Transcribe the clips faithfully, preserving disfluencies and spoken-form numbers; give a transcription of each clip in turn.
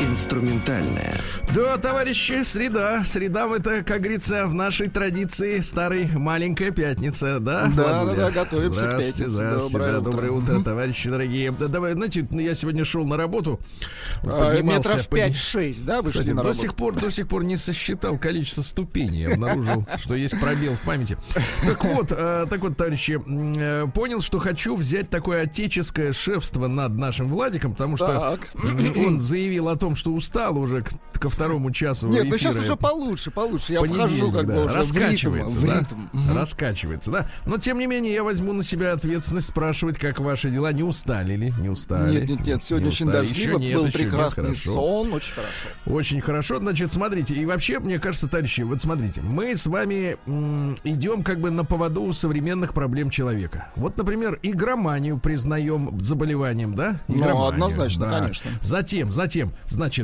Инструментальная. Да, товарищи, среда. Среда — это, как говорится, в нашей традиции старой маленькая пятница, да? Да, да, да, готовимся к пятнице. Доброе, доброе утро. утро, товарищи дорогие. Давай, знаете, я сегодня шел на работу. А, метров в пять-шесть, да, вы шли на работу? До сих пор, до сих пор не сосчитал количество ступеней. Я обнаружил, что есть пробел в памяти. Так вот, так вот, товарищи, понял, что хочу взять такое отеческое шефство над нашим Владиком, потому что он заявил о том, что устал уже к, ко второму часу. Нет, эфира. Ну сейчас уже получше, получше. Я вхожу, как да, бы уже раскачивается, в ритм, да, в ритм. Mm-hmm. Раскачивается, да. Но тем не менее я возьму на себя ответственность спрашивать, как ваши дела. Не устали ли? Не устали? Нет, нет, нет. Сегодня не очень дождливо. Был еще прекрасный нет, сон. Очень хорошо. Очень хорошо. Значит, смотрите. И вообще, мне кажется, товарищи, вот смотрите, мы с вами м- идем как бы на поводу у современных проблем человека. Вот, например, игроманию признаем заболеванием, да? Игроманию, ну, однозначно, да. Конечно. Затем, затем, значит,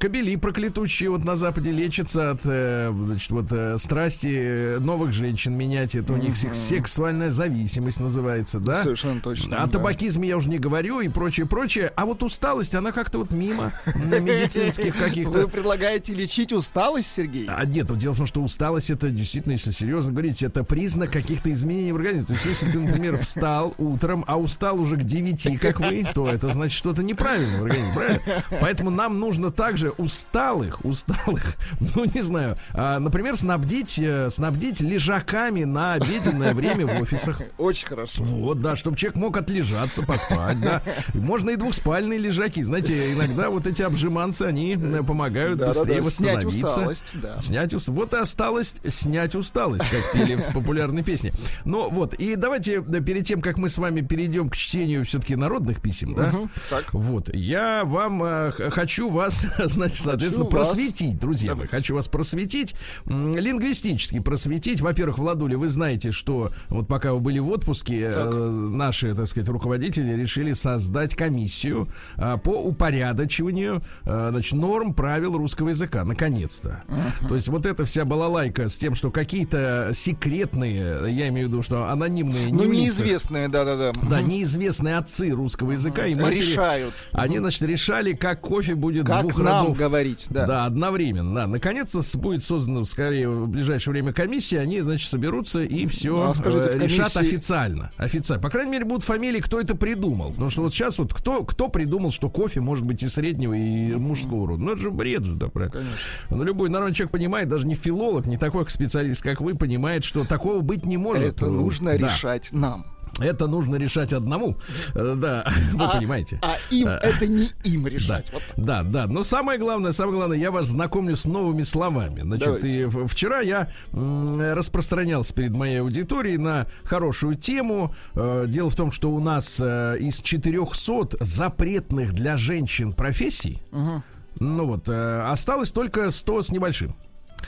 кобели проклятущие вот на Западе лечатся от, значит, вот страсти новых женщин менять. Это у них mm-hmm. сексуальная зависимость называется, да? Совершенно точно. О табакизме я уже не говорю и прочее, прочее. А вот усталость, она как-то вот мимо медицинских каких-то... Вы предлагаете лечить усталость, Сергей? А нет, дело в том, что усталость, это действительно, если серьезно говорить, это признак каких-то изменений в организме. То есть, если ты, например, встал утром, а устал уже к девяти, как вы, то это значит что-то неправильно в организме, правильно? Поэтому нам нужно также усталых, усталых, ну не знаю, а, например, снабдить, снабдить лежаками на обеденное время в офисах. Очень хорошо. Вот, да, чтобы человек мог отлежаться, поспать, да. Можно и двухспальные лежаки. Знаете, иногда вот эти обжиманцы, они помогают да, быстрее да, да. восстановиться. Снять усталость. Да. Снять усталость. Вот и осталось снять усталость, как пели в популярной песне. Ну вот, и давайте перед тем, как мы с вами перейдем к чтению все-таки народных писем, да, угу, вот, я вам э, хочу вас, значит, соответственно, хочу просветить, вас. Друзья мои, хочу вас просветить, лингвистически просветить. Во-первых, Владуля, вы знаете, что вот пока вы были в отпуске, так. Э, наши, так сказать, руководители решили создать комиссию э, по упорядочиванию, э, значит, норм, правил русского языка, наконец-то. Uh-huh. То есть вот эта вся балалайка с тем, что какие-то секретные, я имею в виду, что анонимные, ну, неизвестные, да-да-да. Да, неизвестные отцы русского языка uh-huh. и матери, решают. Они, значит, решали, как кофе будет как двух нам родов. Говорить, да. Да, одновременно. Да. Наконец-то будет создана, скорее, в ближайшее время комиссия. Они, значит, соберутся и все ну, а скажите, э, решат комиссии... официально. Официально. По крайней мере, будут фамилии, кто это придумал. Потому что вот сейчас вот кто, кто придумал, что кофе может быть и среднего, и мужского рода. Ну, это же бред же, да, правильно. Ну, любой нормальный человек понимает, даже не филолог, не такой специалист, как вы, понимает, что такого быть не может. Это нужно да. решать нам. Это нужно решать одному, да, вы а, понимаете. А им а, это не им решать. Да, вот да, да. Но самое главное, самое главное, я вас знакомлю с новыми словами. Значит, и вчера я м, распространялся перед моей аудиторией на хорошую тему. Дело в том, что у нас из четырехсот запретных для женщин профессий, угу. ну вот, осталось только сто с небольшим.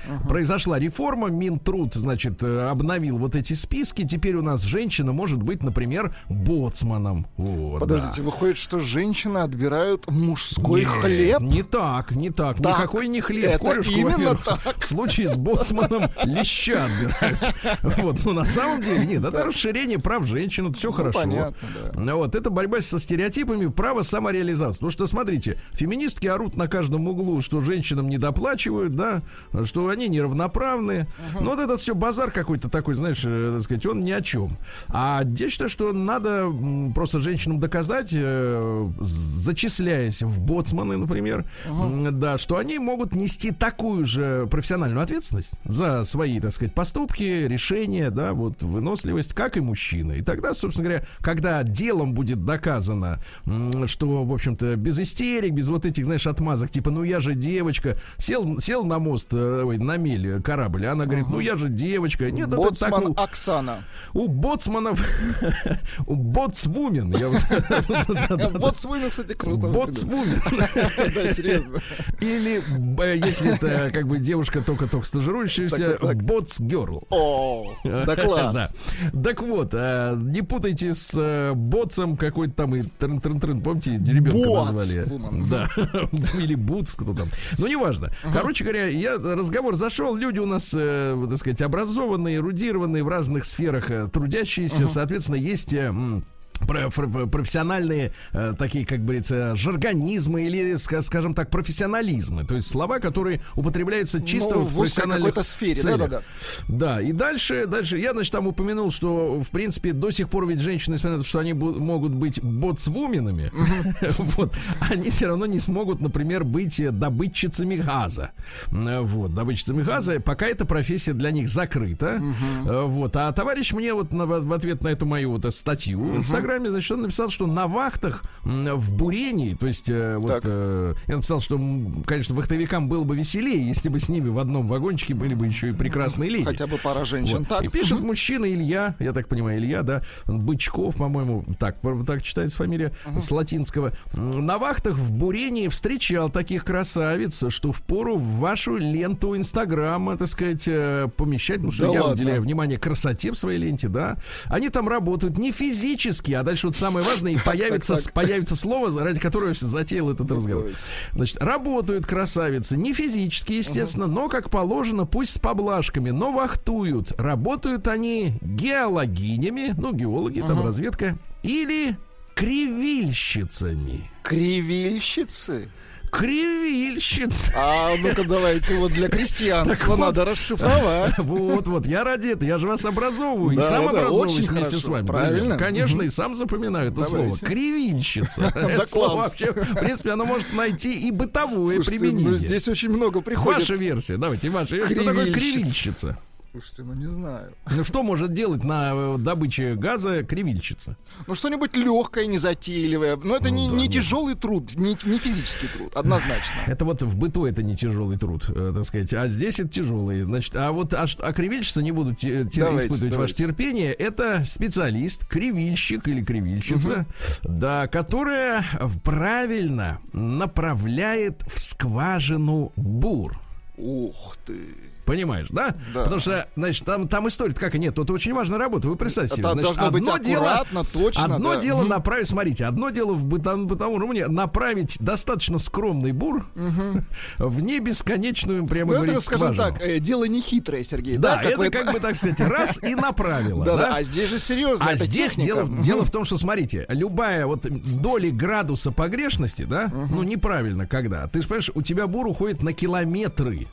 Uh-huh. Произошла реформа, Минтруд, значит, обновил вот эти списки. Теперь у нас женщина может быть, например, боцманом. Вот, подождите, да. выходит, что женщины отбирают мужской Нет, хлеб? Не так, не так, так. Никакой не хлеб. Корюшку, во-первых, так. в случае с боцманом леща отбирают. Вот, но на самом деле, нет, это расширение прав женщин, все хорошо. Вот, это борьба со стереотипами, право самореализации. Потому что, смотрите, феминистки орут на каждом углу, что женщинам недоплачивают, да, что они неравноправные. Uh-huh. Но вот этот все базар какой-то такой, знаешь, так сказать, он ни о чем. А я считаю, что надо просто женщинам доказать, э, зачисляясь в боцманы, например, uh-huh. да, что они могут нести такую же профессиональную ответственность за свои, так сказать, поступки, решения, да, вот, выносливость, как и мужчины. И тогда, собственно говоря, когда делом будет доказано, что, в общем-то, без истерик, без вот этих, знаешь, отмазок, типа, ну я же девочка, сел, сел на мост, устраивает на мели корабль. Она говорит, угу. ну я же девочка. Нет, боцман это так, Оксана. У, у боцманов... у боцвумен. Боцвумен, кстати, круто. Боцвумен. Да, серьезно. Или, если это как бы девушка только-только стажирующаяся, боцгерл. О, да класс. Так вот, не путайте с боцем какой-то там и трын-трын-трын. Помните, ребенка назвали? Да. Или буц, кто там. Ну, неважно. Короче говоря, я разговор зашел. Люди у нас, э, так сказать, образованные, эрудированные, в разных сферах э, трудящиеся. Uh-huh. Соответственно, есть... Э, м- профессиональные э, такие, как говорится, жаргонизмы или, скажем так, профессионализмы. То есть слова, которые употребляются чисто ну, вот в профессиональных какой-то сфере, целях. Да, да, да. Да, и дальше, дальше я, значит, там упомянул, что, в принципе, до сих пор ведь женщины, несмотря на то, что они бу- могут быть боцвуменами, вот, они все равно не смогут, например, быть добытчицами газа. Вот, добытчицами газа, пока эта профессия для них закрыта. Вот, а товарищ мне вот в ответ на эту мою вот статью в Инстаграме, значит, он написал, что на вахтах в бурении, то есть э, вот, э, я написал, что, конечно, вахтовикам было бы веселее, если бы с ними в одном вагончике были бы еще и прекрасные леди. Хотя бы пара женщин. Вот. Так. И пишет мужчина Илья, я так понимаю, Илья, да, Бычков, по-моему, так, так читается фамилия, uh-huh. с латинского. На вахтах в бурении встречал таких красавиц, что впору в вашу ленту Инстаграма, так сказать, помещать, потому что да я ладно. Уделяю внимание красоте в своей ленте, да. Они там работают не физически, а дальше вот самое важное, и появится, так, так, так. появится слово, ради которого я затеял этот разговор. Значит, работают красавицы, не физически, естественно, угу. но, как положено, пусть с поблажками, но вахтуют. Работают они геологинями, ну, геологи, угу. там разведка, или кривильщицами. Кривильщицы? Кривильщица. А ну-ка давайте вот для крестьянства вот, надо расшифровать. Вот-вот, я ради этого, я же вас образовываю. Да, и сам да, образовываюсь вместе хорошо, с вами. Правильно. Конечно, mm-hmm. и сам запоминаю это давайте. Слово. Кривильщица. Это слово вообще, в принципе, оно может найти и бытовое Слушайте, применение. Ну, здесь очень много приходит. Ваша версия, давайте, ваша версия. Что такое кривильщица? Слушайте, ну не знаю. Ну что может делать на добыче газа кривильщица? Ну что-нибудь легкое, незатейливое. Но это ну, не, да, не тяжелый труд, не, не физический труд, однозначно. Это вот в быту это не тяжелый труд, так сказать. А здесь это тяжелый. Значит, а вот а, а кривильщица, не буду те, давайте, испытывать давайте. Ваше терпение, это специалист, кривильщик или кривильщица, угу. да, которая правильно направляет в скважину бур. Ух ты! Понимаешь, да? да? Потому что, значит, там, там история, как и нет, это очень важная работа. Вы представьте себе, значит, должно одно быть дело, точно, одно да. дело угу. направить, смотрите, одно дело в бытовом, бытовом уровне направить достаточно скромный бур угу. в небесконечную, прямо ну, говорить, это, скажем скважину. Так, дело не хитрое, Сергей. Да, да как это вы... как бы, так сказать, раз и направило. Да, да? да, а здесь же серьезно. А здесь дело, угу. дело в том, что, смотрите, любая вот доля градуса погрешности, да, угу. ну неправильно когда, ты же понимаешь, у тебя бур уходит на километры.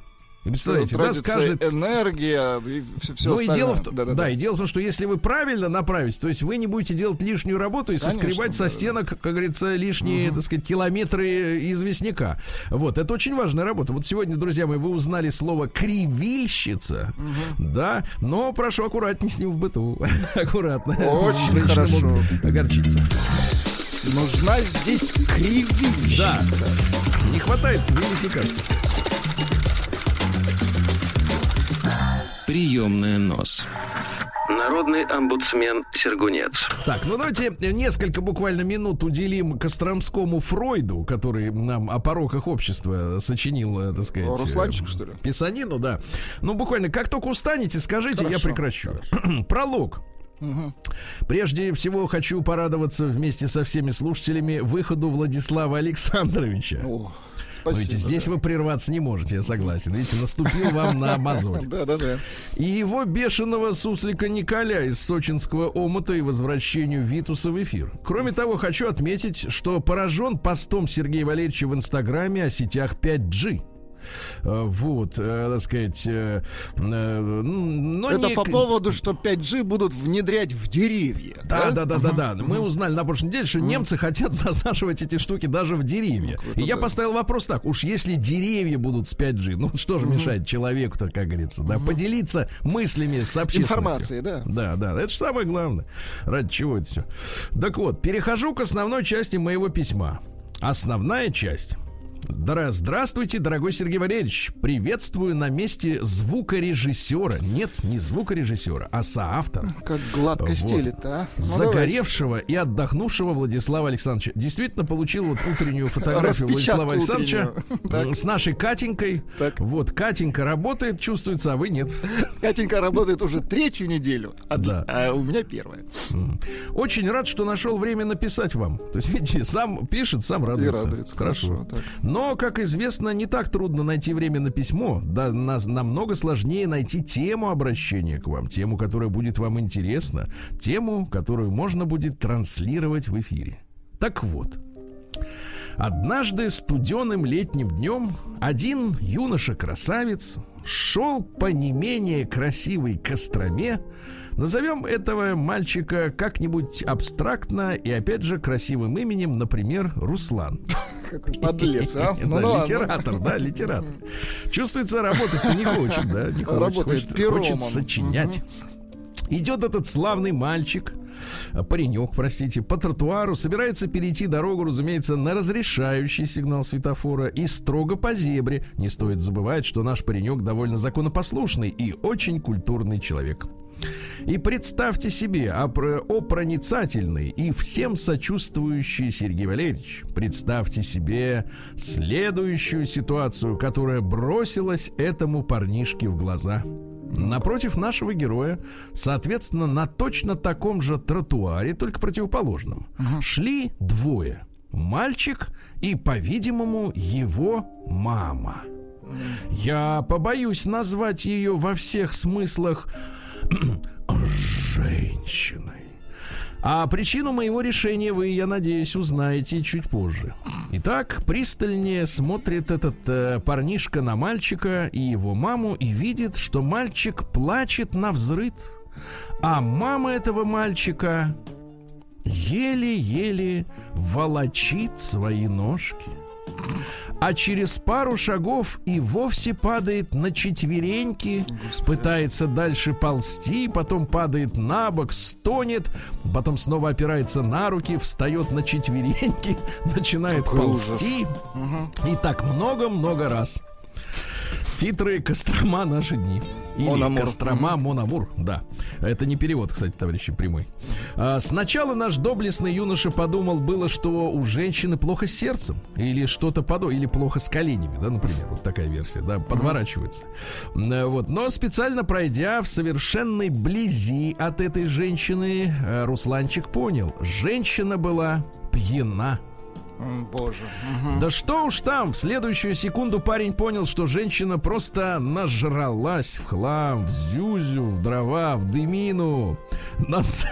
И представляете, да, скажет... энергия, все, все ну, и дело в... да, да, да. да, и дело в том, что если вы правильно направите, то есть вы не будете делать лишнюю работу и соскребать Конечно, со стенок, да. как говорится, лишние, угу. так сказать, километры известняка. Вот, это очень важная работа. Вот сегодня, друзья мои, вы узнали слово «кривильщица», угу. да, но прошу аккуратнее с ним в быту. Аккуратно. Очень хорошо. Огорчиться. Нужна здесь кривильщица. Да. Не хватает, мне не кажется. Приемная нос. Народный омбудсмен Сергунец. Так, ну давайте несколько буквально минут уделим Костромскому Фройду, который нам о пороках общества сочинил, так сказать... Русланчик, э, что ли? Писанину, да. Ну, буквально, как только устанете, скажите, хорошо, я прекращу. Хорошо. Пролог. Угу. Прежде всего хочу порадоваться вместе со всеми слушателями выходу Владислава Александровича. О. Спасибо, видите, здесь да. вы прерваться не можете, я согласен. Видите, наступил вам на мозоль. Да, да, да. И его бешеного суслика Николя из сочинского омута и возвращению Витуса в эфир. Кроме того, хочу отметить, что поражен постом Сергея Валерьевича в Инстаграме о сетях пять джи. Вот, так сказать, но это не... по поводу, что пять джи будут внедрять в деревья. Да, да, да, да, да, да. Мы узнали на прошлой неделе, что немцы хотят засаживать эти штуки даже в деревья. И я поставил вопрос так: уж если деревья будут с пять джи, ну что же мешает человеку-то, как говорится, да, поделиться мыслями с общественностью. Информацией, да. Да, да, это же самое главное. Ради чего это все. Так вот, перехожу к основной части моего письма. Основная часть. Здравствуйте, дорогой Сергей Валерьевич. Приветствую на месте звукорежиссера. Нет, не звукорежиссера, а соавтора. Как гладко вот. Стелит, а? Ну, загоревшего давайте. И отдохнувшего Владислава Александровича. Действительно получил вот утреннюю фотографию Владислава Александровича с нашей Катенькой. Так. Вот, Катенька работает, чувствуется, а вы нет. Катенька работает уже третью неделю, а, да. а у меня первая. Очень рад, что нашел время написать вам. То есть, видите, сам пишет, сам радуется. И радуется. Хорошо. Хорошо. Но, как известно, не так трудно найти время на письмо. Да, нас намного сложнее найти тему обращения к вам, тему, которая будет вам интересна, тему, которую можно будет транслировать в эфире. Так вот, однажды студеным летним днем один юноша-красавец шел по не менее красивой Костроме. Назовем этого мальчика как-нибудь абстрактно и, опять же, красивым именем, например, Руслан. Какой подлец, а? Ну, да, литератор, да, литератор. Чувствуется, работать-то не хочет, да, не хочет, хочет, хочет сочинять. Идет этот славный мальчик, паренек, простите, по тротуару, собирается перейти дорогу, разумеется, на разрешающий сигнал светофора и строго по зебре. Не стоит забывать, что наш паренек довольно законопослушный и очень культурный человек. И представьте себе, опроницательный и всем сочувствующий Сергей Валерьевич, представьте себе следующую ситуацию, которая бросилась этому парнишке в глаза. Напротив нашего героя, соответственно, на точно таком же тротуаре, только противоположном, угу. шли двое. Мальчик и, по-видимому, его мама. Я побоюсь назвать ее во всех смыслах женщиной. А причину моего решения вы, я надеюсь, узнаете чуть позже. Итак, пристальнее смотрит этот э, парнишка на мальчика и его маму и видит, что мальчик плачет навзрыд, а мама этого мальчика еле-еле волочит свои ножки. А через пару шагов и вовсе падает на четвереньки, Господи. Пытается дальше ползти, потом падает на бок, стонет, потом снова опирается на руки, встает на четвереньки, начинает Какой ползти. Ужас. И так много-много раз. Титры «Кострома. Наши дни». Или Мон-Амур. «Кострома. Мон-Амур». Да. Это не перевод, кстати, товарищи, прямой. А, сначала наш доблестный юноша подумал было, что у женщины плохо с сердцем. Или что-то подобное. Или плохо с коленями, да, например. Вот такая версия, да, подворачивается. Вот. Но специально пройдя в совершенной близи от этой женщины, Русланчик понял. Женщина была пьяна. Боже. Угу. Да что уж там, в следующую секунду парень понял, что женщина просто нажралась в хлам, в зюзю, в дрова, в дымину, нас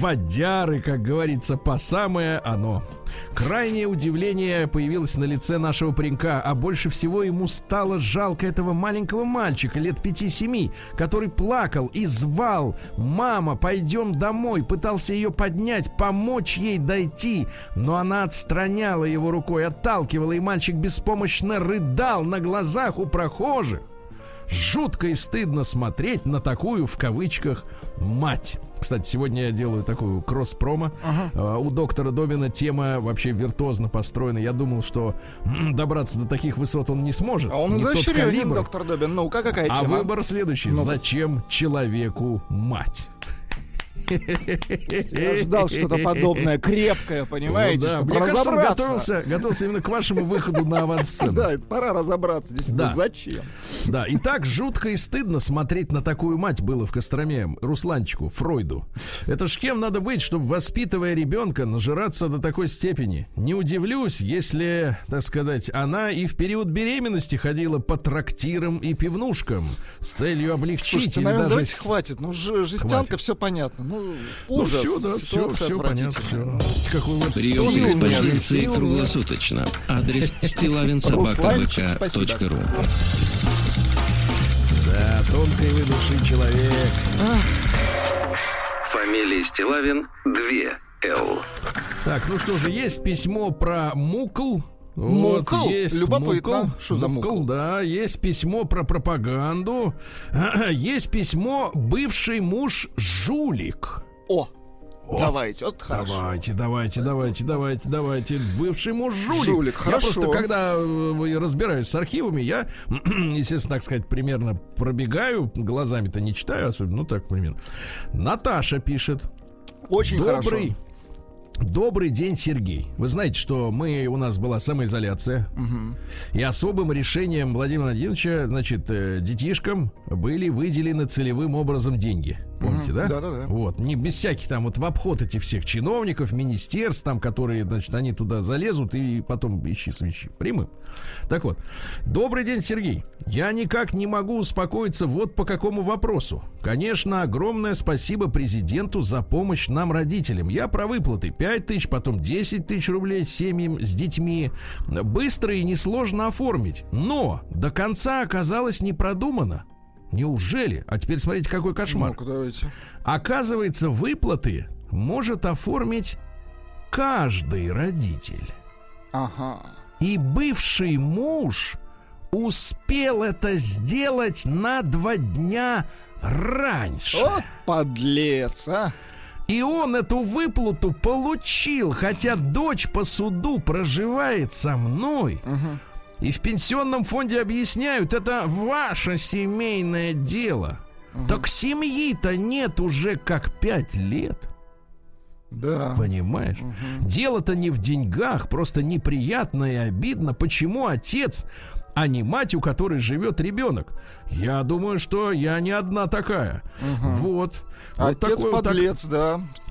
водяры, как говорится, по самое оно. Крайнее удивление появилось на лице нашего паренька, а больше всего ему стало жалко этого маленького мальчика лет пяти-семи, который плакал и звал: «Мама, пойдем домой», пытался ее поднять, помочь ей дойти, но она отстраняла его рукой, отталкивала, и мальчик беспомощно рыдал на глазах у прохожих. Жутко и стыдно смотреть на такую, в кавычках, мать. Кстати, сегодня я делаю такую кросс-промо. Ага. У доктора Добина тема вообще виртуозно построена. Я думал, что м-м, добраться до таких высот он не сможет. А он изощрен, доктор Добин. Ну-ка, какая тема? А выбор следующий. Ну-ка. Зачем человеку мать? Я ждал что-то подобное, крепкое, понимаете, ну, да. Мне кажется, готовился, готовился именно к вашему выходу на авансцену. Да, пора разобраться, действительно, да. Зачем? Да, и так жутко и стыдно смотреть на такую мать было в Костроме Русланчику, Фройду. Это ж кем надо быть, чтобы, воспитывая ребенка, нажираться до такой степени? Не удивлюсь, если, так сказать, она и в период беременности ходила по трактирам и пивнушкам с целью облегчить. Слушайте, или наверное, даже... Давайте хватит, ну ж- жестянка, все понятно. Ну, ужас. Ну, все, да, все, все понятно. Прием экспозиции круглосуточно. Адрес стиллавин собака вэ ка точка ру. Да, тонкой вы души человек. Фамилия Стиллавин два Л. Так, ну что же, есть письмо про мукл. Вот, мукл? Есть любопытно. Мукл. Что за мукл? Мукл, да. Есть письмо про пропаганду. Есть письмо «Бывший муж жулик». О! О, давайте, вот хорошо. Давайте, давайте, давайте, давайте, давайте. Бывший муж жулик. Жулик, я хорошо. Просто, когда разбираюсь с архивами, я, естественно, так сказать, примерно пробегаю, глазами-то не читаю, особенно, ну так примерно. Наташа пишет. Очень добрый. Хорошо. Добрый день, Сергей. Вы знаете, что мы, у нас была самоизоляция. Угу. И особым решением Владимира Владимировича, значит, детишкам были выделены целевым образом деньги. Помните, угу. да? Да, да, да. Вот. Не без всяких там, вот в обход этих всех чиновников, министерств, там, которые, значит, они туда залезут и потом ищи свищи прямым. Так вот. Добрый день, Сергей. Я никак не могу успокоиться вот по какому вопросу. Конечно, огромное спасибо президенту за помощь нам, родителям. Я про выплаты. пять тысяч, потом десять тысяч рублей семьям с детьми. Быстро и несложно оформить. Но до конца оказалось не продумано. Неужели? А теперь смотрите, какой кошмар. Ну-ка, давайте. Оказывается, выплаты может оформить каждый родитель. Ага. И бывший муж успел это сделать на два дня раньше. Вот подлец, а! И он эту выплату получил, хотя дочь по суду проживает со мной. Угу. И в пенсионном фонде объясняют, это ваше семейное дело. Угу. Так семьи-то нет уже как пять лет. Да. Понимаешь? Угу. Дело-то не в деньгах, просто неприятно и обидно. Почему отец, а не мать, у которой живет ребенок? Я думаю, что я не одна такая. Угу. Вот. Вот отец такой подлец, вот так...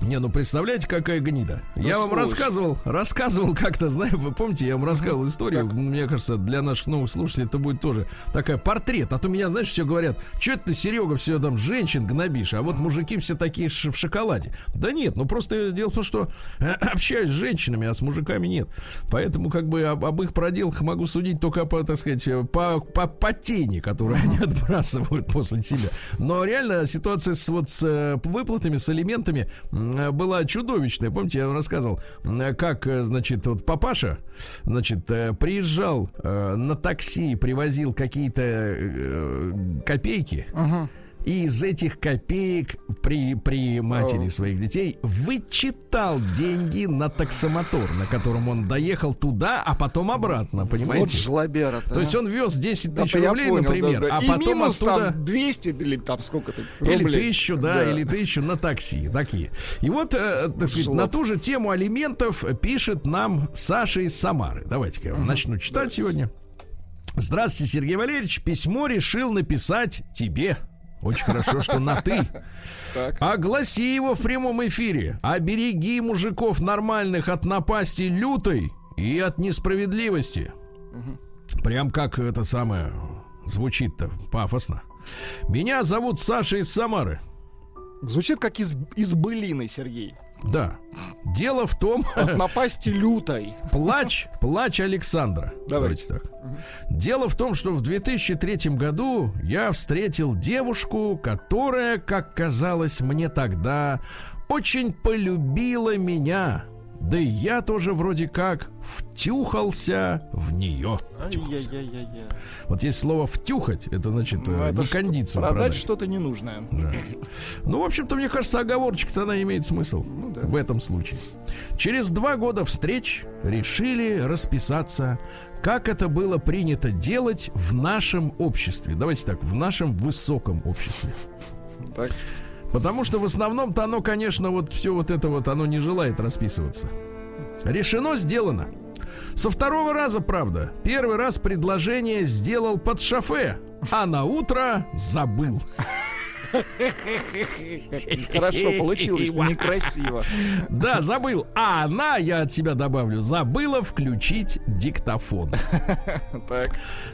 да. Не, ну представляете, какая гнида. Да я слушай. вам рассказывал, рассказывал как-то, знаю, вы помните, я вам рассказывал историю. Так. Мне кажется, для наших новых слушателей это будет тоже такая портрет. А то меня, знаешь, все говорят, что это ты, Серега, все там женщин гнобишь, а вот мужики все такие в шоколаде. Да нет, ну просто дело в том, что общаюсь с женщинами, а с мужиками нет. Поэтому как бы об, об их проделках могу судить только по, так сказать, по, по, по тени, которую они отбрасывают после себя. Но реально ситуация с, вот с выплатами, с алиментами была чудовищная. Помните, я вам рассказывал, как, значит, вот папаша, значит, приезжал на такси, привозил какие-то копейки, uh-huh. и из этих копеек при, при матери oh. своих детей вычитал деньги на таксомотор, на котором он доехал туда, а потом обратно, понимаете? Вот жлобера-то. То есть он вез десять тысяч рублей, понял, например, да, да. а и потом минус оттуда... там двести или там сколько-то рублей. Или тысячу, да, да, или тысячу на такси. Такие. И вот, э, так сказать, Жлоб. на ту же тему алиментов пишет нам Саша из Самары. Давайте-ка я вам начну читать сегодня. Здравствуйте, Сергей Валерьевич. Письмо решил написать тебе. Очень хорошо, что на «ты». Так. Огласи его в прямом эфире. Обереги мужиков нормальных от напасти лютой и от несправедливости. Угу. Прям как это самое звучит-то пафосно. Меня зовут Саша из Самары. Звучит как из, из былины, Сергей. Да. Дело в том... От напасти лютой. Плач, плач Александра. Давайте, Давайте так. Угу. Дело в том, что в две тысячи третьем году я встретил девушку, которая, как казалось мне тогда, очень полюбила меня. Да и я тоже вроде как втюхался в нее. Втюхался. Вот есть слово «втюхать», это значит ну, это на кондицию продать. Продать что-то ненужное. Да. Ну, в общем-то, мне кажется, оговорочка-то она имеет смысл ну, да. в этом случае. Через два года встреч решили расписаться, как это было принято делать в нашем обществе. Давайте так, в нашем высоком обществе. Так. Потому что в основном-то оно, конечно, вот все вот это вот, оно не желает расписываться. Решено, сделано. Со второго раза, правда, первый раз предложение сделал под шофе, а на утро забыл. Хорошо, получилось некрасиво. Да, забыл. А она, я от себя добавлю, забыла включить диктофон. Так.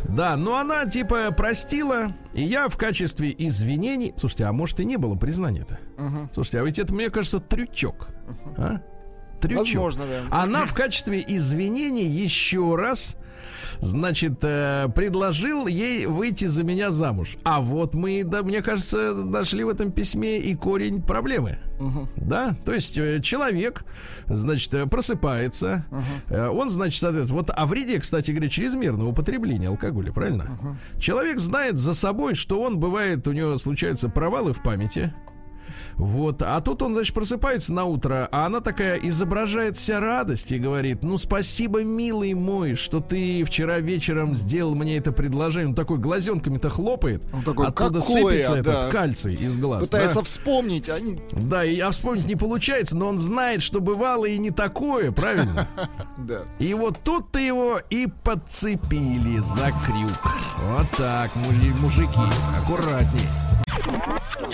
Да, но она типа простила, и я в качестве извинений... Слушайте, а может и не было признания-то? Угу. Слушайте, а ведь это, мне кажется, трючок. Угу. А? Трючок. Возможно, да. Она в качестве извинений еще раз... Значит, э, предложил ей выйти за меня замуж. А вот мы, да, мне кажется, нашли в этом письме и корень проблемы. Uh-huh. Да, то есть э, человек, значит, просыпается. Uh-huh. э, Он, значит, соответственно, вот о вреде, кстати говоря, чрезмерного употребления алкоголя, правильно? Uh-huh. Человек знает за собой, что он бывает, у него случаются провалы в памяти. Вот. А тут он, значит, просыпается на утро, а она такая изображает вся радость и говорит: ну, спасибо, милый мой, что ты вчера вечером сделал мне это предложение. Он такой глазенками-то хлопает. Он такой, оттуда какое, сыпется, да, этот кальций из глаз. Пытается, да, вспомнить. Они... Да, и а вспомнить не получается, но он знает, что бывало и не такое, правильно? Да. И вот тут-то его и подцепили за крюк. Вот так, мужики, аккуратней.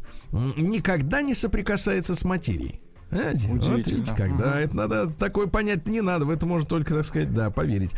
никогда не соприкасается с материей. Знаете, смотрите, когда это надо, такое понять не надо, в это можно только, так сказать, да, поверить.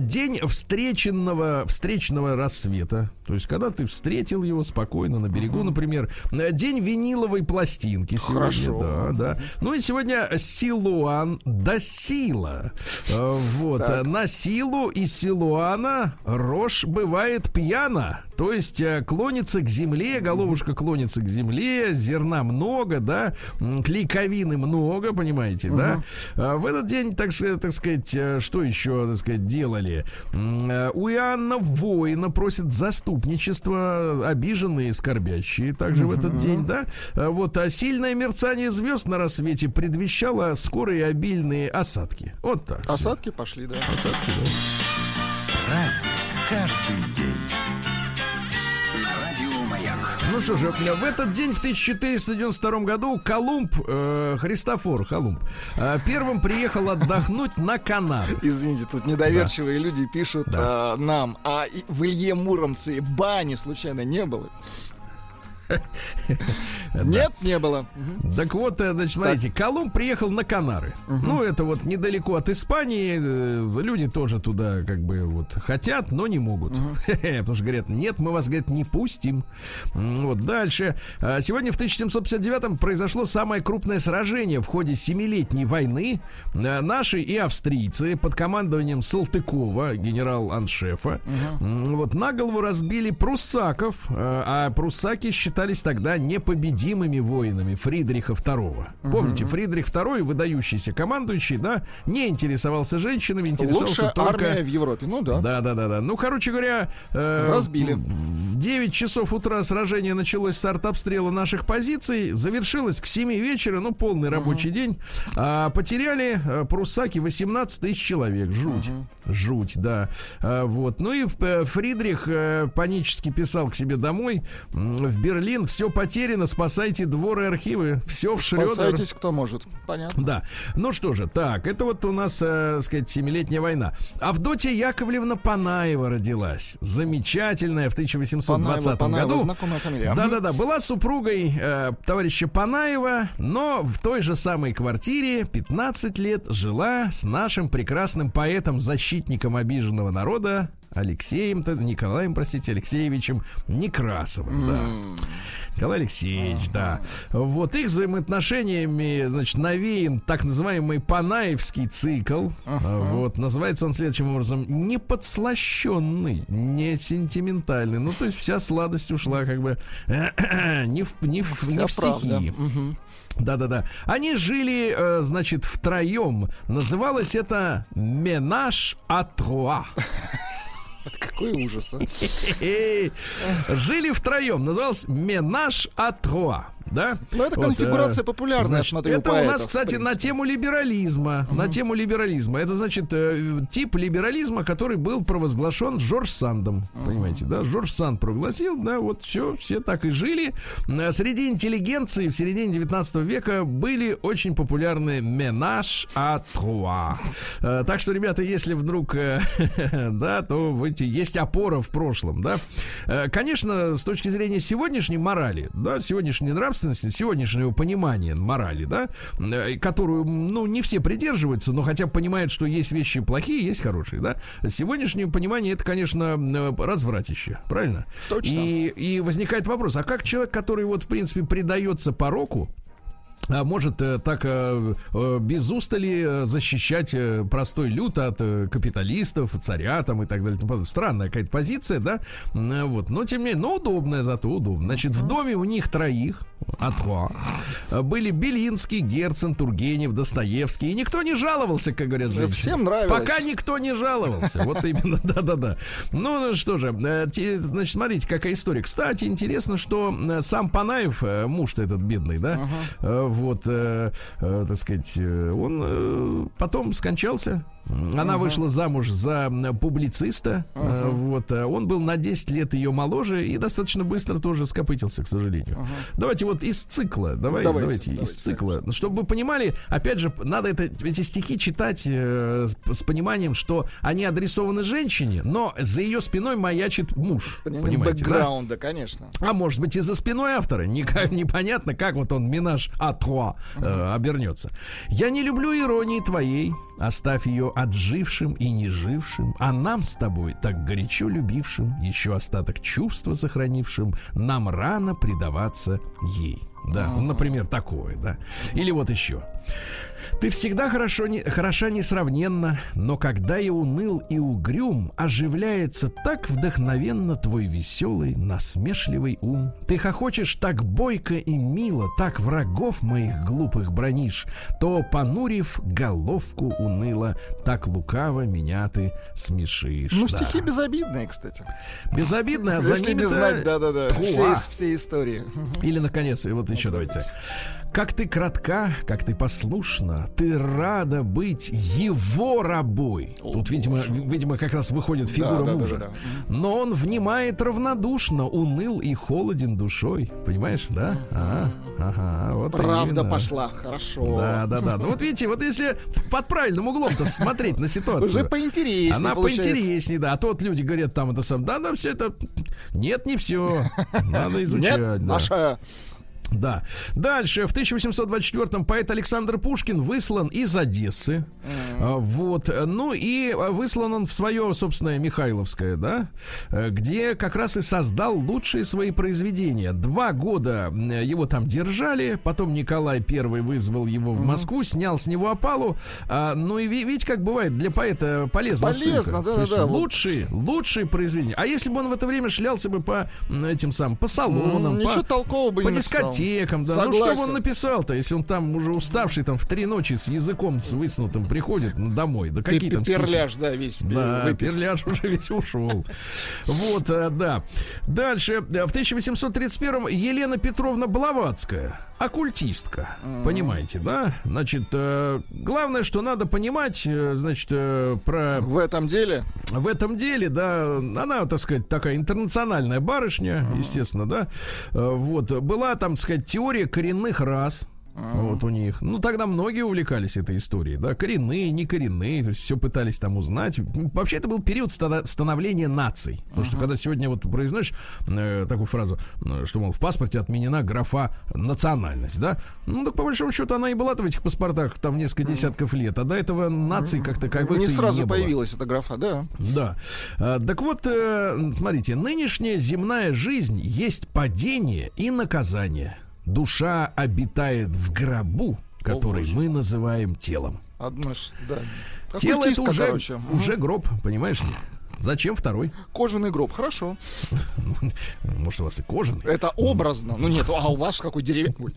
День встреченного, встречного рассвета, то есть когда ты встретил его спокойно на берегу, например. День виниловой пластинки сегодня. Хорошо. Да, да. Ну и сегодня Силуан да Сила. Вот, так. На Силу и Силуана рожь бывает пьяна, то есть клонится к земле, головушка клонится к земле, зерна много, да, клейковина много, понимаете, uh-huh. да? В этот день, так, так сказать, что еще, так сказать, делали? У Иоанна Воина просят заступничество обиженные и скорбящие также uh-huh. в этот день, да? Вот, а сильное мерцание звезд на рассвете предвещало скорые обильные осадки. Вот так. Осадки пошли, да. Осадки, да. Разный каждый день. Ну что же, в этот день, в тысяча четыреста девяносто втором году, Колумб, э, Христофор Колумб, э, первым приехал отдохнуть на Канаду. Извините, тут недоверчивые да. люди пишут да. э, нам, а в Илье Муромце бани случайно не было? Нет, не было. Так вот, значит, смотрите, Колумб приехал на Канары. Ну, это вот недалеко от Испании. Люди тоже туда, как бы, вот хотят, но не могут. Потому что говорят, нет, мы вас, говорят, не пустим. Вот дальше. Сегодня в тысяча семьсот пятьдесят девятом произошло самое крупное сражение в ходе семилетней войны. Наши и австрийцы под командованием Салтыкова, генерал-аншефа, вот на голову разбили пруссаков, а пруссаки считали тогда непобедимыми воинами Фридриха второго. Uh-huh. Помните, Фридрих второй, выдающийся командующий, да, не интересовался женщинами, интересовался лучшая только... армия в Европе, ну да. Да-да-да. Ну, короче говоря... Э, разбили. В девять часов утра сражение началось с артобстрела наших позиций, завершилось к семи вечера, ну, полный uh-huh. рабочий день. А, потеряли а, пруссаки восемнадцать тысяч человек. Жуть. Uh-huh. Жуть, да. А, вот. Ну и Фридрих а, панически писал к себе домой в Берлине. блин, все потеряно, спасайте дворы и архивы, все в шредер. Спасайтесь, кто может, понятно. Да, ну что же, так, это вот у нас, э, сказать, семилетняя война. Авдотья Яковлевна Панаева родилась, замечательная, в тысяча восемьсот двадцатом Панаева, году. Панаева, да-да-да, была супругой э, товарища Панаева, но в той же самой квартире пятнадцать лет жила с нашим прекрасным поэтом-защитником обиженного народа Алексеем, Николаем, простите, Алексеевичем Некрасовым, да. Mm. Николай Алексеевич, mm. да. Вот их взаимоотношениями, значит, навеян так называемый Панаевский цикл. Uh-huh. Вот, называется он следующим образом: неподслащенный, не сентиментальный. Ну, то есть вся сладость ушла как бы не в, не в, не в стихи. Uh-huh. Да-да-да. Они жили, э, значит, втроем. Называлось это «Менаж а труа». Какой ужас, а? Жили втроем. Назывался «Менаж а труа». Да? Но это конфигурация вот, популярная, значит, смотрю, это поэтов, у нас, кстати, на тему либерализма. Uh-huh. На тему либерализма. Это, значит, тип либерализма, который был провозглашен Жорж Сандом. Uh-huh. Понимаете, да? Жорж Санд прогласил, да, вот все, все так и жили. Среди интеллигенции в середине девятнадцатого века были очень популярны «Менаж а труа». Так что, ребята, если вдруг, да, то вы, есть опора в прошлом, да. Конечно, с точки зрения сегодняшней морали, да, сегодняшней нравственности, сегодняшнего понимания морали, да, которую, ну, не все придерживаются, но хотя бы понимают, что есть вещи плохие, есть хорошие, да. Сегодняшнее понимание — это, конечно, развратище, правильно? Точно. И, и возникает вопрос, а как человек, который вот, в принципе, предается пороку, может так без устали защищать простой люд от капиталистов, царя там и так далее. Странная какая-то позиция, да? Вот. Но тем не менее, но удобная зато, удобно. Значит, в доме у них троих, а то, были Белинский, Герцен, Тургенев, Достоевский. И никто не жаловался, как говорят женщины. Всем нравилось. Пока никто не жаловался. Вот именно, да-да-да. Ну что же, значит, смотрите, какая история. Кстати, интересно, что сам Панаев, муж-то этот бедный, да, вот, э, э, так сказать, он э, потом скончался. Она uh-huh. вышла замуж за публициста. Uh-huh. Э, вот, он был на десять лет ее моложе и достаточно быстро тоже скопытился, к сожалению. Uh-huh. Давайте вот из цикла. Давай, давайте, давайте, давайте из цикла. Конечно. Чтобы вы понимали, опять же, надо это, эти стихи читать э, с, с пониманием, что они адресованы женщине, но за ее спиной маячит муж. Понимаете, бэкграунда, да? Конечно. А может быть и за спиной автора. Никак, непонятно, как вот он «Менаж а труа» э, обернется. «Я не люблю иронии твоей. Оставь ее отжившим и нежившим, а нам с тобой, так горячо любившим, еще остаток чувства сохранившим, нам рано предаваться ей». Да, ну, например, такое, да. Или вот еще. «Ты всегда хорошо не, хороша несравненно, но когда я уныл и угрюм, оживляется так вдохновенно твой веселый, насмешливый ум. Ты хохочешь так бойко и мило, так врагов моих глупых бранишь, то, понурив, головку уныло, так лукаво меня ты смешишь». Ну, да. Стихи безобидные, кстати. Безобидные, а за ними знать, да-да-да, все, все истории. Или, наконец, и вот еще давайте. «Как ты кратка, как ты послушна, ты рада быть его рабой». О, тут, видимо, видимо, как раз выходит фигура, да, мужа. Да, да, да. «Но он внимает равнодушно, уныл и холоден душой». Понимаешь, да? А, ага, вот правда именно пошла, хорошо. Да, да, да. Ну вот видите, вот если под правильным углом-то смотреть на ситуацию. Уже поинтереснее. Она получается поинтереснее, да. А то вот люди говорят, там это сам, да, да, все это. Нет, не все. Надо изучать. Нет, да. Наша... Да. Дальше. В тысяча восемьсот двадцать четвёртом поэт Александр Пушкин выслан из Одессы. Mm-hmm. Вот. Ну и выслан он в свое собственное Михайловское, да, где как раз и создал лучшие свои произведения. Два года его там держали, потом Николай Первый вызвал его в Москву, mm-hmm. снял с него опалу. Ну и видите, как бывает, для поэта полезна Полезно, ссылка. Да, да, лучшие, лучшие произведения. А если бы он в это время шлялся бы по этим самым, по салонам, mm-hmm. по, по дискотекам, Теком, да. Ну что он написал-то, если он там уже уставший, там в три ночи с языком с высунутым приходит домой, да какие там перляж, да, весь, да, перляж уже весь ушел. Вот, да. Дальше в тысяча восемьсот тридцать первом Елена Петровна Блаватская. оккультистка, mm-hmm. понимаете, да? Значит, э, главное, что надо понимать, э, значит, э, про... В этом деле? В этом деле, да. Она, так сказать, такая интернациональная барышня, mm-hmm. естественно, да. Э, вот. Была там, так сказать, теория коренных рас. Вот у них. Ну, тогда многие увлекались этой историей, да, коренные, не коренные, то есть все пытались там узнать. Вообще, это был период становления наций. Потому uh-huh. что, когда сегодня вот произносишь э, такую фразу, что, мол, в паспорте отменена графа национальность, да, ну, так по большому счету она и была-то в этих паспортах там несколько десятков лет, а до этого наций как-то как бы не сразу не появилась эта графа, да. Да. А, так вот, э, смотрите, нынешняя земная жизнь есть падение и наказание. Душа обитает в гробу, который О, мы называем телом. Одно, да. Тело — это уже, уже гроб, понимаешь ли? Зачем второй? Кожаный гроб, хорошо. Может, у вас и кожаный? Это образно. Ну нет, а у вас какой деревянный?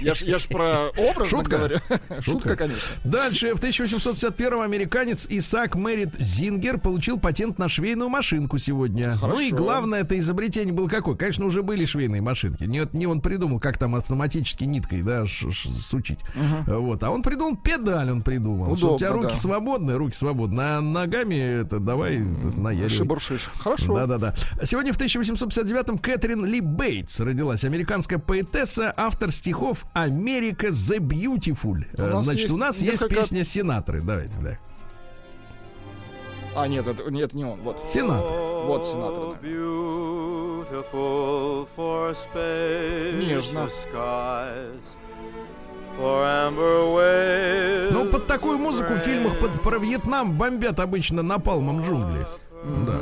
Я ж, я ж про образно говорю. Шутка. Шутка, конечно. Дальше. В тысяча восемьсот пятьдесят первом американец Исаак Мэрит Зингер получил патент на швейную машинку сегодня. Хорошо. Ну и главное, это изобретение было какое? Конечно, уже были швейные машинки. Не, не он придумал, как там автоматически ниткой, да, ш, ш, сучить. Угу. Вот. А он придумал педаль, он придумал. Удобно, у тебя руки да. свободны, руки свободны. А ногами это давай... Шибуршиш. Хорошо. Да-да-да. Сегодня в тысяча восемьсот пятьдесят девятом Кэтрин Ли Бейтс родилась. Американская поэтесса, автор стихов «Америка the Beautiful». У Значит, есть у нас несколько... есть песня «Сенаторы». Давайте, да. А, нет, это, нет, не он. Вот. «Сенаторы». Вот «Сенаторы». Да. Нежно. Ну, под такую музыку в фильмах под, про Вьетнам бомбят обычно напалмом джунгли. Mm-hmm. Да.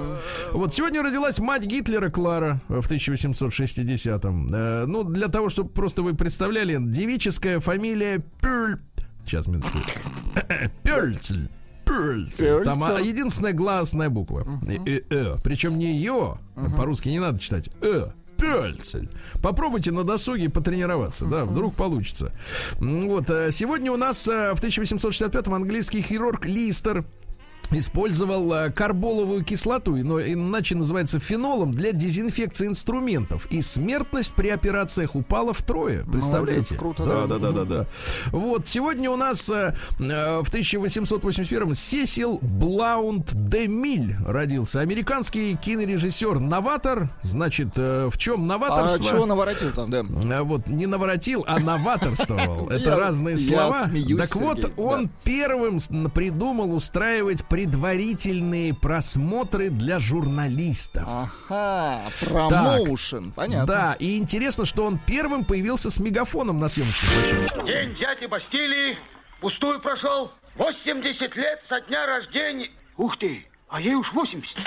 Вот сегодня родилась мать Гитлера Клара в тысяча восемьсот шестидесятом. Э, ну, для того, чтобы просто вы представляли, девическая фамилия Пюль. Сейчас, минутку. Пюльцль. Пюльцль. Там единственная гласная буква. Mm-hmm. Причем не ее, mm-hmm. по-русски не надо читать. Э. Пёльцель. Попробуйте на досуге потренироваться, да, вдруг получится. Вот, сегодня у нас в тысяча восемьсот шестьдесят пятом английский хирург Листер использовал карболовую кислоту, иначе называется фенолом, для дезинфекции инструментов. И смертность при операциях упала втрое. Представляете? Молодец, круто, да, да, да, да, да. Вот, сегодня у нас э, в тысяча восемьсот восемьдесят первом Сесил Блаунд де Миль родился. Американский кинорежиссер, новатор. Значит, э, в чем новаторство? А чего наворотил там, да? Э, вот, не наворотил, а новаторствовал. Это разные слова. Так вот, он первым придумал устраивать предварительные просмотры для журналистов. Ага, промоушен, так, понятно. Да, и интересно, что он первым появился с мегафоном на съемочной площадке. День взятия Бастилии пустую прошел. восемьдесят лет со дня рождения. Ух ты, а ей уж восемьдесят.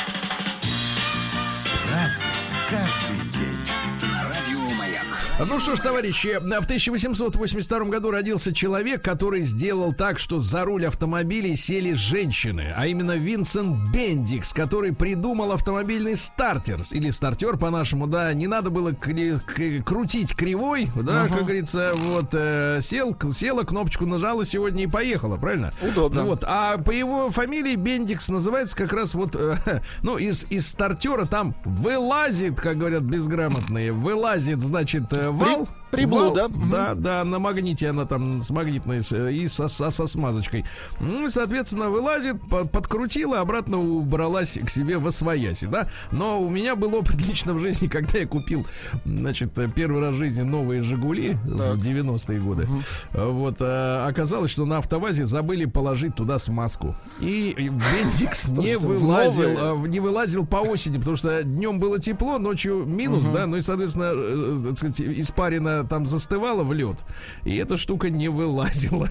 Разный, каждый день. На радио Маяк. Ну что ж, товарищи, в тысяча восемьсот восемьдесят втором году родился человек, который сделал так, что за руль автомобилей сели женщины, а именно Винсент Бендикс, который придумал автомобильный стартер, или стартер по-нашему, да, не надо было кри- к- крутить кривой, да, ага. как говорится, вот, э, сел, села, кнопочку нажала сегодня и поехала, правильно? Удобно. Вот, а по его фамилии Бендикс называется как раз вот, э, ну, из, из стартера там вылазит, как говорят безграмотные, вылазит, значит, вал, приблуда. Вал, да, да, на магните она там с магнитной и со, со, со смазочкой. Ну и, соответственно, вылазит, подкрутила, обратно убралась к себе восвояси, да. Но у меня был опыт лично в жизни, когда я купил, значит, первый раз в жизни новые «Жигули» так. в девяностые годы. Угу. Вот, а, оказалось, что на автовазе забыли положить туда смазку. И Бендикс не вылазил, не вылазил по осени, потому что днем было тепло, ночью минус, да, ну и, соответственно, так сказать, испарина там застывала в лед, и эта штука не вылазила.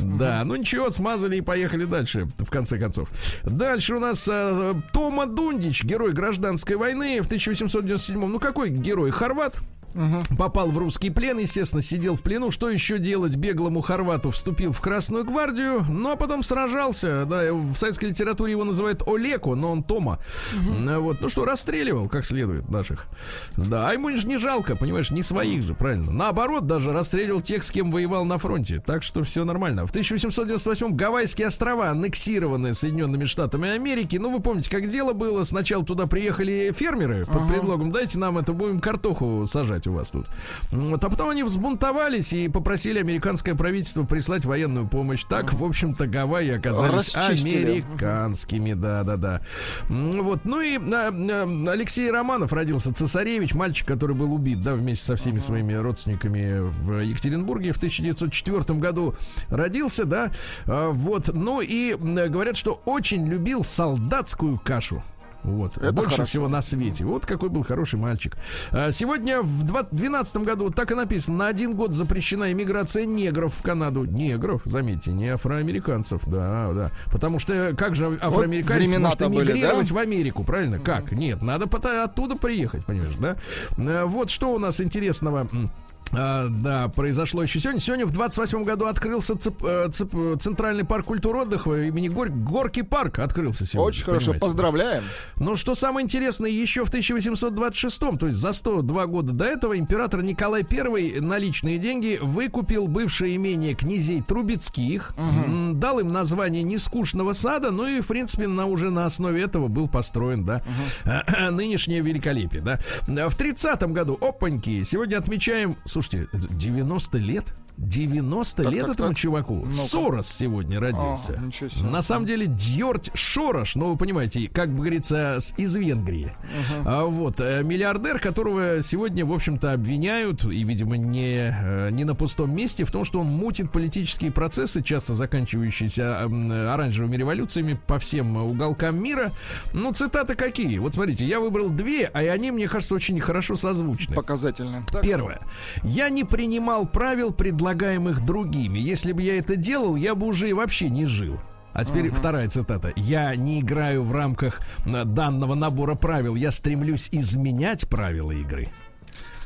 Да, ну ничего, смазали и поехали дальше, в конце концов. Дальше у нас а, Тома Дундич, герой гражданской войны в тысяча восемьсот девяносто седьмом. Ну какой герой? Хорват. Угу. Попал в русский плен, естественно, сидел в плену. Что еще делать беглому хорвату? Вступил в Красную гвардию, но потом сражался. Да, в советской литературе его называют Олеко, но он Тома. Угу. Вот. Ну что, расстреливал, как следует, наших. Да, а ему же не жалко, понимаешь, не своих же, правильно. Наоборот, даже расстреливал тех, с кем воевал на фронте. Так что все нормально. В тысяча восемьсот девяносто восьмом Гавайские острова, аннексированные Соединенными Штатами Америки. Ну, вы помните, как дело было. Сначала туда приехали фермеры под предлогом: дайте нам это, будем картоху сажать. кстати, у вас тут. Вот. А потом они взбунтовались и попросили американское правительство прислать военную помощь. Так, в общем-то, Гавайи оказались Расчистили. американскими. Да-да-да. Вот. Ну и Алексей Романов родился, цесаревич, мальчик, который был убит, да, вместе со всеми своими родственниками в Екатеринбурге в тысяча девятьсот четвёртом году родился, да. Вот. Ну и говорят, что очень любил солдатскую кашу. Вот. Это больше хорошо. Всего на свете. Вот какой был хороший мальчик. Сегодня в две тысячи двенадцатом году, вот так и написано, на один год запрещена иммиграция негров в Канаду. Негров, заметьте, не афроамериканцев. Да, да. Потому что как же афроамериканец вот может эмигрировать были, да? в Америку, правильно? Mm-hmm. Как? Нет, надо оттуда приехать, понимаешь, да? Вот что у нас интересного... А, да, произошло еще сегодня. Сегодня в двадцать восьмом году открылся ЦП, ЦП, Центральный парк культуры отдыха имени Горь, Горький парк открылся сегодня. Очень понимаете. Хорошо, поздравляем. Но что самое интересное, еще в тысяча восемьсот двадцать шестом, то есть за сто два года до этого, император Николай Первый на личные деньги выкупил бывшее имение князей Трубецких, угу. дал им название Нескучного сада, ну и, в принципе, на, уже на основе этого был построен, да, угу. нынешнее великолепие, да. В тридцатом году, опаньки, сегодня отмечаем... Слушайте, девяносто лет? девяносто так, лет так, этому так. чуваку. Ну, Сорос так. сегодня родился. О, на самом деле, Дьордь Шорош, ну, вы понимаете, как бы говорится, из Венгрии. Угу. А, вот, миллиардер, которого сегодня, в общем-то, обвиняют, и, видимо, не, не на пустом месте, в том, что он мутит политические процессы, часто заканчивающиеся оранжевыми революциями по всем уголкам мира. Ну, цитаты какие? Вот, смотрите, я выбрал две, а они, мне кажется, очень хорошо созвучны. Показательные. Первое. Я не принимал правил, предлагаемых другими. Если бы я это делал, я бы уже и вообще не жил. А теперь uh-huh. вторая цитата. Я не играю в рамках данного набора правил. Я стремлюсь изменять правила игры.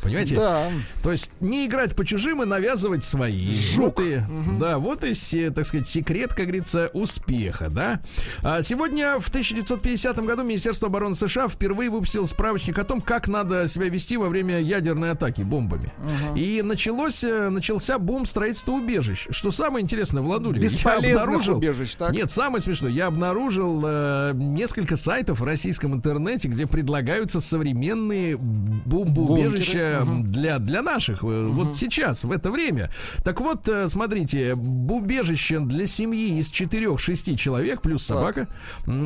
Понимаете? Да. То есть не играть по чужим и навязывать свои. Жук. Вот и, угу. да, вот и, так сказать, секрет, как говорится, успеха, да. А сегодня в тысяча девятьсот пятидесятом году Министерство обороны США впервые выпустило справочник о том, как надо себя вести во время ядерной атаки бомбами. Угу. И началось, начался бум строительства убежищ. Что самое интересное, Владуля, бесполезных я обнаружил... убежищ, так? Нет, самое смешное, я обнаружил э, несколько сайтов в российском интернете, где предлагаются современные бомбоубежища. Для, для наших, uh-huh. вот сейчас, в это время. Так вот, смотрите, убежище для семьи из четырех-шести человек, плюс так. собака,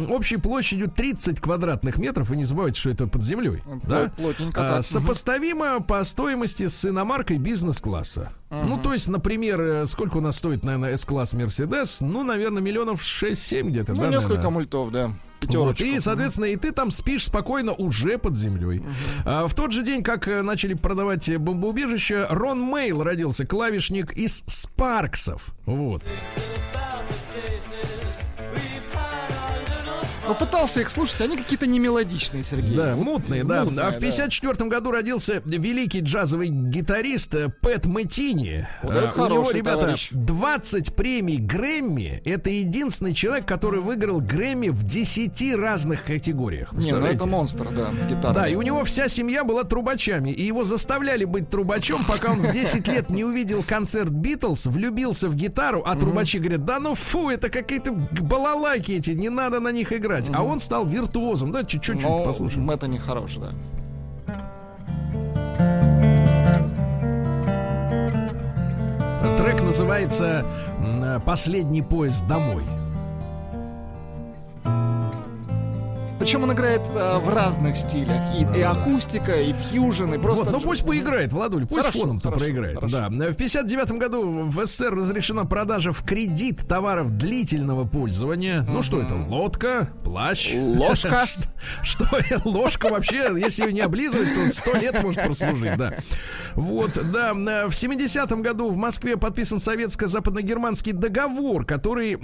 общей площадью тридцать квадратных метров. Вы не забывайте, что это под землей. Плот, да? Плотненько. А, сопоставимо uh-huh. по стоимости с иномаркой бизнес-класса. Uh-huh. Ну, то есть, например, сколько у нас стоит, наверное, S-класс Mercedes? Ну, наверное, миллионов шесть-семь где-то. Ну, да, несколько наверное? мультов, да. Вот, и, соответственно, и ты там спишь спокойно уже под землей. Uh-huh. А, в тот же день, как начали продавать бомбоубежище, Рон Мейл родился, клавишник из Спарксов. Вот. Попытался их слушать, они какие-то немелодичные, Сергей. Да, мутные, да. Мутные, а в тысяча девятьсот пятьдесят четвёртом году родился великий джазовый гитарист Пэт Мэтини. Вот а, у него, ребята, товарищ. двадцать премий Грэмми. Это единственный человек, который выиграл Грэмми в десяти разных категориях. Не, ну это монстр, да, гитара. Да, и у него вся семья была трубачами. И его заставляли быть трубачом, пока он в десять лет не увидел концерт Битлз, влюбился в гитару, а трубачи говорят, да ну фу, это какие-то балалайки эти, не надо на них играть. А он стал виртуозом, да, чуть-чуть послушаем. Но это нехорош, да. Трек называется «Последний поезд домой». Причем он играет э, в разных стилях. И, да, и акустика, да. и фьюжн, и просто... Вот, ну пусть поиграет, Владуль, пусть хорошо, фоном-то хорошо, проиграет. Хорошо. Да. В пятьдесят девятом году в СССР разрешена продажа в кредит товаров длительного пользования. Угу. Ну что это, лодка, плащ? Ложка. Что, ложка вообще, если ее не облизывать, то сто лет может прослужить, да. Вот, да. В семидесятом году в Москве подписан советско-западно-германский договор, который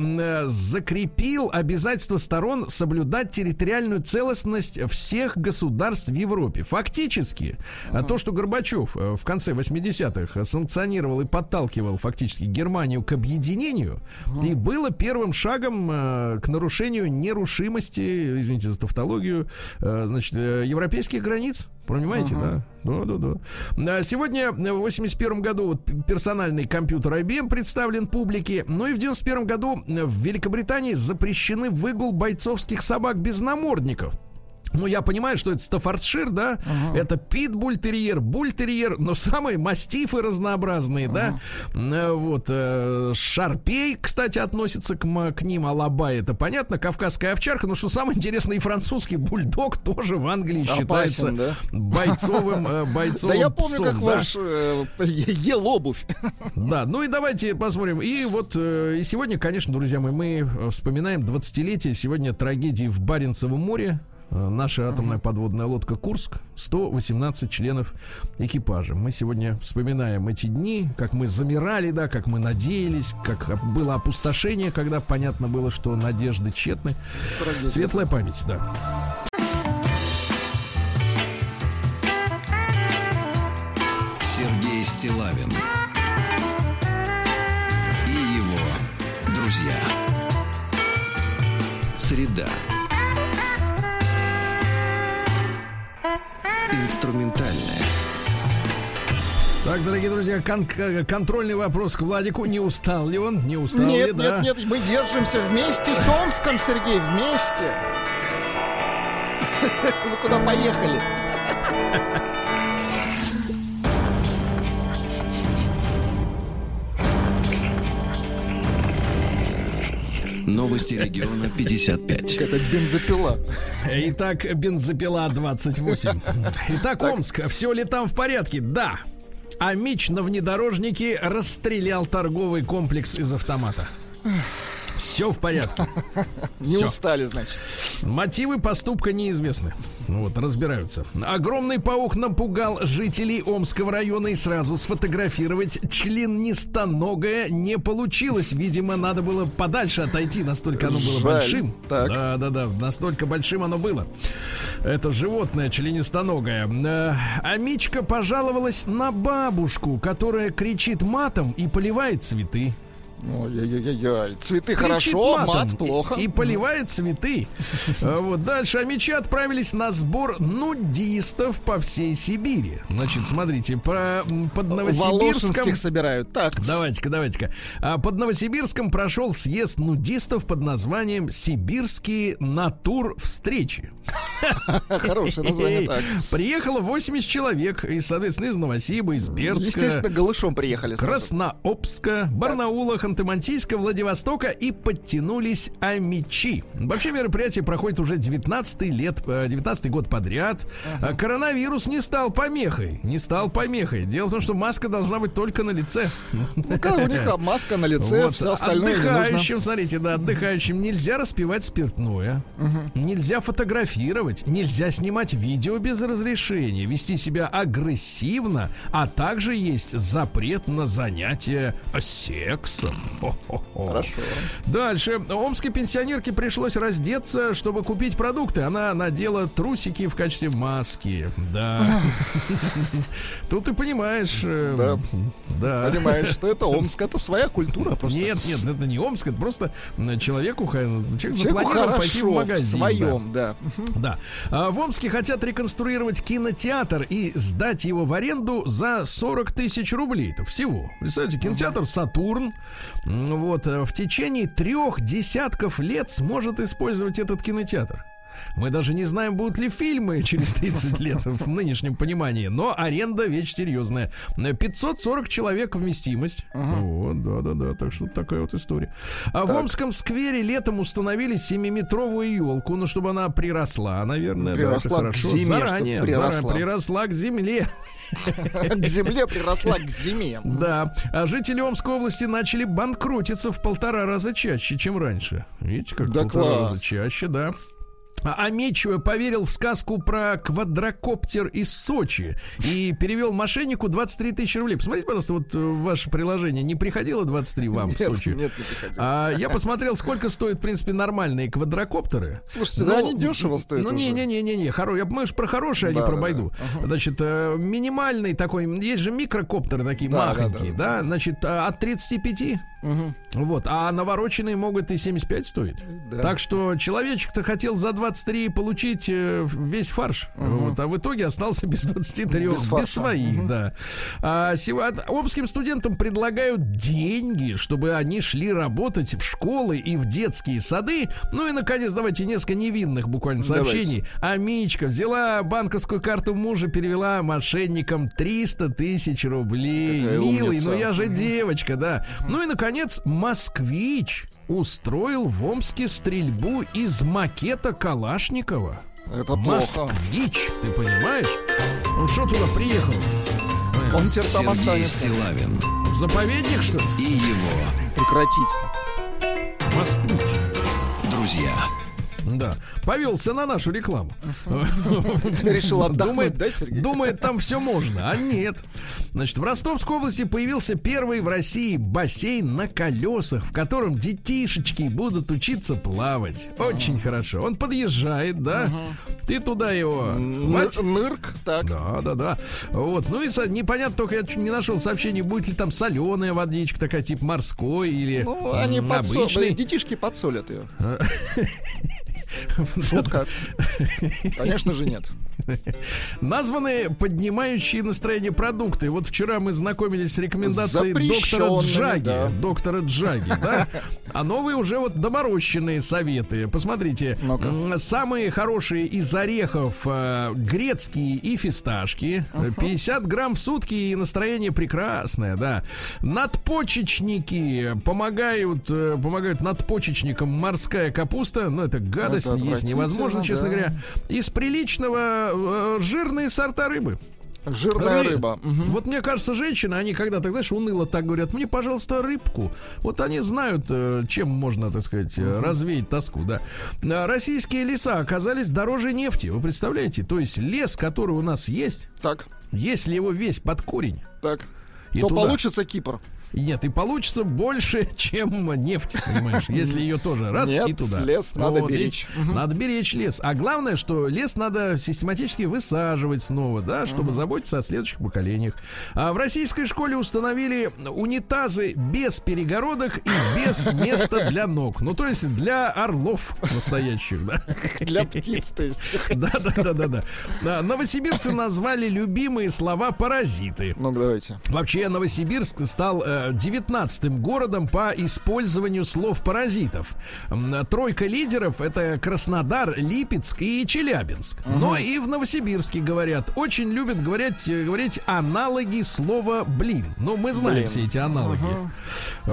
закрепил обязательство сторон соблюдать территориальную целостность всех государств в Европе. Фактически, uh-huh. то, что Горбачев в конце восьмидесятых санкционировал и подталкивал фактически Германию к объединению, uh-huh. и было первым шагом э, к нарушению нерушимости, извините за тавтологию, э, значит, э, европейских границ. Понимаете, uh-huh. да? Да, да, да. Сегодня, в восемьдесят первом году, персональный компьютер ай би эм представлен публике. Ну и в девяносто первом году в Великобритании запрещены выгул бойцовских собак без намордников. Ну, я понимаю, что это стаффордшир, да, uh-huh. это питбультерьер, бультерьер, но самые мастифы разнообразные, uh-huh. да, вот, э, шарпей, кстати, относится к, к ним, алабай, это понятно, кавказская овчарка, но что самое интересное, и французский бульдог тоже в Англии считается опасен, да? бойцовым э, бойцовым. Да я помню, псом, как да? ваш э, ел обувь. Да, ну и давайте посмотрим, и вот, э, и сегодня, конечно, друзья мои, мы вспоминаем двадцатилетие, сегодня трагедии в Баренцевом море. Наша атомная подводная лодка «Курск», сто восемнадцать членов экипажа. Мы сегодня вспоминаем эти дни, как мы замирали, да, как мы надеялись, как было опустошение, когда понятно было, что надежды тщетны. Трагедия. Светлая память, да. Сергей Стиллавин и его друзья. Среда. Инструментальная. Так, дорогие друзья, кон- контрольный вопрос к Владику. Не устал ли он? Не устал нет, ли, нет, да? Нет, нет, мы держимся вместе с Омском, Сергей, вместе. Мы куда поехали? Новости региона пятьдесят пять. Это бензопила. Итак, бензопила двадцать восемь. Итак, так. Омск. Все ли там в порядке? Да. А Мич на внедорожнике расстрелял торговый комплекс из автомата. Все в порядке. Не Все. Устали, значит. Мотивы поступка неизвестны. Вот, разбираются. Огромный паук напугал жителей Омского района, и сразу сфотографировать членистоногое не получилось. Видимо, надо было подальше отойти. Настолько оно было Жаль. большим. Так. Да, да, да. Настолько большим оно было. Это животное членистоногое. А Мичка пожаловалась на бабушку, которая кричит матом и поливает цветы. Ой-ой-ой-ой. Цветы кричит хорошо, матом, мат плохо. И, и поливает цветы. Вот. Дальше амичи отправились на сбор нудистов по всей Сибири. Значит, смотрите, про, под Новосибирском... Волошинских собирают, так. Давайте-ка, давайте-ка. Под Новосибирском прошел съезд нудистов под названием «Сибирские натур-встречи». Хорошее название, так. Приехало восемьдесят человек, и, соответственно, из Новосиба, из Бердска. Естественно, голышом приехали. Краснообска, Барнаула, Ханты-Мансийска, Владивостока, и подтянулись амичи. Вообще мероприятие проходит уже девятнадцатый год подряд. Ага. Коронавирус не стал помехой. Не стал помехой. Дело в том, что маска должна быть только на лице. Ну как у них маска на лице, вот. Все остальное отдыхающим, смотрите, да, отдыхающим нельзя распивать спиртное. Ага. Нельзя фотографировать. Нельзя снимать видео без разрешения. Вести себя агрессивно. А также есть запрет на занятия секс. Хорошо. Дальше. Омской пенсионерке пришлось раздеться, чтобы купить продукты. Она надела трусики в качестве маски. Да. Тут ты понимаешь. Да. Да. Понимаешь, что это Омск. Это своя культура просто. Нет, нет, это не Омск. Это просто человеку, человек запланировал пойти в магазин. В своем, да. Да. да. В Омске хотят реконструировать кинотеатр и сдать его в аренду за сорок тысяч рублей. Это всего. Представляете, кинотеатр «Сатурн». Вот, в течение трех десятков лет сможет использовать этот кинотеатр. Мы даже не знаем, будут ли фильмы через тридцать лет в нынешнем понимании, но аренда вещь серьезная. пятьсот сорок человек вместимость. Ага. Вот, да-да-да, так что такая вот история. А так. В Омском сквере летом установили семиметровую елку, ну, чтобы она приросла, наверное. Приросла, да, к, зиме, заранее, приросла. Заранее, приросла к земле. К земле приросла к зиме. Да. А жители Омской области начали банкротиться в полтора раза чаще, чем раньше. Видите, как да полтора класс. раза чаще, да. А Меч поверил в сказку про квадрокоптер из Сочи и перевел мошеннику двадцать три тысячи рублей. Посмотрите, пожалуйста, вот ваше приложение. Не приходило двадцать три вам нет, в Сочи? Нет, не приходило. А, я посмотрел, сколько стоят, в принципе, нормальные квадрокоптеры. Слушайте, ну, да они дешево стоят. Ну, не-не-не-не, хоро... мы же про хорошие, да, а не про да, байду. Да, ага. Значит, минимальный такой, есть же микрокоптеры такие да, махонькие, да, да, да. да, значит, от тридцати пяти Угу. Вот. А навороченные могут и семьдесят пять стоить. Да. Так что человечек-то хотел за двадцать три получить весь фарш. Угу. Вот, а в итоге остался без двадцати трёх. Без, без своих, угу. да. А, омским студентам предлагают деньги, чтобы они шли работать в школы и в детские сады. Ну и, наконец, давайте несколько невинных буквально сообщений. Давайте. Амичка взяла банковскую карту мужа, перевела мошенникам триста тысяч рублей. Какая милый, умница. Но я же девочка, да. Ну и, наконец, москвич устроил в Омске стрельбу из макета Калашникова. Это москвич, плохо. Ты понимаешь? Он что туда приехал? Он теперь там останется. Сергей Стиллавин. В заповедник, что ли? И его. Прекратить. Москвич. Друзья. Да, повелся на нашу рекламу. Решил отдохнуть, да, Сергей? Думает, там все можно, а нет. Значит, в Ростовской области появился первый в России бассейн на колесах, в котором детишечки будут учиться плавать. Очень хорошо. Он подъезжает, да? Ты туда его... Нырк, так. Да, да, да. Вот, ну и непонятно, только я не нашел сообщение, будет ли там соленая водичка, такая типа морской или обычной. Детишки подсолят ее. Шутка. Конечно же нет. Названы поднимающие настроение продукты. Вот вчера мы знакомились с рекомендацией доктора Джаги, да. доктора Джаги, да? А новые уже вот доморощенные советы. Посмотрите, ну-ка. Самые хорошие из орехов э, грецкие и фисташки. Uh-huh. пятьдесят грамм в сутки, и настроение прекрасное, да. Надпочечники помогают, э, помогают надпочечникам морская капуста. Ну, это гадость, это есть невозможно, да. честно говоря. Из приличного жирные сорта рыбы. Жирная Ры... рыба. Угу. Вот мне кажется, женщины, они когда, так знаешь, уныло так говорят: мне, пожалуйста, рыбку. Вот они знают, чем можно, так сказать, угу. развеять тоску, да. Российские леса оказались дороже нефти. Вы представляете? То есть лес, который у нас есть, так. если его весь под корень, так. И то туда... получится Кипр. Нет, и получится больше, чем нефть, понимаешь, если ее тоже раз Нет, и туда. Лес надо вот, беречь. Угу. Надо беречь лес. А главное, что лес надо систематически высаживать снова, да, чтобы угу. заботиться о следующих поколениях. А в российской школе установили унитазы без перегородок и без места для ног. Ну, то есть для орлов настоящих, да. Для птиц, то есть. Да, да, да, да. Новосибирцы назвали любимые слова паразиты. Ну, давайте. Вообще, Новосибирск стал девятнадцатым городом по использованию слов паразитов. Тройка лидеров — это Краснодар, Липецк и Челябинск. Угу. Но и в Новосибирске говорят, очень любят говорить, говорить аналоги слова блин. Ну, мы знаем блин. все эти аналоги. Угу.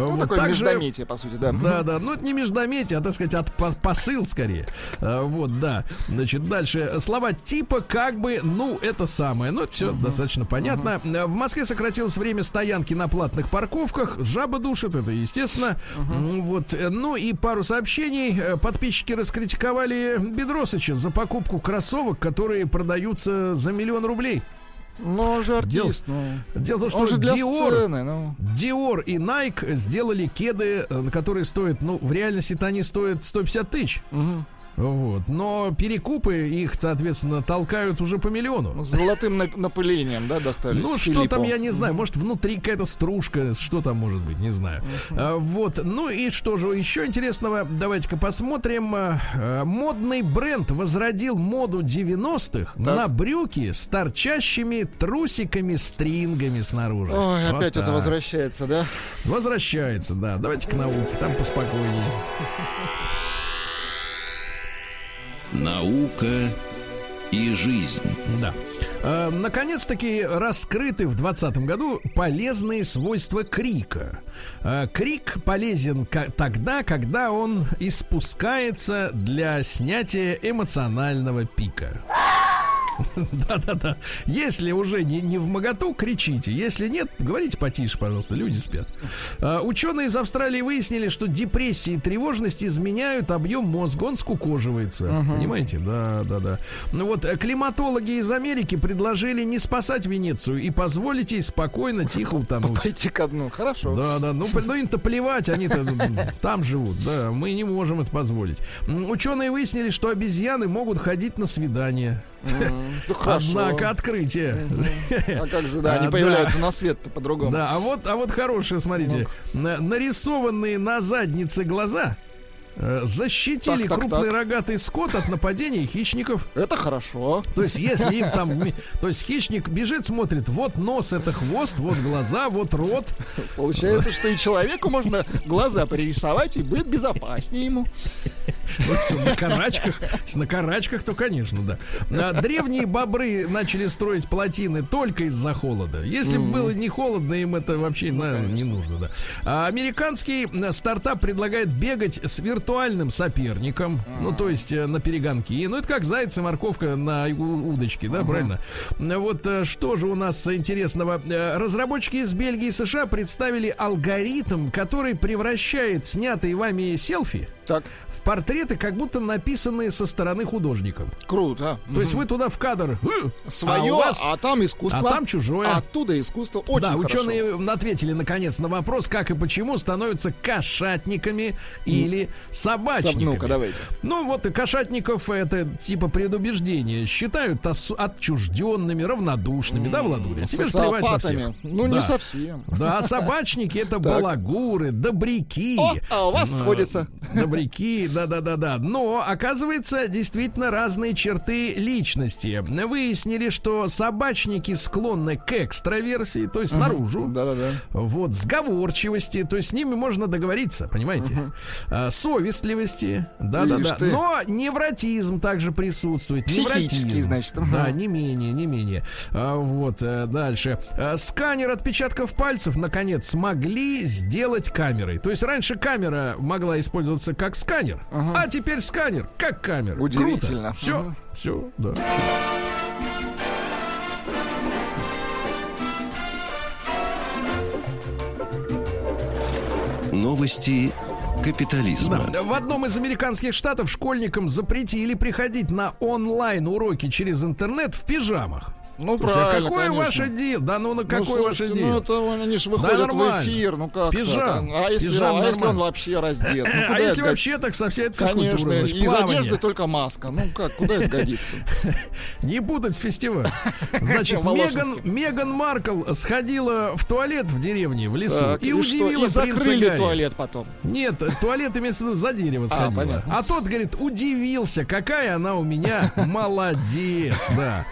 Вот, ну, такое также, междометие, по сути, да. Да, да. Ну, это не междометие, а, так сказать, от посыл скорее. Вот, да. Значит, дальше. Слова типа, как бы, ну, это самое. Ну, это все угу. достаточно понятно. Угу. В Москве сократилось время стоянки на платных парках. Парковках, жаба душит, это естественно. Uh-huh. Вот. Ну и пару сообщений. Подписчики раскритиковали Бедросыча за покупку кроссовок, которые продаются за миллион рублей. Ну, он же артист. Дел... Ну... Дело в том, что Dior, Dior и Nike сделали кеды, которые стоят, ну, в реальности-то они стоят сто пятьдесят тысяч. Uh-huh. Вот. Но перекупы их, соответственно, толкают уже по миллиону. С золотым напылением, да, достались. Ну, что там, я не знаю, может, внутри какая-то стружка, что там может быть, не знаю. uh-huh. Вот, ну и что же еще интересного, давайте-ка посмотрим. Модный бренд возродил моду девяностых на брюки с торчащими трусиками-стрингами снаружи. Ой, вот опять так. это возвращается, да? Возвращается, да, давайте к науке, там поспокойнее. Наука и жизнь. Да. Э, наконец-таки раскрыты в двадцатом году полезные свойства крика. Э, крик полезен к- тогда, когда он испускается для снятия эмоционального пика. Да-да-да. Если уже не, не вмоготу, кричите. Если нет, говорите потише, пожалуйста. Люди спят. А, ученые из Австралии выяснили, что депрессия и тревожность изменяют объем мозга. Он скукоживается. Uh-huh. Понимаете? Да-да-да. Ну вот, климатологи из Америки предложили не спасать Венецию и позволить ей спокойно, тихо утонуть. Пойти ко дну. Хорошо. Да-да. Ну, ну им-то плевать. Они-то там живут. Да. Мы не можем это позволить. Ученые выяснили, что обезьяны могут ходить на свидания. Однако открытие. А как же, да, они появляются на свет-то по-другому. Да, а вот, а вот хорошее, смотрите. Нарисованные на заднице глаза защитили так, так, крупный так. рогатый скот от нападений хищников. Это хорошо. То есть, если им там... То есть, хищник бежит, смотрит, вот нос — это хвост, вот глаза, вот рот. Получается, что и человеку можно глаза пририсовать, и будет безопаснее ему. Ну, все, на карачках. На карачках, то, конечно, да. Древние бобры начали строить плотины только из-за холода. Если бы было не холодно, им это вообще, наверное, не нужно, да. А американский стартап предлагает бегать с вертолетом виртуальным соперником, ну, то есть э, на перегонки. Ну, это как заяц и морковка на удочке, да, uh-huh. правильно? Вот э, что же у нас интересного? Разработчики из Бельгии и США представили алгоритм, который превращает снятые вами селфи так. в портреты, как будто написанные со стороны художником. Круто. То uh-huh. есть вы туда в кадр свое, а, у вас, а там искусство. А там чужое. А оттуда искусство. Очень да, хорошо. Ученые ответили, наконец, на вопрос, как и почему становятся кошатниками mm. или собачниками. Ну-ка, давайте. Ну вот и кошатников, это типа предубеждение, считают ос- отчужденными, равнодушными, mm-hmm. да, Владуля? Тебе же плевать на всех. Ну да. не совсем. Да, а собачники — это балагуры, добряки. О, а у вас а, сходится. Добряки, да-да-да-да. Но, оказывается, действительно разные черты личности. Выяснили, что собачники склонны к экстраверсии, то есть mm-hmm. наружу. Да-да-да. Вот, сговорчивости, то есть с ними можно договориться, понимаете? Mm-hmm. Совестливости, да-да-да, но невротизм также присутствует. Психический, значит. Да, не менее, не менее. А, вот, а, дальше. А, сканер отпечатков пальцев, наконец, смогли сделать камерой. То есть раньше камера могла использоваться как сканер, ага. а теперь сканер как камера. Удивительно. Круто. Все, ага. все, да. Новости капитализма. Да. В одном из американских штатов школьникам запретили приходить на онлайн-уроки через интернет в пижамах. Ну, слушай, правильно, а какое конечно. Ваше дело? Да ну, на какое ну, ваше дело? Ну, это они же выходят да, в эфир, ну как пижам. А если, пижам а если он вообще раздет? Ну, а если это... вообще так со всей этой физкультурой? Конечно, значит, из плавание. Одежды только маска. Ну как, куда это годится? Не путать с фестивалем. Значит, Меган, Меган Маркл сходила в туалет в деревне, в лесу, так, и удивила принца Гарри. И закрыли туалет потом. Нет, туалет имеется в виду, за дерево сходила. А, а тот, говорит, удивился, какая она у меня молодец, да.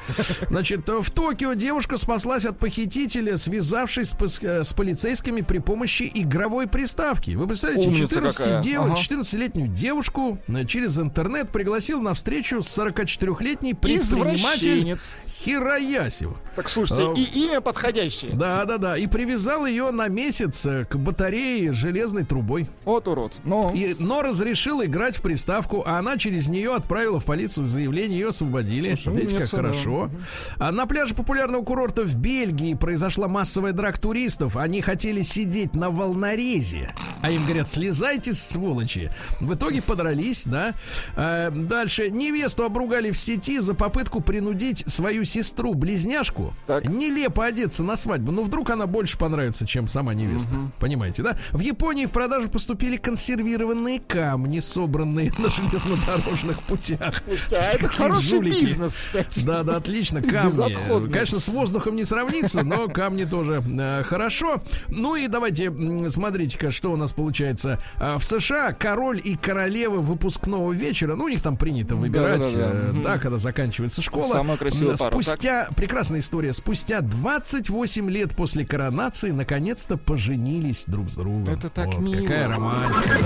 Значит, в Токио девушка спаслась от похитителя, связавшись с, пос- с полицейскими при помощи игровой приставки. Вы представляете, четырнадцатилетнюю дев- ага. девушку через интернет пригласил на встречу с сорокачетырёхлетний предприниматель Хироясева. Так, слушайте, а, и имя подходящее. Да, да, да. И привязал ее на месяц к батарее железной трубой. Вот урод. Но, и, но разрешил играть в приставку, а она через нее отправила в полицию заявление, ее освободили. Видите, как хорошо. Да. А на пляже популярного курорта в Бельгии произошла массовая драка туристов. Они хотели сидеть на волнорезе, а им говорят: слезайте, сволочи. В итоге подрались, да. А дальше. Невесту обругали в сети за попытку принудить свою сестру-близняшку так. нелепо одеться на свадьбу. Но вдруг она больше понравится, чем сама невеста. Угу. Понимаете, да? В Японии в продажу поступили консервированные камни, собранные на железнодорожных путях. А это хороший жулики. Бизнес, кстати. Да, да, отлично. Камни. Конечно, с воздухом не сравнится, но камни тоже э, хорошо. Ну и давайте, смотрите-ка, что у нас получается. В США король и королева выпускного вечера, ну, у них там принято выбирать, да, да, да. Э, да, когда заканчивается школа. Самая красивая пара. Спустя, прекрасная история, спустя двадцать восемь лет после коронации наконец-то поженились друг с другом. Это так вот, мило. Какая романтика.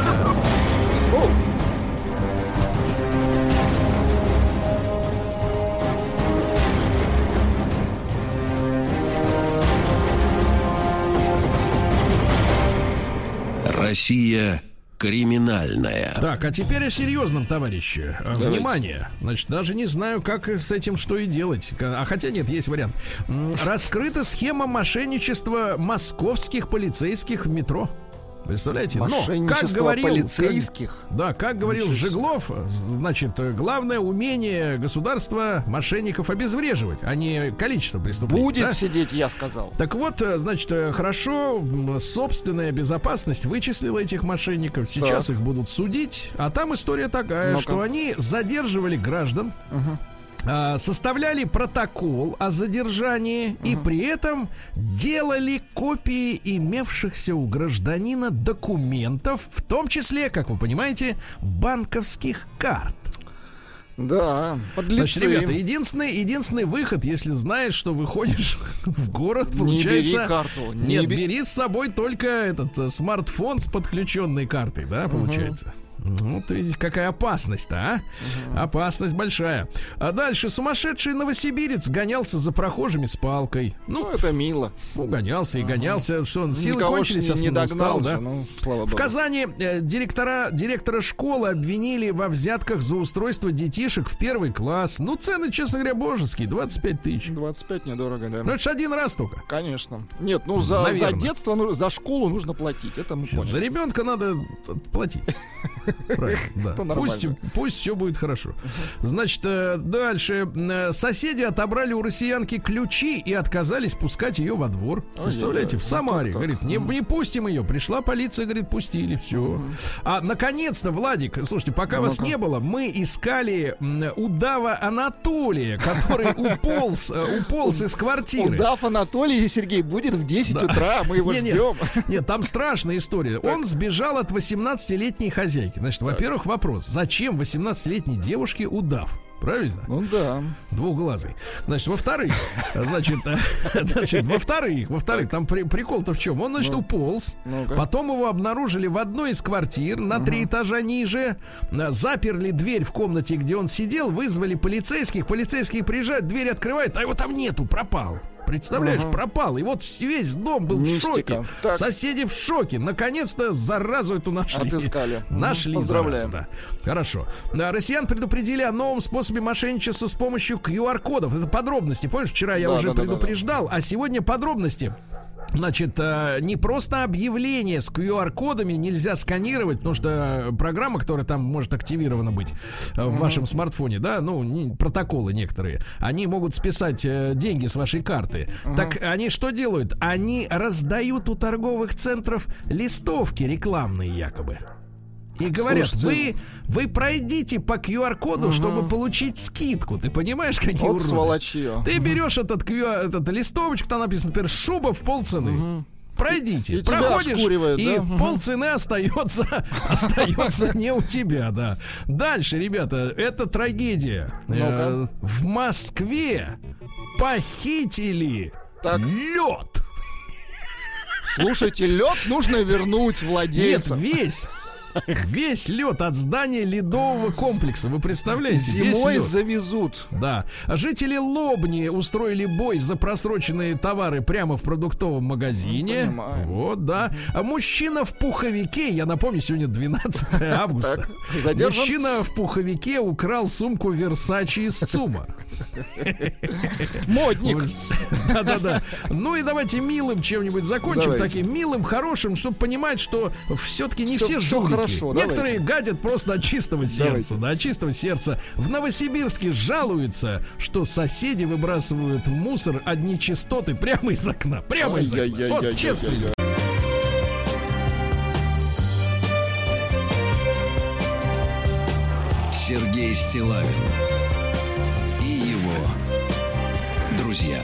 Россия криминальная. Так, а теперь о серьезном, товарищи. Давайте. Внимание. Значит, даже не знаю, как с этим что и делать. А хотя нет, есть вариант. Раскрыта схема мошенничества московских полицейских в метро. Представляете? Но, как говорил полицейских. Как, да, как говорил Жиглов, значит, главное умение государства мошенников обезвреживать, а не количество преступлений. Будет да? сидеть, я сказал. Так вот, значит, хорошо, собственная безопасность вычислила этих мошенников. Сейчас так. их будут судить. А там история такая, ну-ка. Что они задерживали граждан. Угу. составляли протокол о задержании и при этом делали копии имевшихся у гражданина документов, в том числе, как вы понимаете, банковских карт. Да, подлецы. Значит, ребята, единственный, единственный выход, если знаешь, что выходишь в город, получается... Не бери карту. Не нет, б... бери с собой только этот смартфон с подключенной картой, да, получается. Угу. Ну, ты видишь, какая опасность-то, а? Угу. Опасность большая. А дальше сумасшедший новосибирец гонялся за прохожими с палкой. Ну, ну это мило. Ну, гонялся и гонялся. Ага. Что он, силы никого кончились, а снова устал, да? Ну, слава в Казани э, директора, директора школы обвинили во взятках за устройство детишек в первый класс. Ну, цены, честно говоря, божеские. двадцать пять тысяч. двадцать пять недорого, да. Ну, это же один раз только. Конечно. Нет, ну, за, за детство, ну, за школу нужно платить. Это мы поняли. За ребенка надо платить. Да. Пусть, пусть все будет хорошо. Значит, дальше. Соседи отобрали у россиянки ключи и отказались пускать ее во двор. Ой, представляете, в Самаре. Ну, говорит, не, не пустим ее. Пришла полиция, говорит, пустили. Все. Угу. А наконец-то, Владик, слушайте, пока ну, вас ну-ка. не было, мы искали удава Анатолия, который уполз, уполз из квартиры. Удав Анатолия, Сергей, будет в десять да. утра. Мы его нет, ждем. Нет, нет, там страшная история. Так. Он сбежал от восемнадцатилетней хозяйки. Значит, так. во-первых, вопрос. Зачем восемнадцатилетней девушке удав? Правильно? Ну да. Двухглазый. Значит, во-вторых, значит, значит во-вторых, во-вторых, там при, прикол-то в чем? Он, значит, ну, уполз. Ну-ка. Потом его обнаружили в одной из квартир на угу. три этажа ниже. Заперли дверь в комнате, где он сидел. Вызвали полицейских. Полицейские приезжают, дверь открывают, а его там нету, пропал. Представляешь, ага. пропал. И вот весь дом был Мистика. в шоке. Так. Соседи в шоке. Наконец-то заразу эту нашли. Отыскали. Нашли. Поздравляем. Заразу, да. Хорошо. Россиян предупредили о новом способе мошенничества с помощью ку ар-кодов. Это подробности. Помнишь, вчера я да, уже да, предупреждал, да, да. а сегодня подробности. Значит, не просто объявление с ку ар-кодами нельзя сканировать, потому что программа, которая там может активирована быть в вашем смартфоне, да, ну, протоколы некоторые, они могут списать деньги с вашей карты. Так они что делают? Они раздают у торговых центров листовки рекламные якобы. И говорят, Слушайте. вы вы пройдите по ку ар-коду, угу. чтобы получить скидку. Ты понимаешь, какие вот уроды? Сволочье. Ты берешь этот, ку ар, этот листовочку, там написано, например, шуба в полцены. Угу. Пройдите, и проходишь, и да? полцены остается, остается не у тебя, да. Дальше, ребята, это трагедия. Э, в Москве похитили так. лед. Слушайте, лед нужно вернуть владельцам. Нет, весь. Весь лед от здания ледового комплекса. Вы представляете? Зимой завезут. Да. Жители Лобни устроили бой за просроченные товары прямо в продуктовом магазине. Понимаю. Вот, да. Мужчина в пуховике, я напомню, сегодня двенадцатое августа. Так, мужчина в пуховике украл сумку Версачи из ЦУМа. Модник. Да-да-да. Ну и давайте милым чем-нибудь закончим. Давайте. Таким милым, хорошим, чтобы понимать, что все-таки не все, все жулики. Хорошо, некоторые давайте. гадят просто от чистого сердца, да, от чистого сердца. В Новосибирске жалуются, что соседи выбрасывают мусор, одни частоты прямо из окна. Прямо Ой, из окна. Я, я, вот, я, честно. Я, я, я. Сергей Стиллавин и его друзья.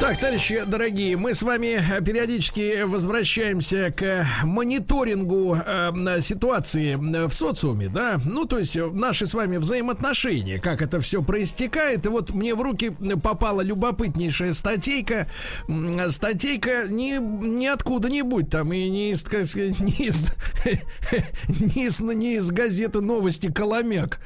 Так, товарищи дорогие, мы с вами периодически возвращаемся к мониторингу э, ситуации в социуме, да, ну, то есть наши с вами взаимоотношения, как это все проистекает, и вот мне в руки попала любопытнейшая статейка, статейка ни, ниоткуда-нибудь, там, и не из, как сказать, не из, не из, не из газеты «Новости Коломяк»,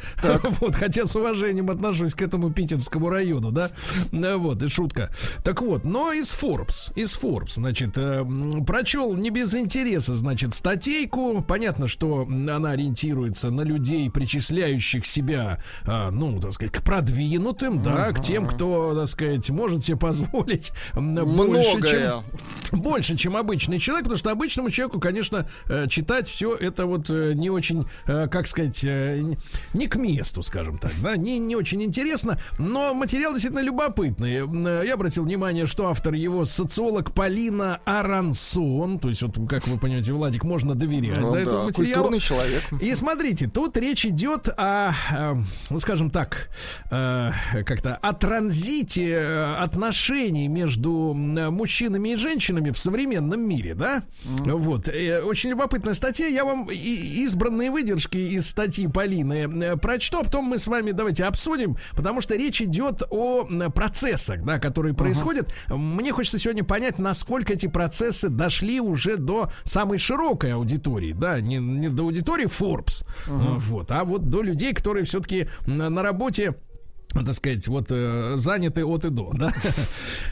вот, хотя с уважением отношусь к этому питерскому району, да, вот, и шутка, так вот, но из Forbes, из Forbes, значит, э, прочел не без интереса, значит, статейку. Понятно, что она ориентируется на людей, причисляющих себя, э, ну, так сказать, к продвинутым, да, uh-huh. к тем, кто, так сказать, может себе позволить э, больше, чем, больше, чем обычный человек, потому что обычному человеку, конечно, читать все это вот не очень, как сказать, не к месту, скажем так, да, не, не очень интересно, но материал действительно любопытный. Я обратил внимание, что автор его социолог Полина Арансон, то есть вот, как вы понимаете, Владик, можно доверять, ну, да, да, этому материалу. Культурный человек. И смотрите, тут речь идет о, ну, скажем так, как-то о транзите отношений между мужчинами и женщинами в современном мире, да? Mm-hmm. Вот. Очень любопытная статья. Я вам избранные выдержки из статьи Полины прочту, а потом мы с вами давайте обсудим, потому что речь идет о процессах, да, которые mm-hmm. происходят. Мне хочется сегодня понять, насколько эти процессы дошли уже до самой широкой аудитории, да, не, не до аудитории Forbes, mm-hmm. вот, а вот до людей, которые все-таки на, на работе, так сказать, вот э, заняты от и до, да?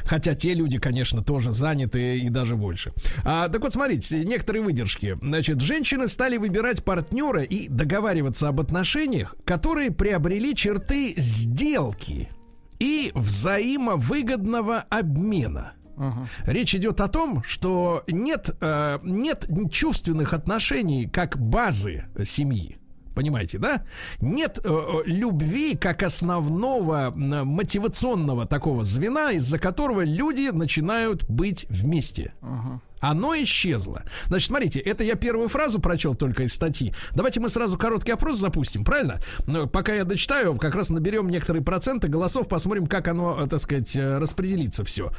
Хотя те люди, конечно, тоже заняты и даже больше. А, так вот, смотрите, некоторые выдержки. Значит, женщины стали выбирать партнера и договариваться об отношениях, которые приобрели черты сделки и взаимовыгодного обмена. Uh-huh. Речь идет о том, что нет, э, нет чувственных отношений как базы семьи. Понимаете, да? Нет э, любви как основного э, мотивационного такого звена, из-за которого люди начинают быть вместе. Uh-huh. Оно исчезло. Значит, смотрите, это я первую фразу прочел только из статьи. Давайте мы сразу короткий опрос запустим, правильно? Но пока я дочитаю, как раз наберем некоторые проценты голосов, посмотрим, как оно, так сказать, распределится все.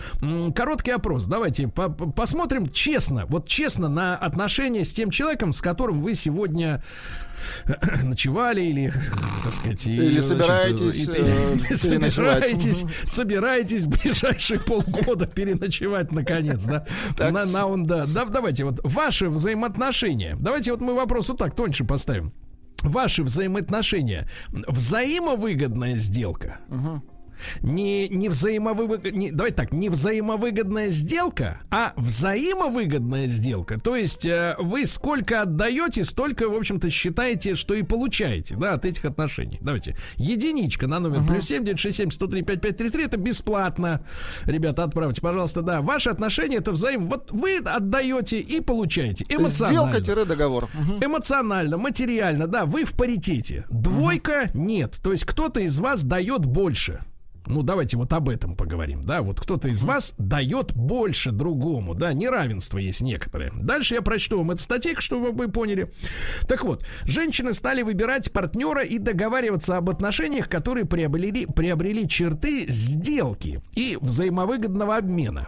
Короткий опрос. Давайте посмотрим честно, вот честно на отношения с тем человеком, с которым вы сегодня ночевали или, так сказать, или и, собираетесь, значит, э, и, собираетесь, собираетесь в ближайшие полгода переночевать, наконец, да? На, на он, да. Да, давайте вот ваши взаимоотношения. Давайте вот мы вопрос вот так тоньше поставим. Ваши взаимоотношения. Взаимовыгодная сделка. Угу. Не, не взаимовыгодная, не, давайте так, не взаимовыгодная сделка, а взаимовыгодная сделка. То есть э, вы сколько отдаете, столько, в общем-то, считаете, что и получаете, да, от этих отношений. Давайте, единичка на номер uh-huh. плюс семь девятьсот шестьдесят семь сто три пятьдесят пять тридцать три, это бесплатно, ребята, отправьте, пожалуйста, да, ваши отношения, это взаим, вот вы отдаете и получаете эмоционально. Сделка-договор. Uh-huh. Эмоционально, материально, да, вы в паритете. Двойка uh-huh. нет, то есть кто-то из вас дает больше. Ну, давайте вот об этом поговорим, да, вот кто-то из вас дает больше другому, да, неравенство есть некоторое. Дальше я прочту вам эту статью, чтобы вы поняли. Так вот, женщины стали выбирать партнера и договариваться об отношениях, которые приобрели, приобрели черты сделки и взаимовыгодного обмена.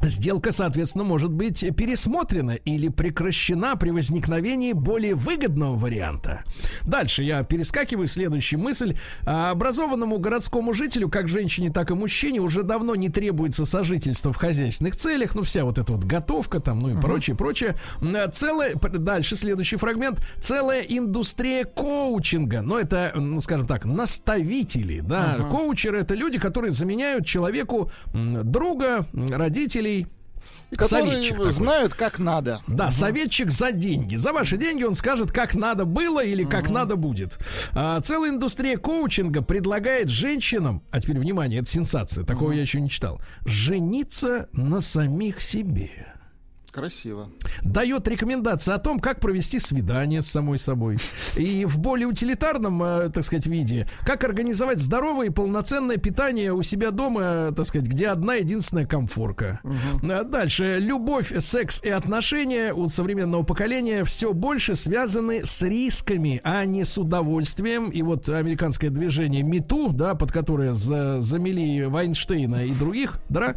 Сделка, соответственно, может быть пересмотрена или прекращена при возникновении более выгодного варианта. Дальше я перескакиваю в следующую мысль. Образованному городскому жителю, как женщине, так и мужчине, уже давно не требуется сожительство в хозяйственных целях. Ну, вся вот эта вот готовка там, ну и uh-huh. прочее, прочее. Целая, дальше следующий фрагмент. Целая индустрия коучинга. Но это, ну, скажем так, наставители, да. Uh-huh. Коучеры — это люди, которые заменяют человеку друга, родителей, и которые знают, как надо. Да, угу. советчик за деньги. За ваши деньги он скажет, как надо было или как угу. надо будет. А, целая индустрия коучинга предлагает женщинам, а теперь внимание, это сенсация, такого угу. я еще не читал, жениться на самих себе. Красиво. Дает рекомендации о том, как провести свидание с самой собой. И в более утилитарном, так сказать, виде, как организовать здоровое и полноценное питание у себя дома, так сказать, где одна единственная комфорка. Угу. Дальше. Любовь, секс и отношения у современного поколения все больше связаны с рисками, а не с удовольствием. И вот американское движение MeToo, да, под которое за, замели Вайнштейна и других, да,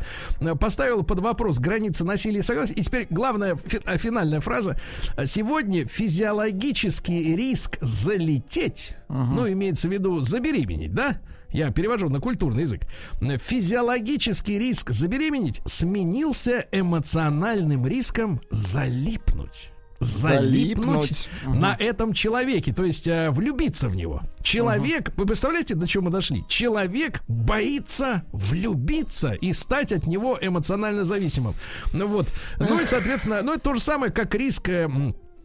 поставило под вопрос границы насилия и согласия. И теперь главная финальная фраза. Сегодня физиологический риск залететь, uh-huh. ну, имеется в виду забеременеть, да? Я перевожу на культурный язык. Физиологический риск забеременеть сменился эмоциональным риском залипнуть. Залипнуть, залипнуть. на угу. этом человеке, то есть э, влюбиться в него. Человек, угу. вы представляете, до чего мы дошли? Человек боится влюбиться и стать от него эмоционально зависимым. Ну вот, ну и соответственно, ну это то же самое, как риск э,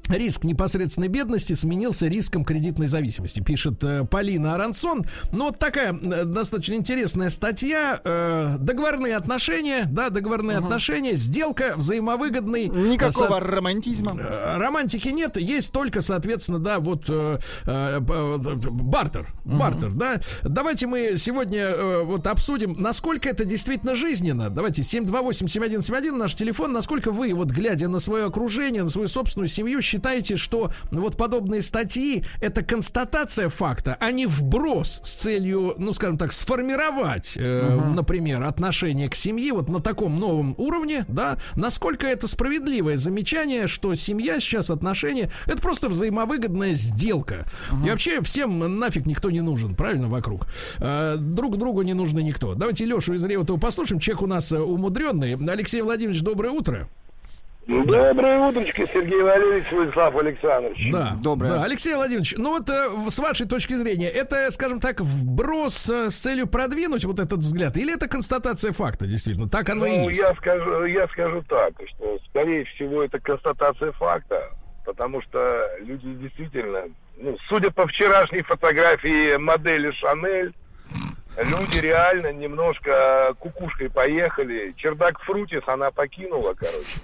Риск непосредственной бедности сменился риском кредитной зависимости, пишет э, Полина Арансон. Ну, вот такая э, достаточно интересная статья. Э, договорные отношения, да, договорные угу. отношения, сделка взаимовыгодный. Никакого э, со... романтизма. Э, романтики нет, есть только, соответственно, да, вот э, э, бартер. Угу. Бартер, да. Давайте мы сегодня э, вот обсудим, насколько это действительно жизненно. Давайте, семь два восемь семь один семь один, наш телефон, насколько вы, вот глядя на свое окружение, на свою собственную семью, считаете, что вот подобные статьи — это констатация факта, а не вброс с целью, ну, скажем так, сформировать, э, угу. например, отношение к семье вот на таком новом уровне, да? Насколько это справедливое замечание, что семья сейчас, отношения — это просто взаимовыгодная сделка. Угу. И вообще всем нафиг никто не нужен, правильно, вокруг. Э, друг другу не нужны никто. Давайте Лешу из Реутова послушаем. Человек у нас умудренный. Алексей Владимирович, доброе утро. Доброе утречко, Сергей Валерьевич, Владислав Александрович. Да, доброе. Да, Алексей Владимирович, ну вот э, с вашей точки зрения, это, скажем так, вброс э, с целью продвинуть вот этот взгляд, или это констатация факта, действительно, так оно ну, и есть? Ну, я скажу, я скажу так, что, скорее всего, это констатация факта, потому что люди действительно, ну, судя по вчерашней фотографии модели Шанель, люди реально немножко кукушкой поехали. Чердак Фрутис она покинула, короче.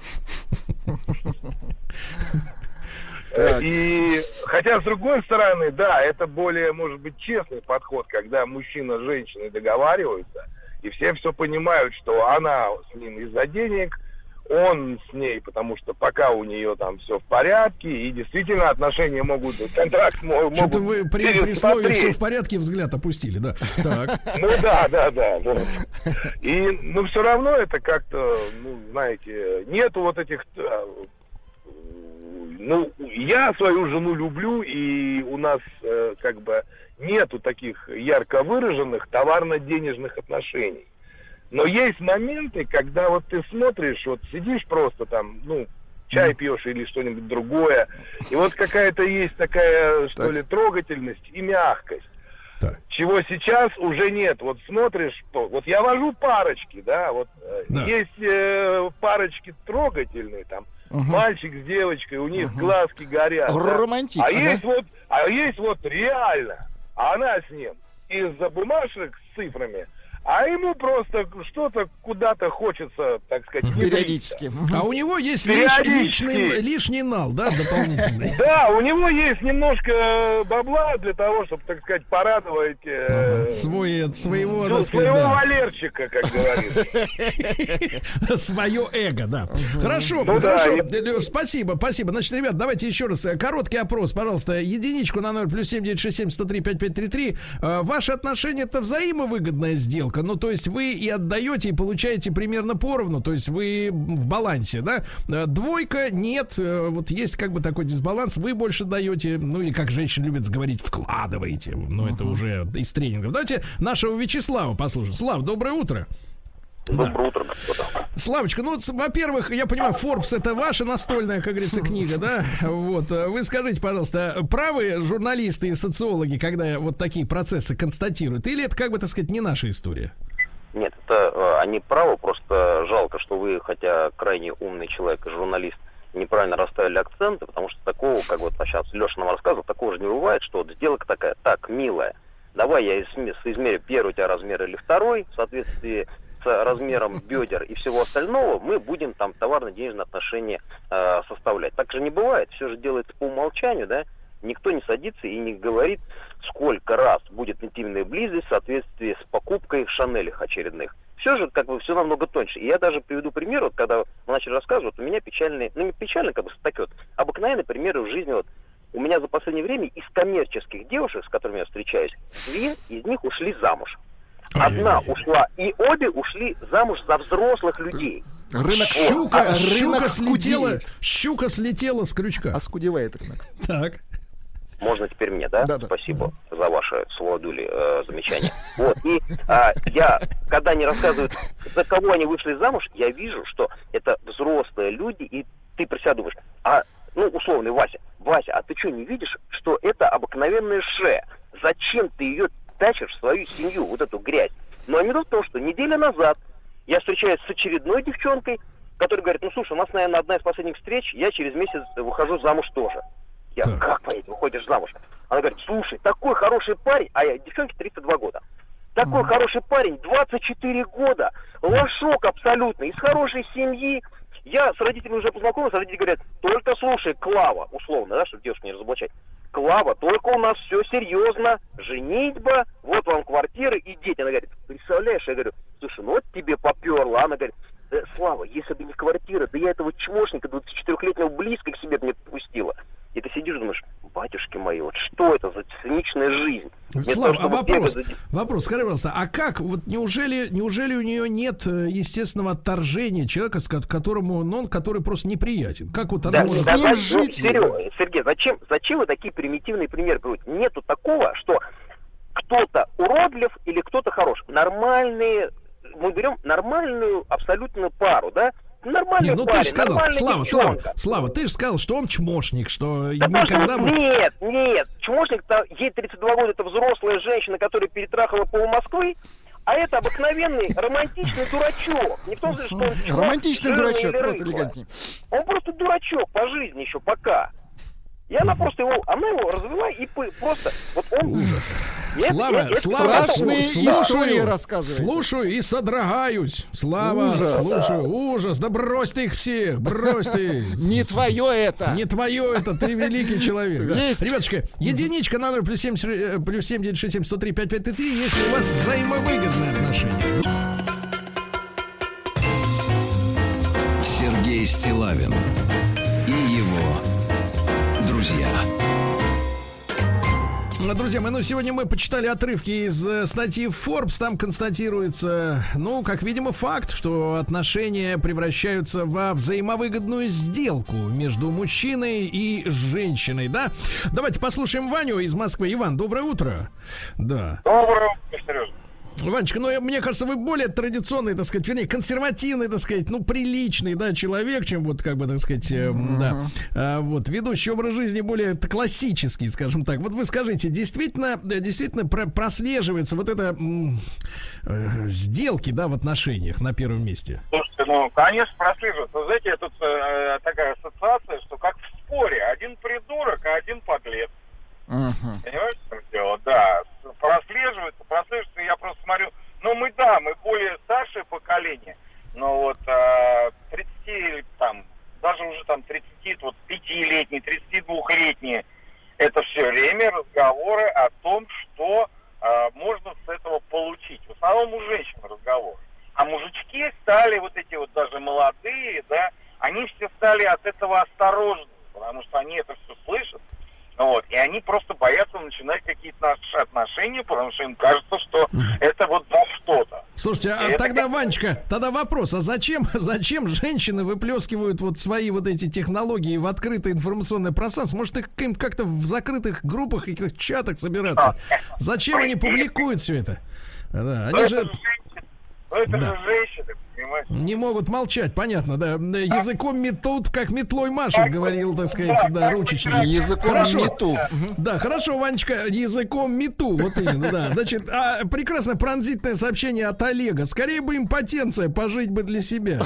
И хотя, с другой стороны, да, это более, может быть, честный подход, когда мужчина с женщиной договариваются, и все все понимают, что она с ним из-за денег, он с ней, потому что пока у нее там все в порядке, и действительно отношения могут, контракт могут... Что-то вы при, при слове «все в порядке» взгляд опустили, да? Так. Ну да, да, да. да. И, ну, все равно это как-то, ну, знаете, нету вот этих... Ну, я свою жену люблю, и у нас э, как бы нету таких ярко выраженных товарно-денежных отношений. Но есть моменты, когда вот ты смотришь, вот сидишь просто там, ну, чай пьешь или что-нибудь другое, и вот какая-то есть такая, что так. ли, трогательность и мягкость, так. чего сейчас уже нет. Вот смотришь, вот я вожу парочки, да, вот да. есть э, парочки трогательные, там, угу. мальчик с девочкой, у них угу. глазки горят. Романтик, да? а, ага. есть вот, а есть вот реально, а она с ним из-за бумажек с цифрами, а ему просто что-то куда-то хочется, так сказать, периодически. А у него есть лиш, личный, лишний нал, да, дополнительный. Да, у него есть немножко бабла для того, чтобы, так сказать, порадовать э, Свой, своего, ну, сказать, своего да. Валерчика, как говорится. Свое эго, да. Хорошо, ну, хорошо. Да, и... Спасибо, спасибо. Значит, ребят, давайте еще раз короткий опрос, пожалуйста. Единичку на номер плюс семь девять шесть семь сто три пять пять три три. Ваши отношения — это взаимовыгодная сделка. Ну, то есть вы и отдаете, и получаете примерно поровну, то есть вы в балансе, да? Двойка — нет, вот есть как бы такой дисбаланс, вы больше даете, ну, или, как женщины любят говорить, вкладываете, ну, uh-huh. это уже из тренингов. Давайте нашего Вячеслава послушаем. Слав, доброе утро. Доброе да. утро, господа. Славочка, ну, во-первых, я понимаю, Forbes — это ваша настольная, как говорится, книга, да? Вот, вы скажите, пожалуйста, правы журналисты и социологи, когда вот такие процессы констатируют? Или это, как бы, так сказать, не наша история? Нет, это они правы, просто жалко, что вы, хотя крайне умный человек и журналист, неправильно расставили акценты, потому что такого, как вот сейчас Леша нам рассказывал, такого же не бывает, что вот сделка такая: так, милая, давай я измерю первый у тебя размер или второй, в соответствии с размером бедер и всего остального мы будем там товарно-денежные отношения э, составлять. Так же не бывает, все же делается по умолчанию, да? Никто не садится и не говорит, сколько раз будет интимная близость в соответствии с покупкой в Шанелях очередных. Все же, как бы, все намного тоньше. И я даже приведу пример, вот когда мы начали рассказывать, у меня печальные, ну не печальные, как бы, такие вот обыкновенные примеры в жизни. Вот у меня за последнее время из коммерческих девушек, с которыми я встречаюсь, две из них ушли замуж. Одна ушла, и обе ушли замуж за взрослых людей. Рынок, щука, а, щука, слетела, щука слетела с крючка. Оскудевает рынок. Так. Можно теперь мне, да? Да, да. Спасибо за ваше словодули э, замечание. Вот. И э, я, когда они рассказывают, за кого они вышли замуж, я вижу, что это взрослые люди, и ты про себя думаешь, а, ну, условный Вася, Вася, а ты что, не видишь, что это обыкновенная ше? Зачем ты ее тащишь в свою семью, вот эту грязь? Но а не то, что неделя назад я встречаюсь с очередной девчонкой, который говорит: ну слушай, у нас, наверное, одна из последних встреч, я через месяц выхожу замуж тоже. Я: так. Как, поедешь, выходишь замуж? Она говорит: слушай, такой хороший парень, а я, девчонке тридцать два года. Такой mm. хороший парень, двадцать четыре года, лошок абсолютно, из хорошей семьи. Я с родителями уже познакомился, родители говорят: только слушай, Клава, условно, да, чтобы девушку не разоблачать. Клава, только у нас все серьезно, женитьба, вот вам квартиры и дети. Она говорит: представляешь, я говорю: слушай, ну вот тебе поперло. Она говорит: э, Слава, если бы не квартира, да я этого чмошника двадцатичетырехлетнего близко к себе бы не подпустила. И ты сидишь и думаешь: батюшки мои, вот что это за циничная жизнь? Слава, а вопрос, бегать... вопрос, скажи, пожалуйста, а как, вот неужели, неужели у нее нет естественного отторжения человека, с которому, ну, он, который просто неприятен? Как вот она да, может да, да, жить? Серег, Сергей, зачем, зачем вы такие примитивные примеры берете? Нету такого, что кто-то уродлив или кто-то хорош. Нормальные, мы берем нормальную абсолютную пару, да? Нормальный не, ну парень, ты же сказал, Слава, Слава, Слава, ты же сказал, что он чмошник, что да никогда... Что... Бы... Нет, нет, чмошник, ей тридцать два года, это взрослая женщина, которая перетрахала пол Москвы, а это обыкновенный романтичный дурачок. Не в том смысле, что он чмошник, романтичный дурачок, просто элегантнее. Он просто дурачок по жизни еще пока. И она просто его, она его развела и просто... Вот он... Ужас. Нет, Слава, нет, Слава, страшные истории рассказывает. Слушаю и содрогаюсь. Слава, ужас. Слушаю. Ужас. Да брось ты их всех, брось ты. Не твое это. Не твое это, ты великий человек. Ребятушки, единичка на номер плюс семь девять шесть семь сто три пять пять три, если у вас взаимовыгодные отношения. Сергей Стиллавин и его... Друзья мои, ну сегодня мы почитали отрывки из статьи Forbes. Там констатируется, ну, как видимо, факт, что отношения превращаются во взаимовыгодную сделку между мужчиной и женщиной, да? Давайте послушаем Ваню из Москвы. Иван, доброе утро. Да. Доброе утро, Сережа. Ванечка, ну, мне кажется, вы более традиционный, так сказать, вернее, консервативный, так сказать, ну, приличный, да, человек, чем вот, как бы, так сказать, э, mm-hmm. да, а, вот, ведущий образ жизни более классический, скажем так. Вот вы скажите, действительно, действительно прослеживается вот это м- э, сделки, да, в отношениях на первом месте? Слушайте, ну, конечно, прослеживается. Вы знаете, тут э, такая ассоциация, что как в споре, один придурок, а один подлец. Uh-huh. Понимаешь, что там дело? Да, прослеживается, прослеживается, я просто смотрю, ну мы, да, мы более старшее поколение, но вот а, тридцати, там, даже уже там тридцатипятилетние, тридцатидвухлетние, это все время разговоры о том, что а, можно с этого получить. В основном у женщин разговоры. А мужички стали, вот эти вот даже молодые, да, они все стали от этого осторожны, потому что они это все слышат. Вот. И они просто боятся начинать какие-то наши отношения, потому что им кажется, что это вот за что-то. Слушайте, а тогда, как... Ванечка, тогда вопрос, а зачем, зачем женщины выплескивают вот свои вот эти технологии в открытое информационное пространство? Может, их им как-то в закрытых группах и чатах собираться? Зачем они публикуют все это? Да, они же... Ну, это да. же женщины, понимаете? Не могут молчать, понятно, да. Языком метут, как метлой машут, говорил, так сказать, да, да ручечник. Языком хорошо. мету. Да, хорошо, Ванечка, языком мету, вот именно, да. Значит, а прекрасное пронзительное сообщение от Олега. Скорее бы импотенция, пожить бы для себя.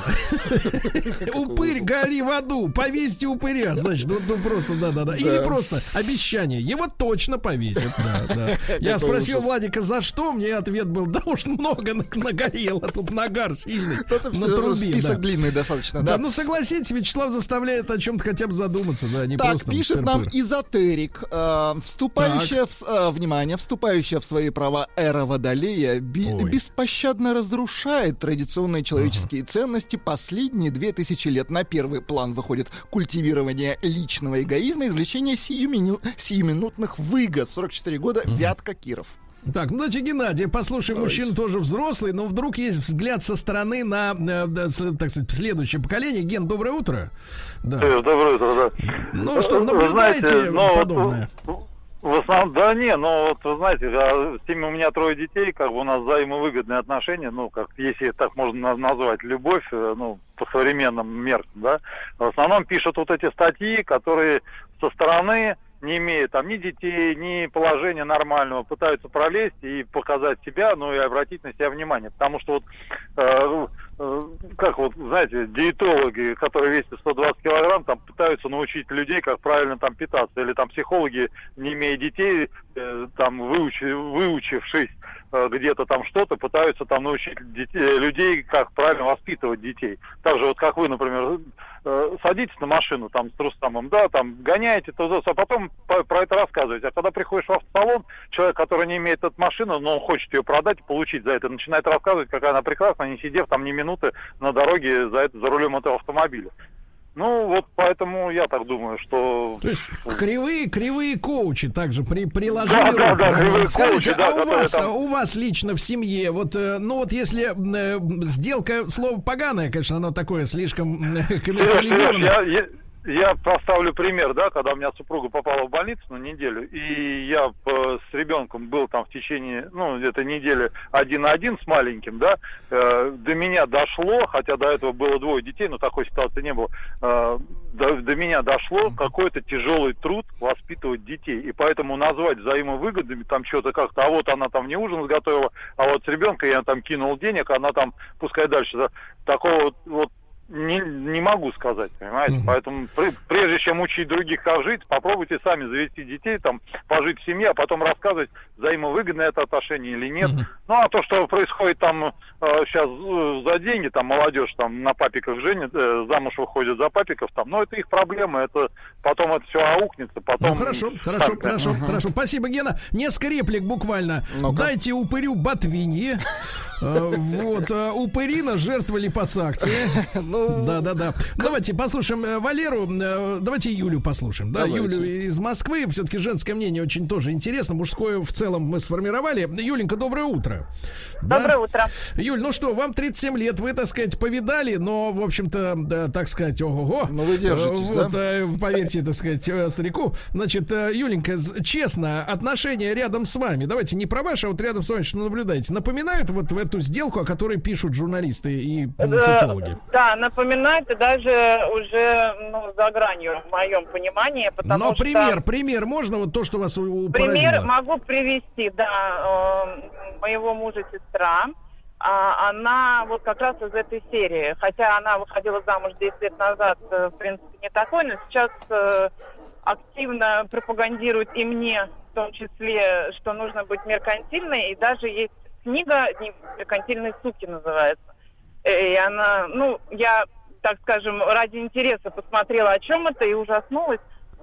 Упырь, гори в аду, повесьте упыря, значит, ну просто, да-да-да. Или просто обещание, его точно повесят, да, да. Я спросил Владика, за что, мне ответ был, да уж много нагорело. А тут нагар сильный. Это на все, трубе, список да. длинный достаточно. Да. да, ну согласитесь, Вячеслав заставляет о чем-то хотя бы задуматься, да, не так, просто. Так пишет нам эзотерик, э, вступающая в, э, внимание, вступающая в свои права эра Водолея би- беспощадно разрушает традиционные человеческие ага. ценности. Последние две тысячи лет на первый план выходит культивирование личного эгоизма, извлечение сиюмину- сиюминутных выгод. сорок четыре года, ага. Вятка, Киров. Так, ну давайте Геннадий, послушай, мужчина тоже взрослый, но вдруг есть взгляд со стороны на, так сказать, следующее поколение. Ген, доброе утро. Да. Доброе утро, да. Ну что, наблюдаете подобное? В основном, да не, но вот вы знаете, с теми у меня трое детей, как бы у нас взаимовыгодные отношения, ну, как если так можно назвать, любовь, ну, по современным меркам, да. В основном пишут вот эти статьи, которые со стороны... не имея там ни детей, ни положения нормального, пытаются пролезть и показать себя, ну и обратить на себя внимание. Потому что вот э, как вот, знаете, диетологи, которые весят сто двадцать килограмм, там пытаются научить людей, как правильно там питаться. Или там психологи, не имея детей, там выучи, выучившись где-то там что-то, пытаются там научить детей, людей, как правильно воспитывать детей. Так же вот, как вы, например, садитесь на машину там с трустамом, да, там гоняете, то, а потом про это рассказываете. А когда приходишь в автосалон, человек, который не имеет эту машину, но он хочет ее продать, получить за это, начинает рассказывать, какая она прекрасна, не сидев там ни минуты на дороге за, это, за рулем этого автомобиля. Ну, вот поэтому я так думаю, что... То есть кривые, кривые коучи также при, приложили... Да, да, да, кривые Скажите, коучи, а да, у, вас, там... у вас лично в семье, вот, ну вот если сделка, слово поганое, конечно, оно такое слишком коммерциализированное... Я поставлю пример, да, когда у меня супруга попала в больницу на неделю, и я с ребенком был там в течение, ну, этой недели один на один с маленьким, да, э, до меня дошло, хотя до этого было двое детей, но такой ситуации не было, э, до, до меня дошло какой-то тяжелый труд воспитывать детей, и поэтому назвать взаимовыгодами там что-то как-то, а вот она там не ужин сготовила, а вот с ребенком я там кинул денег, она там, пускай дальше, да, такого вот, Не, не могу сказать, понимаете? Mm-hmm. Поэтому прежде чем учить других, как жить, попробуйте сами завести детей, там, пожить в семье, а потом рассказывать, взаимовыгодно это отношение или нет. Mm-hmm. Ну, а то, что происходит там э, сейчас за деньги, там, молодежь там на папиках женит, э, замуж выходит за папиков, там, ну, это их проблема, это потом это все аукнется, потом... Ну, хорошо, и... хорошо, так, хорошо, да. хорошо. Спасибо, Гена. Несколько реплик буквально. Ну-ка. Дайте упырю ботвинье. Вот, упырина жертва липосакции. Да, да, да. Давайте послушаем Валеру. Давайте Юлю послушаем. Да, Юлю из Москвы. Все-таки женское мнение очень тоже интересно. Мужское в целом мы сформировали. Юленька, доброе утро. Доброе да? утро. Юль, ну что, вам тридцать семь лет, вы, так сказать, повидали, но, в общем-то, да, так сказать, ого-го. Ну, вы держитесь, вот, да? Поверьте, так сказать, старику. Значит, Юленька, честно, отношения рядом с вами, давайте не про ваши, а вот рядом с вами, что наблюдаете, напоминают вот в эту сделку, о которой пишут журналисты и социологи? Да, напоминает, и даже уже, ну, за гранью, в моем понимании. Потому Но что... пример, пример можно? Вот то, что вас поразило. Пример могу привести, да. Э, моего мужа сестра. А, она вот как раз из этой серии. Хотя она выходила замуж десять лет назад, э, в принципе, не такой. Но сейчас э, активно пропагандирует и мне, в том числе, что нужно быть меркантильной. И даже есть книга «Меркантильные суки» называется. И она, ну, я, так скажем, ради интереса посмотрела, о чем это, и ужаснулась,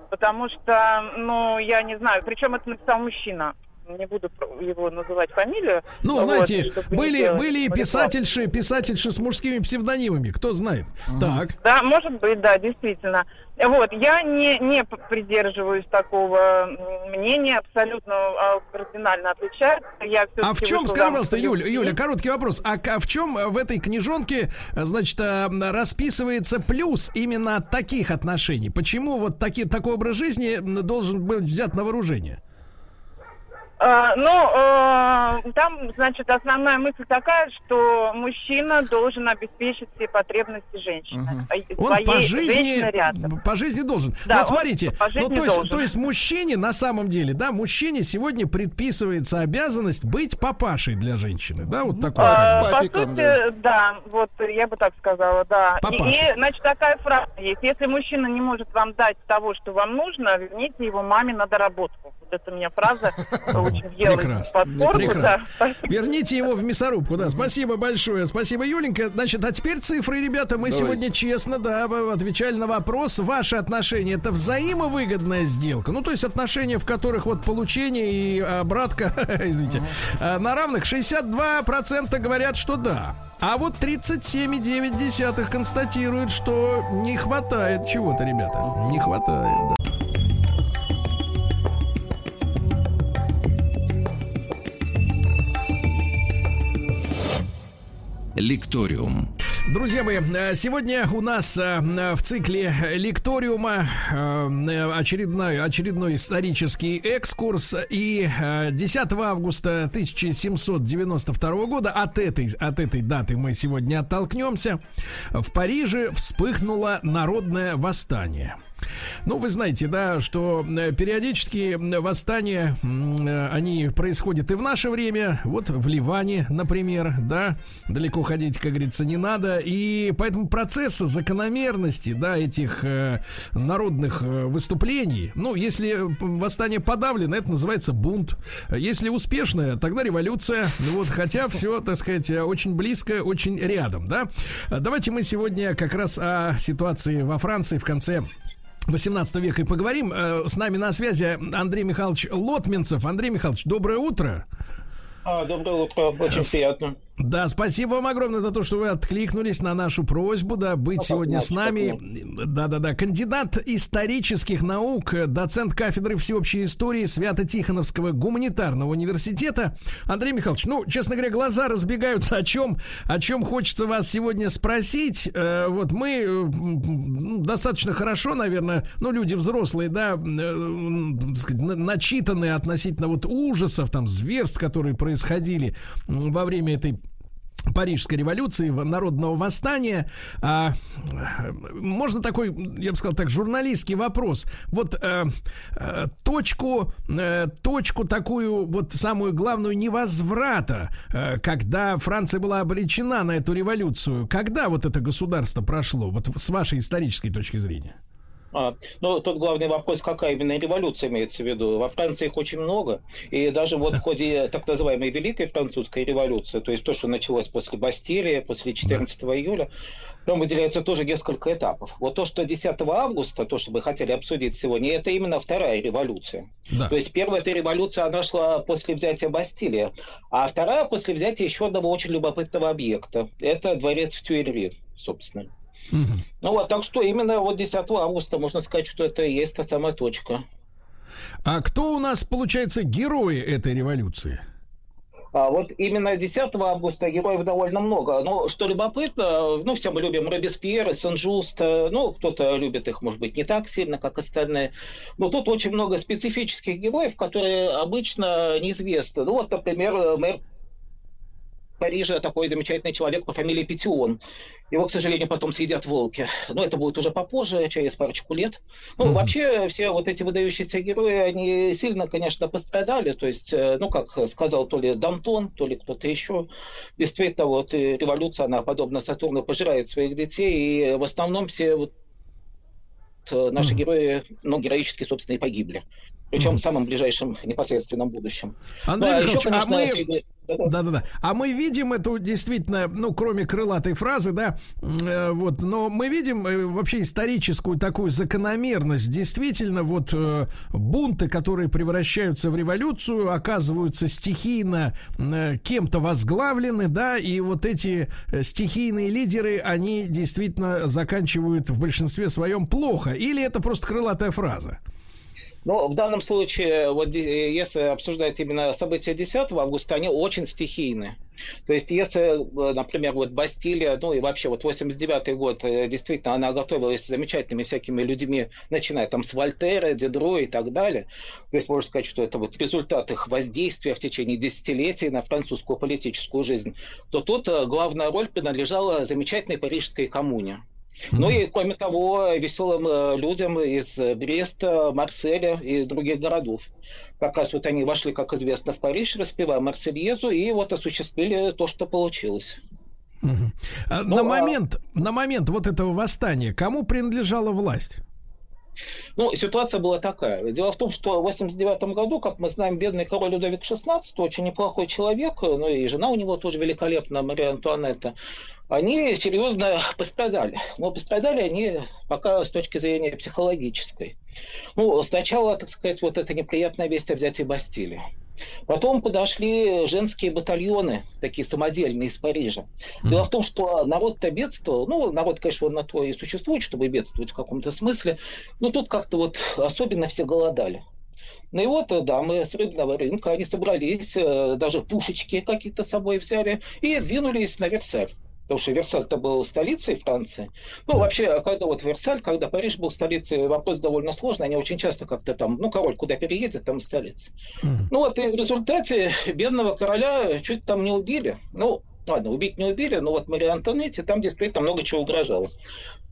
потому что, ну, я не знаю, причем это написал мужчина. Не буду его называть фамилию. Ну, вот, знаете, были, были и писательши, писательши с мужскими псевдонимами, кто знает. Mm-hmm. Так. Да, может быть, да, действительно. Вот, я не, не придерживаюсь такого мнения, абсолютно кардинально отличается. Я а в чем, скажи, пожалуйста, Юля, Юля, короткий вопрос, а, а в чем в этой книжонке, значит, расписывается плюс именно от таких отношений? Почему вот таки, такой образ жизни должен быть взят на вооружение? Ну, там, значит, основная мысль такая, что мужчина должен обеспечить все потребности женщины. Угу. Он по жизни, по жизни должен. Да, вот смотрите, ну, то, есть, то есть мужчине на самом деле, да, мужчине сегодня предписывается обязанность быть папашей для женщины, да, вот такой. А, по сути, да. да, вот я бы так сказала, да. И, и, значит, такая фраза есть: если мужчина не может вам дать того, что вам нужно, верните его маме на доработку. Вот это у меня фраза. Прекрасно. Прекрасно. Да. Верните его в мясорубку, да. Спасибо большое. Спасибо, Юленька. Значит, а теперь цифры, ребята. Мы Давайте. сегодня честно, да, отвечали на вопрос. Ваши отношения — это взаимовыгодная сделка? Ну, то есть отношения, в которых вот получение и обратка, извините, mm-hmm. на равных. Шестьдесят два процента говорят, что да. А вот тридцать семь целых девять десятых констатируют, что не хватает чего-то, ребята. Не хватает, да. Лекториум. Друзья мои, сегодня у нас в цикле лекториума очередной, очередной исторический экскурс. И десятого августа тысяча семьсот девяносто второго года, от этой, от этой даты мы сегодня оттолкнемся, в Париже вспыхнуло народное восстание. Ну, вы знаете, да, что периодически восстания, они происходят и в наше время. Вот в Ливане, например, да, далеко ходить, как говорится, не надо. И поэтому процессы закономерности, да, этих народных выступлений, ну, если восстание подавлено, это называется бунт. Если успешное, тогда революция. Вот, хотя все, так сказать, очень близко, очень рядом, да. Давайте мы сегодня как раз о ситуации во Франции в конце восемнадцатого века и поговорим. С нами на связи Андрей Михайлович Лотминцев. Андрей Михайлович, доброе утро. А, доброе утро, очень приятно. Да, спасибо вам огромное за то, что вы откликнулись на нашу просьбу, да, быть а сегодня с нами. Да-да-да, кандидат исторических наук, доцент кафедры всеобщей истории Свято-Тихоновского гуманитарного университета. Андрей Михайлович, ну, честно говоря, глаза разбегаются, о чем, о чем хочется вас сегодня спросить. Вот мы достаточно хорошо, наверное, ну, люди взрослые, да, начитанные относительно вот ужасов, там, зверств, которые происходили во время этой Парижской революции, народного восстания. А, можно такой, я бы сказал так, журналистский вопрос. Вот а, а, точку, а, точку такую вот самую главную невозврата, а, когда Франция была обречена на эту революцию. Когда вот это государство прошло, вот с вашей исторической точки зрения? А, ну, тут главный вопрос, какая именно революция имеется в виду. Во Франции их очень много, и даже вот в ходе так называемой Великой Французской революции, то есть то, что началось после Бастилии, после четырнадцатого июля, там выделяется тоже несколько этапов. Вот то, что десятого августа, то, что мы хотели обсудить сегодня, это именно вторая революция. Да. То есть первая эта революция, она шла после взятия Бастилии, а вторая после взятия еще одного очень любопытного объекта. Это дворец в Тюильри, собственно. Mm-hmm. Ну вот, так что именно вот десятого августа можно сказать, что это и есть та самая точка. А кто у нас, получается, герои этой революции? А вот именно десятого августа героев довольно много. Ну, что любопытно, ну, все мы любим Робеспьера, Сен-Жуста, ну, кто-то любит их, может быть, не так сильно, как остальные. Но тут очень много специфических героев, которые обычно неизвестны. Ну, вот, например, мэр Парижа такой замечательный человек по фамилии Петион. Его, к сожалению, потом съедят волки. Но это будет уже попозже, через парочку лет. Ну, mm-hmm. вообще, все вот эти выдающиеся герои, они сильно, конечно, пострадали. То есть, ну, как сказал то ли Дантон, то ли кто-то еще. Действительно, вот революция, она, подобно Сатурну, пожирает своих детей. И в основном все вот наши mm-hmm. герои, ну, героически, собственно, и погибли. Причем mm-hmm. в самом ближайшем, непосредственном будущем. Андрей да, Михайлович, еще, конечно, а мы... среди... Да-да-да. А мы видим эту действительно, ну, кроме крылатой фразы, да, э, вот, но мы видим э, вообще историческую такую закономерность. Действительно, вот э, бунты, которые превращаются в революцию, оказываются стихийно э, кем-то возглавлены, да, и вот эти стихийные лидеры, они действительно заканчивают в большинстве своем плохо. Или это просто крылатая фраза? Но в данном случае, вот если обсуждать именно события десятого августа, они очень стихийны. То есть, если, например, вот Бастилия, ну и вообще вот восемьдесят девятый год, действительно, она готовилась с замечательными всякими людьми, начиная там с Вольтера, Дидро и так далее. То есть, можно сказать, что это вот результат их воздействия в течение десятилетий на французскую политическую жизнь. То тут главная роль принадлежала замечательной Парижской коммуне. Ну и, кроме того, веселым людям из Бреста, Марселя и других городов. Как раз вот они вошли, как известно, в Париж, распевая Марсельезу, и вот осуществили то, что получилось. Угу. А ну, на, а... момент, на момент вот этого восстания кому принадлежала власть? Ну, ситуация была такая. Дело в том, что в восемьдесят девятом году, как мы знаем, бедный король Людовик шестнадцатый, очень неплохой человек, ну и жена у него тоже великолепная, Мария Антуанетта, они серьезно пострадали. Но пострадали они пока с точки зрения психологической. Ну, сначала, так сказать, вот эта неприятная весть о взятии Бастилии. Потом подошли женские батальоны, такие самодельные, из Парижа. Дело в том, что народ-то бедствовал. Ну, народ, конечно, он на то и существует, чтобы бедствовать в каком-то смысле. Но тут как-то вот особенно все голодали. Ну и вот дамы с рыбного рынка, они собрались, даже пушечки какие-то с собой взяли и двинулись на Версаль. Потому что Версаль-то был столицей Франции. Ну, вообще, когда вот Версаль, когда Париж был столицей, вопрос довольно сложный. Они очень часто как-то там, ну, король куда переедет, там столица. Mm-hmm. Ну, вот и в результате бедного короля чуть там не убили. Ну, ладно, убить не убили, но вот Марии Антуанетте там действительно много чего угрожало.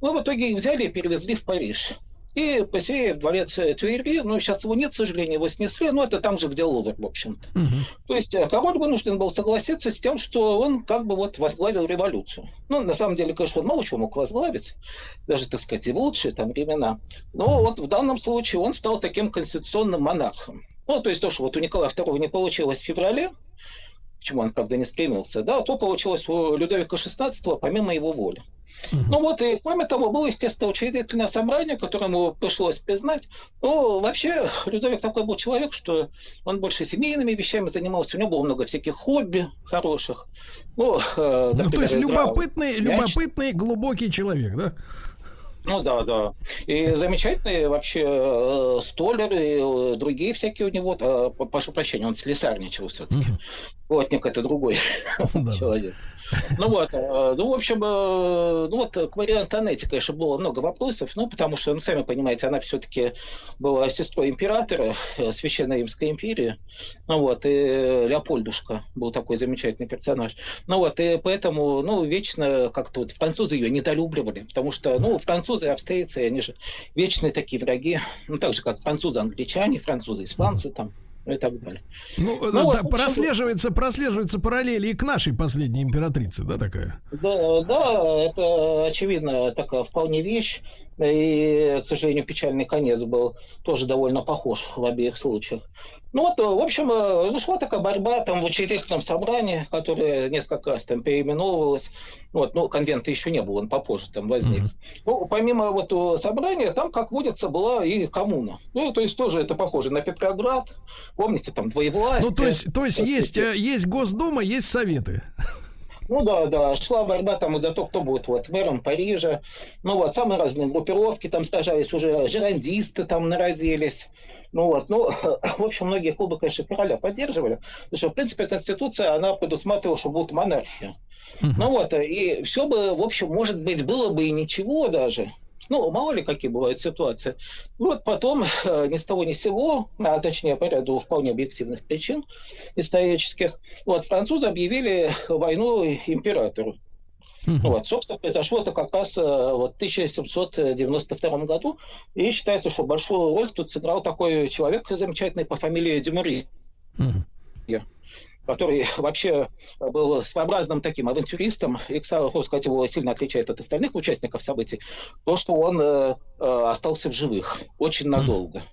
Ну, в итоге их взяли и перевезли в Париж. и поселили дворец Тюильри. Ну, сейчас его нет, к сожалению, его снесли, но это там же, где Лувр, в общем-то. Угу. То есть король вынужден был согласиться с тем, что он как бы вот возглавил революцию. Ну, на самом деле, конечно, он мало чего мог возглавить, даже, так сказать, и в лучшие там времена. Но вот в данном случае он стал таким конституционным монархом. Ну, то есть то, что вот у Николая Второго не получилось в феврале, к чему он, правда, не стремился, да, то получилось у Людовика Шестнадцатого помимо его воли. Uh-huh. Ну вот, и кроме того, было, естественно, учредительное собрание, которому пришлось признать. Ну, вообще, Людовик такой был человек, что он больше семейными вещами занимался, у него было много всяких хобби хороших. Ну, э, например, ну то есть любопытный, любопытный, глубокий человек, да? Ну да, да. И замечательные вообще э, столяры, э, другие всякие у него. Э, прошу прощения, он слесарничал все-таки. Плотник — это другой человек. Ну вот, э, ну в общем, э, ну вот к Марии Антуанетте, конечно, было много вопросов, ну потому что, ну сами понимаете, она все-таки была сестрой императора э, Священной Римской империи, ну вот, и Леопольдушка был такой замечательный персонаж, ну вот, и поэтому, ну вечно как-то вот французы ее недолюбливали, потому что, ну французы и австрийцы, они же вечные такие враги, ну так же, как французы-англичане, французы-испанцы там. И так далее. Ну, ну да, вот, прослеживается, общем... прослеживается параллели и к нашей последней императрице, да, такая? Да, да, это очевидно такая вполне вещь. И, к сожалению, печальный конец был тоже довольно похож в обеих случаях. Ну вот, в общем, шла такая борьба там в учредительном собрании, которое несколько раз там переименовывалось. Вот, ну, конвента еще не было, он попозже там возник. Mm-hmm. Ну, помимо вот собрания, там, как водится, была и коммуна. Ну, то есть тоже это похоже на Петроград. Помните, там двоевластие. Ну, то есть, то есть, есть, есть Госдума, есть Советы. Ну да, да, шла борьба там и до того, кто будет вот мэром Парижа. Ну вот, самые разные группировки там сражались, уже жерандисты там народились. Ну вот, ну, в общем, многие клубы, конечно, короля поддерживали, потому что, в принципе, Конституция, она предусматривала, что будет монархия. Uh-huh. Ну вот, и все бы, в общем, может быть, было бы и ничего даже. Ну, мало ли, какие бывают ситуации. Вот потом э, ни с того ни с сего, а точнее по ряду вполне объективных причин исторических, вот французы объявили войну императору. Uh-huh. Вот, собственно, произошло это как раз э, вот, в тысяча семьсот девяносто втором году. И считается, что большую роль тут сыграл такой человек замечательный по фамилии Демюри. Uh-huh. Который вообще был своеобразным таким авантюристом, и, кстати сказать, его сильно отличает от остальных участников событий, то, что он э, остался в живых очень надолго.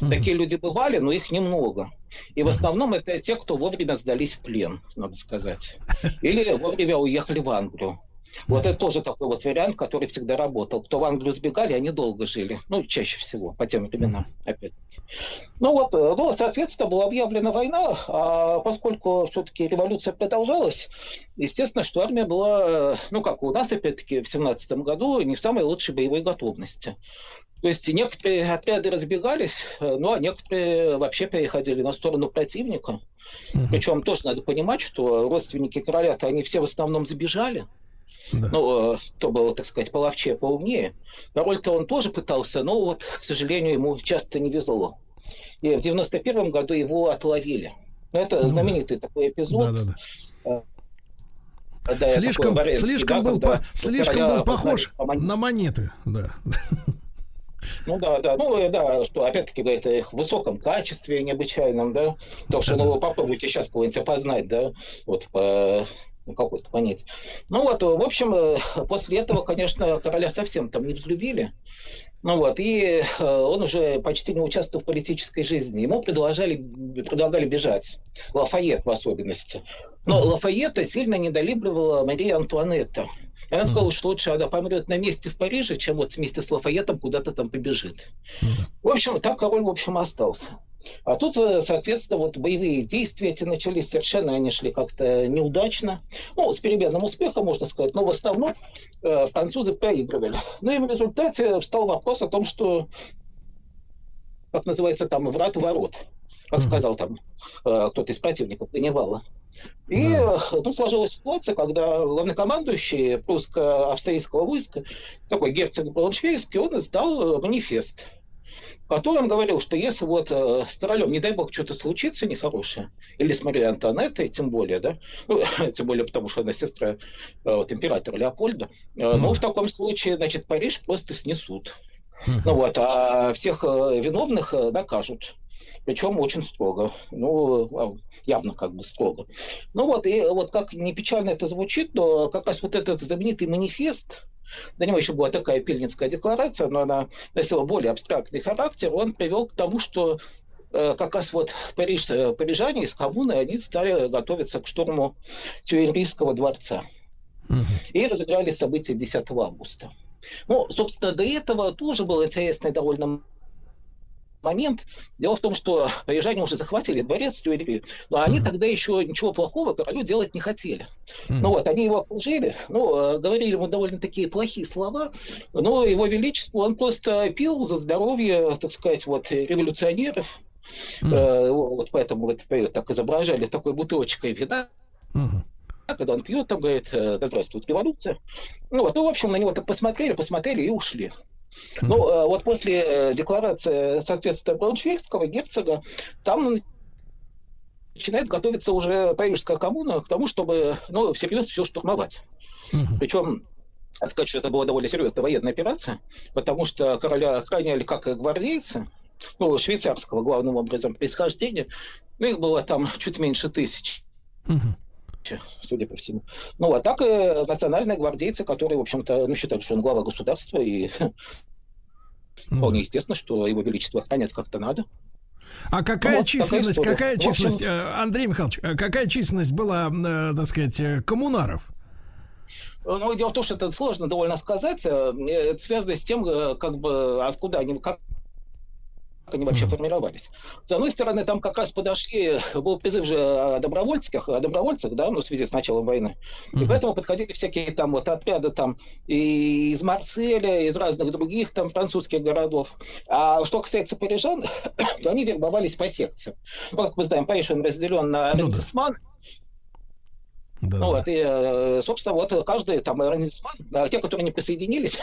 Mm-hmm. Такие люди бывали, но их немного. И mm-hmm. в основном это те, кто вовремя сдались в плен, надо сказать. Или вовремя уехали в Англию. Вот это тоже такой вот вариант, который всегда работал. Кто в Англию сбегали, они долго жили. Ну, чаще всего, по тем временам, опять-таки. Ну вот, ну, соответственно, была объявлена война, а поскольку все-таки революция продолжалась, естественно, что армия была, ну как у нас, опять-таки, в семнадцатом году, не в самой лучшей боевой готовности. То есть некоторые отряды разбегались, ну а некоторые вообще переходили на сторону противника. Uh-huh. Причем тоже надо понимать, что родственники короля-то, они все в основном сбежали. Да. Ну, кто был, так сказать, половче, поумнее. Король-то он тоже пытался, но вот, к сожалению, ему часто не везло. И в девяносто первом году его отловили. Это знаменитый такой эпизод. Да, да, да. Да, слишком такой, слишком, да, был, по, слишком был похож по монет. на монеты. Да. Ну да, да, ну да, что опять-таки говорит о их высоком качестве необычайном, да. Так что, ну, вы попробуйте сейчас кого-нибудь опознать, да, вот по... Ну, какой-то понять. Ну вот, в общем, после этого, конечно, короля совсем там не взлюбили. Ну вот, и он уже почти не участвовал в политической жизни. Ему предложили, предлагали бежать. Лафайет в особенности. Но Лафайета сильно недолюбливала Мария Антуанетта. Она сказала, что лучше она помрет на месте в Париже, чем вот вместе с Лафайетом куда-то там побежит. В общем, так король, в общем, остался. А тут, соответственно, вот боевые действия эти начались совершенно, они шли как-то неудачно. Ну, с переменным успехом, можно сказать, но в основном э, французы проигрывали. Ну и в результате встал вопрос о том, что, как называется, там, врат ворот, как mm-hmm. сказал там э, кто-то из противников Ганнибала. И mm-hmm. ну, сложилась ситуация, когда главнокомандующий прусско-австрийского войска, такой герцог Брауншвейгский, он издал манифест, в котором говорил, что если вот э, с королем, не дай бог, что-то случится нехорошее, или с Марией Антуанеттой, тем более, да, ну, тем более потому, что она сестра э, вот, императора Леопольда, э, ну, в таком случае, значит, Париж просто снесут. Uh-huh. Вот, а всех виновных накажут. Причем очень строго. Ну, явно как бы строго. Ну вот, и вот как не печально это звучит, но как раз вот этот знаменитый манифест, до него еще была такая Пильнинская декларация, но она носила более абстрактный характер, он привел к тому, что э, как раз вот Париж, парижане из коммуны, они стали готовиться к штурму Тюильрийского дворца. Mm-hmm. И разыгрались события десятого августа. Ну, собственно, до этого тоже был интересный довольно момент. Дело в том, что парижане уже захватили дворец Тюильри, но они uh-huh. тогда еще ничего плохого королю делать не хотели. Uh-huh. Ну вот, они его окружили, ну, говорили ему довольно такие плохие слова, но его величество, он просто пил за здоровье, так сказать, вот, революционеров. Uh-huh. Вот поэтому вот, так изображали такой бутылочкой вина. Uh-huh. Когда он пьет, там говорит, да здравствует революция. Ну вот, ну, в общем, на него так посмотрели, посмотрели и ушли. Mm-hmm. Ну, вот после декларации соответствия брауншвейгского герцога, там начинает готовиться уже Парижская коммуна к тому, чтобы, ну, всерьез все штурмовать. Mm-hmm. Причем, надо сказать, что это была довольно серьезная военная операция, потому что короля охраняли как гвардейцы, ну, швейцарского главным образом происхождения, ну, их было там чуть меньше тысяч. Mm-hmm. судя по всему. Ну, а так э, национальные гвардейцы, которые, в общем-то, ну, считают, что он глава государства, и mm-hmm. вполне естественно, что его величество охранять как-то надо. А какая ну, численность, вот какая численность, общем... Андрей Михайлович, какая численность была, э, так сказать, коммунаров? Ну, дело в том, что это сложно довольно сказать. Это связано с тем, как бы, откуда они... Как... они вообще mm-hmm. формировались. С одной стороны, там как раз подошли, был призыв же о добровольцах, о добровольцах, да, ну, в связи с началом войны. Mm-hmm. И поэтому подходили всякие там вот отряды там и из Марселя, и из разных других там французских городов. А что касается парижан, то они вербовались по секциям. Ну, как мы знаем, Париж, он разделен на ренессман. Да, ну, да. Вот, и, собственно, вот каждый там ренессман, да, те, которые не присоединились,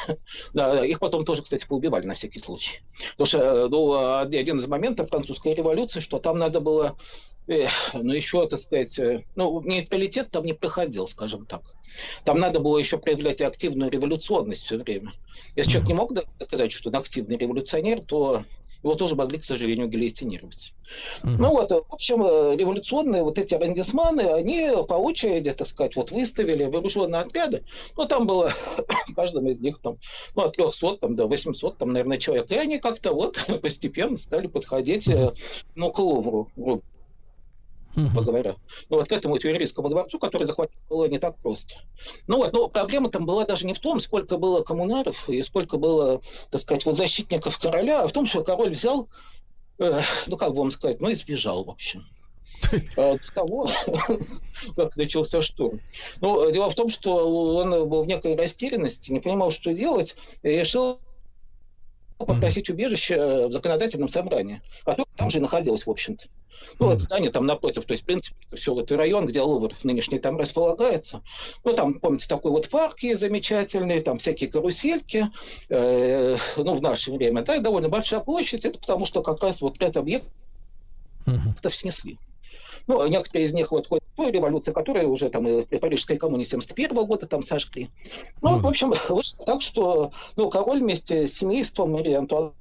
да, их потом тоже, кстати, поубивали на всякий случай. Потому что, ну, один из моментов французской революции, что там надо было, э, ну, еще, так сказать, ну, нейтралитет там не проходил, скажем так. Там надо было еще проявлять активную революционность все время. Если mm-hmm. человек не мог доказать, что он активный революционер, то... его тоже могли, к сожалению, гильотинировать. Uh-huh. Ну вот, в общем, революционные вот эти арендисманы, они по очереди, так сказать, вот выставили вооруженные отряды. Ну там было, в каждом из них там, ну от трехсот там, до восьмисот там, наверное, человек. И они как-то вот постепенно стали подходить, uh-huh. ну, к Лувру, грубо uh-huh. говоря. Ну вот к этому Тюильрийскому дворцу, который захватил, было не так просто. Ну вот, но проблема там была даже не в том, сколько было коммунаров и сколько было, так сказать, вот защитников короля, а в том, что король взял, э, ну как бы вам сказать, ну и сбежал, в общем. До того, как начался штурм. Но дело в том, что он был в некой растерянности, не понимал, что делать, и решил попросить убежище в законодательном собрании. А то там же находилось, в общем-то. Ну, вот здание там напротив, то есть, в принципе, это все вот район, где Лувр нынешний там располагается. Ну, там, помните, такой вот парк есть замечательный, там всякие карусельки, э, ну, в наше время, да, и довольно большая площадь, это потому что как раз вот этот объект uh-huh. снесли. Ну, некоторые из них вот ходят той революции, которая уже там и при Парижской коммуне семьдесят первого года там сожгли. Ну, uh-huh. в общем, вышло так, что, ну, король вместе с семейством Марии Антуанетты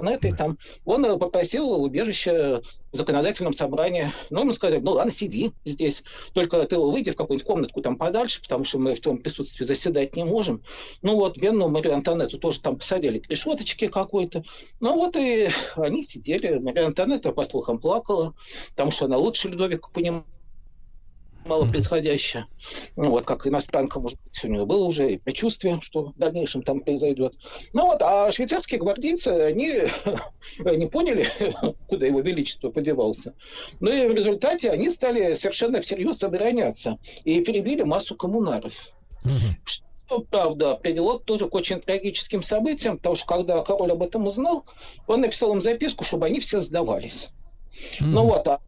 на этой там, он попросил убежище в законодательном собрании. Ну, ему сказали, ну ладно, сиди здесь, только ты выйди в какую-нибудь комнатку там подальше, потому что мы в твоем присутствии заседать не можем. Ну вот, бедную Марию Антуанетту тоже там посадили к решеточке какой-то. Ну вот и они сидели. Мария Антуанетта, по слухам, плакала, потому что она лучше Людовика понимала мало происходящее. Ну, вот как иностранка, может быть, у нее было уже и предчувствие, что в дальнейшем там произойдет. Ну вот, а швейцарские гвардейцы, они не поняли, куда его величество подевался. Ну и в результате они стали совершенно всерьез обороняться и перебили массу коммунаров. Угу. Что, правда, привело тоже к очень трагическим событиям, потому что когда король об этом узнал, он написал им записку, чтобы они все сдавались. Угу. Ну вот, а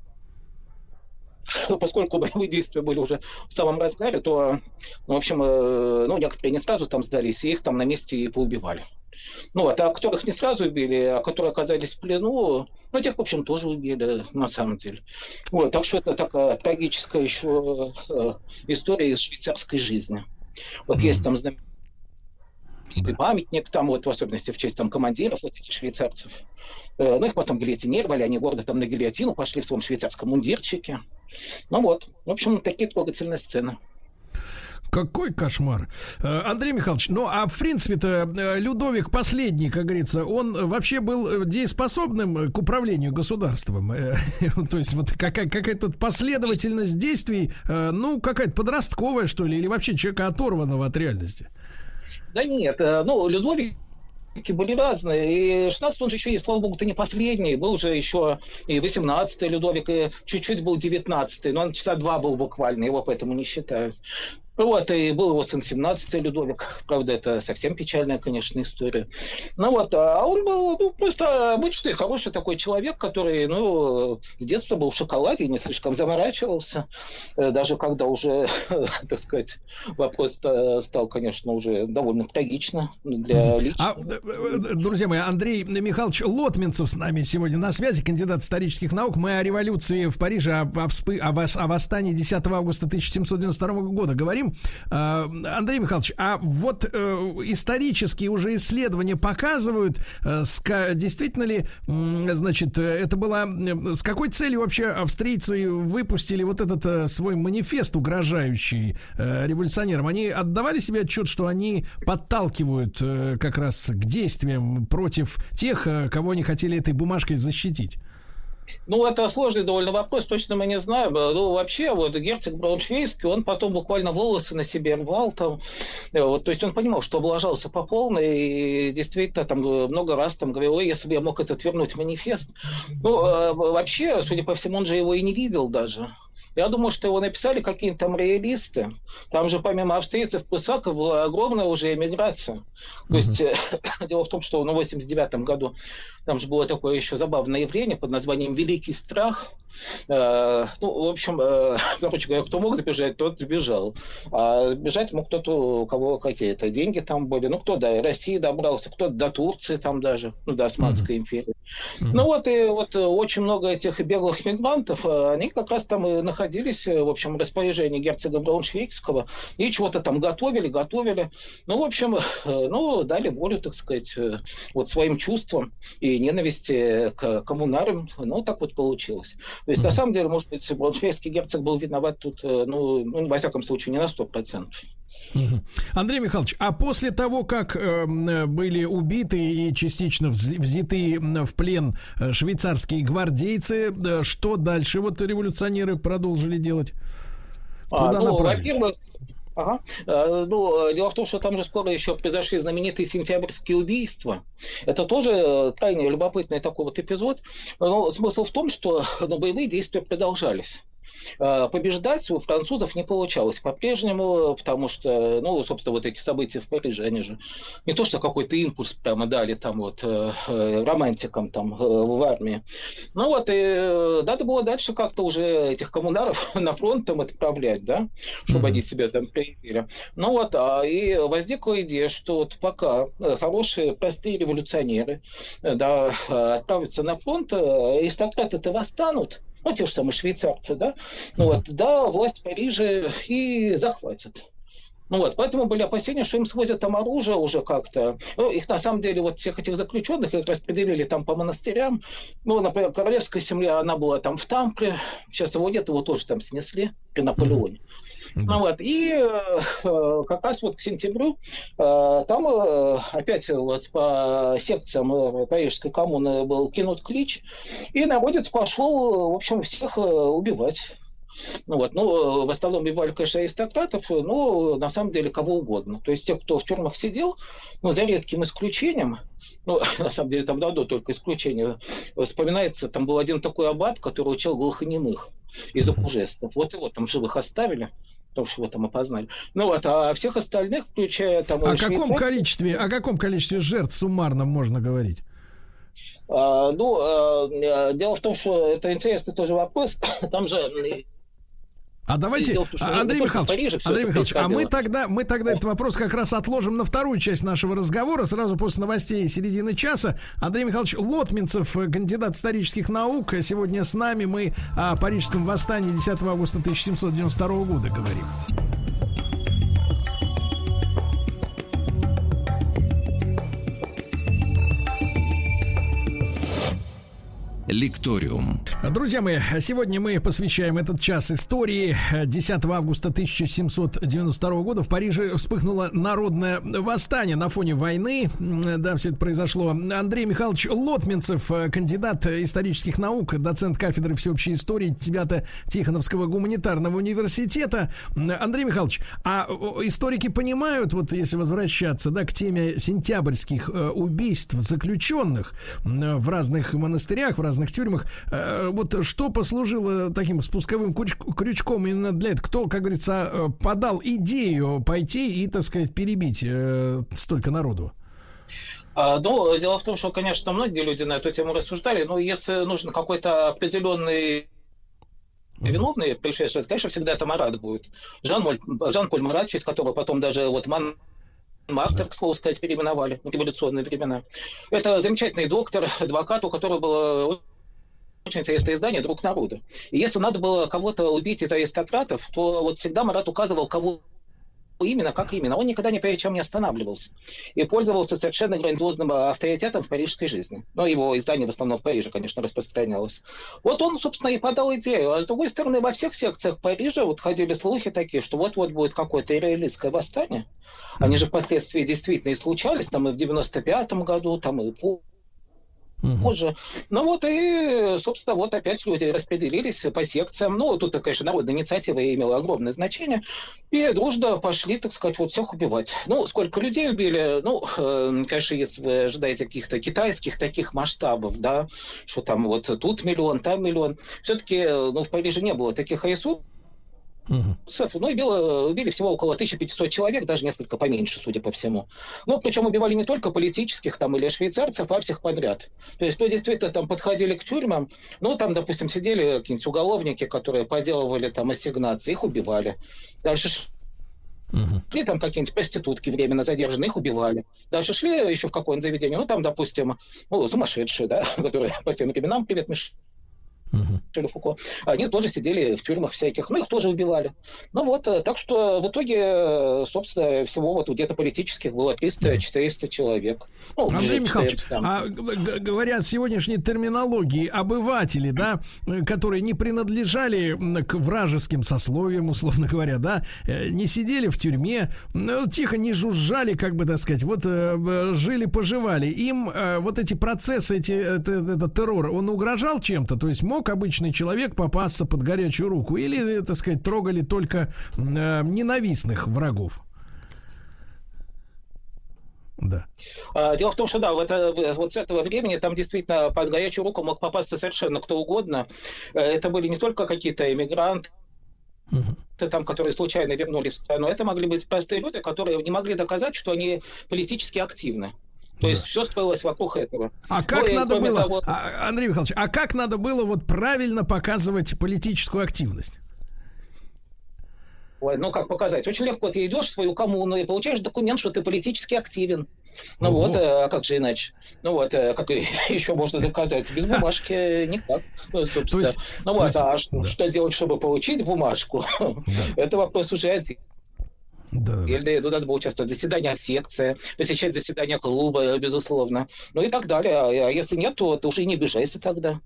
поскольку боевые действия были уже в самом разгаре, то, ну, в общем, э, ну, некоторые не сразу там сдались, и их там на месте и поубивали. Ну вот, а которых не сразу убили, а которые оказались в плену, ну, тех, в общем, тоже убили, на самом деле. Вот, так что это такая трагическая еще э, история из швейцарской жизни. Вот mm-hmm. есть там знаменитый открытый да. памятник, там вот в особенности в честь там командиров, вот этих швейцарцев. Э, ну, их потом гильотинировали, они гордо там на гильотину пошли в своем швейцарском мундирчике. Ну вот, в общем, такие трогательные сцены. Какой кошмар. Андрей Михайлович, ну а в принципе-то Людовик последний, как говорится, он вообще был дееспособным к управлению государством. То есть вот какая- какая-то последовательность действий, ну какая-то подростковая, что ли, или вообще человека оторванного от реальности? Да нет, ну Людовик... были разные. И шестнадцатый он же еще, и, слава богу, ты не последний. Был же еще и восемнадцатый Людовик, и чуть-чуть был девятнадцатый. Но он часа два был буквально, его поэтому не считают. Вот, и был его сын семнадцатый Людовик. Правда, это совсем печальная, конечно, история. Ну вот, а он был ну, просто обычный, хороший такой человек, который, ну, с детства был в шоколаде, не слишком заморачивался. Даже когда уже, так сказать, вопрос стал, конечно, уже довольно трагично для личного. Друзья мои, Андрей Михайлович Лотминцев с нами сегодня на связи, кандидат исторических наук. Мы о революции в Париже, о, о, вспы... о, вос... о восстании десятого августа тысяча семьсот девяносто второго года говорим. Андрей Михайлович, а вот исторические уже исследования показывают, действительно ли, значит, это была... С какой целью вообще австрийцы выпустили вот этот свой манифест, угрожающий революционерам? Они отдавали себе отчет, что они подталкивают как раз к действиям против тех, кого они хотели этой бумажкой защитить? Ну, это сложный довольно вопрос, точно мы не знаем. Ну, вообще, вот герцог Брауншвейгский, он потом буквально волосы на себе рвал там. Вот, то есть он понимал, что облажался по полной, и действительно там много раз там говорил, ой, если бы я мог этот вернуть манифест. Ну, вообще, судя по всему, он же его и не видел даже. Я думаю, что его написали какие-то там реалисты. Там же помимо австрийцев, прусаков была огромная уже эмиграция. Mm-hmm. То есть э, дело в том, что ну, в восемьдесят девятом году там же было такое еще забавное явление под названием «Великий страх». Э, ну, в общем, э, короче говоря, кто мог сбежать, тот сбежал. А сбежать мог кто-то, у кого какие-то деньги там были. Ну, кто до России добрался, кто до Турции там даже, ну, до Османской mm-hmm. империи. Mm-hmm. Ну, вот и вот очень много этих беглых мигрантов, они как раз там и находились находились, в общем, в распоряжении герцога Брауншвейгского, и чего-то там готовили, готовили. Ну, в общем, ну, дали волю, так сказать, вот своим чувствам и ненависти к коммунарам. Ну, так вот получилось. То есть, mm-hmm. на самом деле, может быть, Брауншвейгский герцог был виноват тут, ну, ну во всяком случае, не на сто процентов. Андрей Михайлович, а после того, как э, были убиты и частично взяты в плен швейцарские гвардейцы, э, что дальше вот революционеры продолжили делать? Куда а, ну, направились? Ага. Ну, дело в том, что там же скоро еще произошли знаменитые сентябрьские убийства. Это тоже крайне любопытный такой вот эпизод. Но смысл в том, что ну, боевые действия продолжались. Побеждать у французов не получалось по-прежнему, потому что, ну, собственно, вот эти события в Париже, они же не то, что какой-то импульс прямо дали там вот э, романтикам там э, в армии. Ну вот, и надо было дальше как-то уже этих коммунаров на фронт там отправлять, да, чтобы mm-hmm. они себя там проявили. Ну вот, а и возникла идея, что вот пока хорошие, простые революционеры, да, отправятся на фронт, аристократы-то восстанут, ну, те же самые швейцарцы, да, ну, вот, да, власть в Париже и захватит. Ну, вот, поэтому были опасения, что им свозят там оружие уже как-то. Ну, их, на самом деле, вот всех этих заключенных их распределили там по монастырям. Ну, например, королевская семья, она была там в Тампле. Сейчас его нет, его тоже там снесли при Наполеоне. Mm-hmm. Ну, вот, и э, как раз вот к сентябрю э, там э, опять вот по секциям э, Парижской коммуны был кинут клич, и народец пошел, в общем, всех э, убивать. Ну, вот, ну, в основном убивали, конечно, аристократов, но на самом деле кого угодно. То есть тех, кто в тюрьмах сидел, ну, за редким исключением, ну, на самом деле там одно только исключение вспоминается, там был один такой аббат, который учил глухонемых из-за жестов. Вот его там живых оставили, потому что его там опознали. Ну вот, а всех остальных, включая там... О каком количестве, о каком количестве жертв суммарно можно говорить? А, ну, а, дело в том, что это интересный тоже вопрос. Там же... А давайте, дело, Андрей Михайлович, Париже, Андрей Михайлович, а мы тогда, мы тогда этот вопрос как раз отложим на вторую часть нашего разговора, сразу после новостей середины часа. Андрей Михайлович Лотминцев, кандидат исторических наук, сегодня с нами. Мы о Парижском восстании десятого августа тысяча семьсот девяносто второго года говорим. Лекториум. Друзья мои, сегодня мы посвящаем этот час истории. десятого августа тысяча семьсот девяносто второго года в Париже вспыхнуло народное восстание на фоне войны. Да, все это произошло. Андрей Михайлович Лотминцев, кандидат исторических наук, доцент кафедры всеобщей истории Свято-Тихоновского гуманитарного университета. Андрей Михайлович, а историки понимают, вот если возвращаться, да, к теме сентябрьских убийств заключенных в разных монастырях, в разных в тюрьмах, вот что послужило таким спусковым крючком именно для этого? Кто, как говорится, подал идею пойти и, так сказать, перебить столько народу? Ну, дело в том, что, конечно, многие люди на эту тему рассуждали, но если нужен какой-то определенный виновный пришедший, конечно, всегда это Марат будет. Жан-Поль, Жан-Поль Марат, через которого потом даже вот Ман... Мартер, к слову сказать, переименовали в революционные времена. Это замечательный доктор, адвокат, у которого было очень интересное издание «Друг народа». И если надо было кого-то убить из аристократов, то вот всегда Марат указывал, кого именно, как именно. Он никогда ни перед чем не останавливался. И пользовался совершенно грандиозным авторитетом в парижской жизни. Но его издание в основном в Париже, конечно, распространялось. Вот он, собственно, и подал идею. А с другой стороны, во всех секциях Парижа вот ходили слухи такие, что вот-вот будет какое-то ирреалистское восстание. Они же впоследствии действительно и случались, там и в девяносто пятом году, там и по... позже. Uh-huh. Ну вот и, собственно, вот опять люди распределились по секциям. Ну, тут, конечно, народная инициатива имела огромное значение. И дружно пошли, так сказать, вот всех убивать. Ну, сколько людей убили? Ну, конечно, если вы ожидаете каких-то китайских таких масштабов, да, что там вот тут миллион, там миллион. Все-таки, ну, в Париже не было таких ресурсов. Uh-huh. Ну, убило, убили всего около тысячи пятисот человек, даже несколько поменьше, судя по всему. Ну, причем убивали не только политических там, или швейцарцев, а всех подряд. То есть, ну, действительно, там подходили к тюрьмам, ну, там, допустим, сидели какие-нибудь уголовники, которые поделывали там ассигнации, их убивали. Дальше uh-huh. шли там какие-нибудь проститутки временно задержанные, их убивали. Дальше шли еще в какое-нибудь заведение, ну, там, допустим, ну, сумасшедшие, да, которые по тем временам привет мешали. Uh-huh. Они тоже сидели в тюрьмах всяких, ну их тоже убивали. Ну вот, так что в итоге, собственно, всего вот где-то политических было триста-четыреста человек. Ну, Андрей Михайлович, а, г- говоря о сегодняшней терминологии, обыватели, да, которые не принадлежали к вражеским сословиям, условно говоря, да, не сидели в тюрьме, тихо не жужжали, как бы так сказать, вот жили-поживали. Им вот эти процессы, эти, этот, этот террор, он угрожал чем-то, то есть мог обычный человек попасться под горячую руку? Или, так сказать, трогали только э, ненавистных врагов? Да. Дело в том, что да, вот, вот с этого времени там действительно под горячую руку мог попасться совершенно кто угодно. Это были не только какие-то эмигранты, uh-huh. там, которые случайно вернулись в страну. Это могли быть простые люди, которые не могли доказать, что они политически активны. То да. есть все строилось вокруг этого. А как ну, надо было, того... а, Андрей Михайлович, а как надо было вот правильно показывать политическую активность? Ой, ну как показать? Очень легко. Ты идешь в свою коммуну и получаешь документ, что ты политически активен. Ну Ого. вот, а как же иначе? Ну вот, а как еще можно доказать? Без бумажки никак. Ну, собственно. Есть, ну вот, есть, а да. что делать, чтобы получить бумажку? Да. Это вопрос уже один. Да. Или ну, надо было участвовать в заседаниях секции, посещать заседания клуба, безусловно, ну и так далее. А если нет, то ты уже и не обижайся тогда.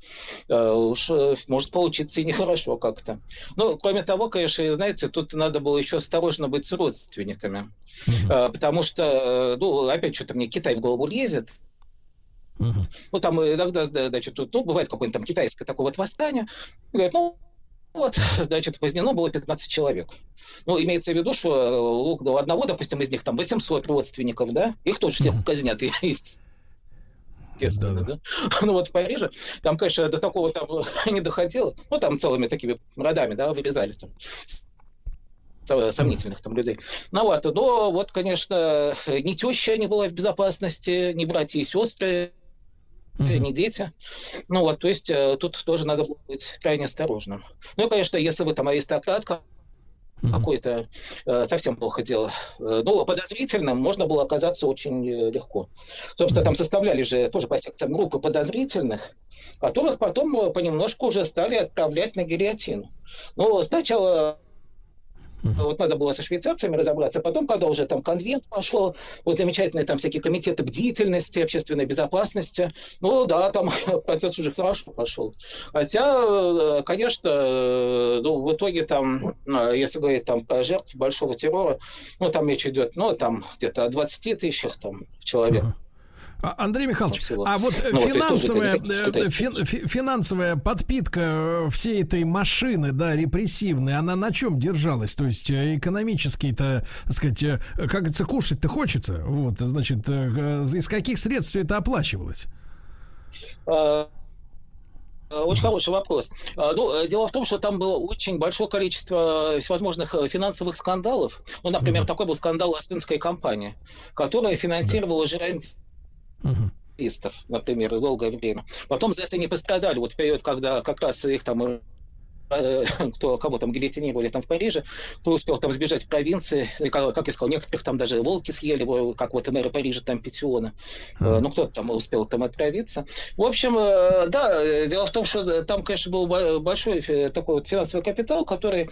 Уж может получиться и нехорошо как-то. Ну, кроме того, конечно, знаете, тут надо было еще осторожно быть с родственниками. Uh-huh. Потому что, ну, опять что-то мне Китай в голову лезет. Uh-huh. Ну, там иногда, значит, ну, бывает какое-нибудь там китайское такое вот восстание. Говорят, ну, вот, значит, казнено было пятнадцать человек. Ну, имеется в виду, что у одного, допустим, из них там восемьсот родственников, да, их тоже всех казнят, естественно, да. Ну, вот в Париже, там, конечно, до такого там не доходило, ну, там целыми такими родами, да, вырезали там сомнительных там людей. Ну, вот, но вот, конечно, ни теща не была в безопасности, ни братья и сестры, Mm-hmm. не дети. Ну вот, то есть тут тоже надо было быть крайне осторожным. Ну и, конечно, если вы там аристократка, mm-hmm. какой-то э, совсем плохо дело. Э, ну, подозрительным можно было оказаться очень э, легко. Собственно, mm-hmm. там составляли же тоже по секциям группы подозрительных, которых потом понемножку уже стали отправлять на гильотину. Ну, сначала Uh-huh. Вот надо было со швейцарцами разобраться. Потом, когда уже там конвент пошло, вот замечательные там всякие комитеты бдительности, общественной безопасности, ну да, там процесс уже хорошо пошел. Хотя, конечно, ну, в итоге там, если говорить там про жертв большого террора, ну там речь идет, ну там где-то о двадцати тысячах там человек. Uh-huh. Андрей Михайлович, всего. а вот ну, финансовая, фин, финансовая подпитка всей этой машины, да, репрессивной, она на чем держалась? То есть экономически-то, так сказать, как говорится, кушать-то хочется. Вот, значит, из каких средств это оплачивалось? Очень хороший вопрос. Ну, дело в том, что там было очень большое количество всевозможных финансовых скандалов. Ну, например, mm-hmm. такой был скандал Остинской компании, которая финансировала жирандистов. Yeah. Uh-huh. Например, долгое время. Потом за это не пострадали. Вот в период, когда как раз их там кто, кого там гильотинировали там в Париже, кто успел там сбежать в провинции, и, как я сказал, некоторых там даже волки съели, как вот мэра Парижа там Петиона, uh-huh. ну кто-то там успел там отравиться. В общем, да, дело в том, что там, конечно, был большой такой вот финансовый капитал, который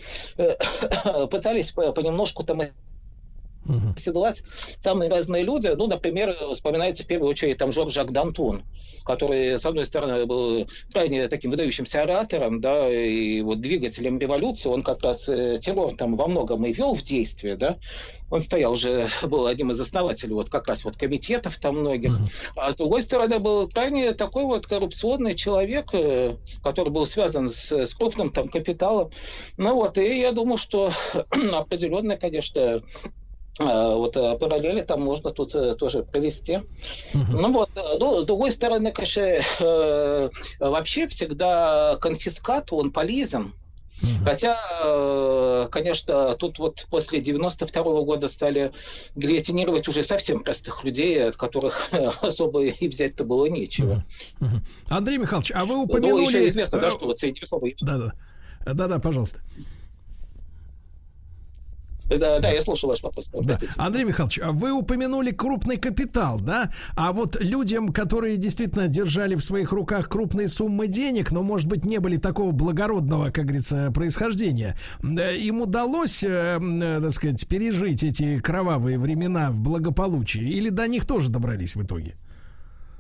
пытались понемножку там Uh-huh. седлать самые разные люди. Ну, например, вспоминается в первую очередь там Жорж-Жак Дантон, который, с одной стороны, был крайне таким выдающимся оратором, да, и вот двигателем революции. Он как раз террор там во многом и вел в действие, да. Он стоял уже, был одним из основателей вот как раз вот комитетов там многих. Uh-huh. А с другой стороны, был крайне такой вот коррупционный человек, который был связан с, с крупным там капиталом. Ну вот, и я думаю, что определенно, конечно, вот параллели там можно тут тоже провести. Uh-huh. Ну вот, ну, с другой стороны, конечно, э, вообще всегда конфискат, он полезен. Uh-huh. Хотя, конечно, тут вот после девяносто второго года стали гильотинировать уже совсем простых людей, от которых особо и взять-то было нечего. Uh-huh. Uh-huh. Андрей Михайлович, а вы упомянули... Ну, еще известно, да, что вот Средневековый... Да-да, да-да, пожалуйста. Да, да, я слушал ваш вопрос. Да. Андрей Михайлович, вы упомянули крупный капитал, да? А вот людям, которые действительно держали в своих руках крупные суммы денег, но, может быть, не были такого благородного, как говорится, происхождения, им удалось, так сказать, пережить эти кровавые времена в благополучии? Или до них тоже добрались в итоге?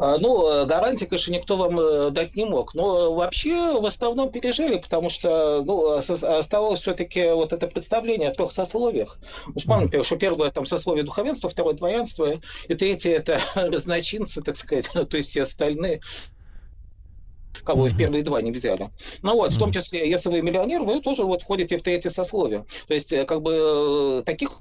Ну, гарантии, конечно, никто вам дать не мог. Но вообще в основном пережили, потому что ну, оставалось все-таки вот это представление о трех сословиях. Уж помните, что первое там сословие духовенства, второе дворянство, и третье это разночинцы, так сказать, то есть все остальные, кого и в первые два не взяли. Ну вот, в том числе, если вы миллионер, вы тоже вот входите в третье сословие. То есть, как бы, таких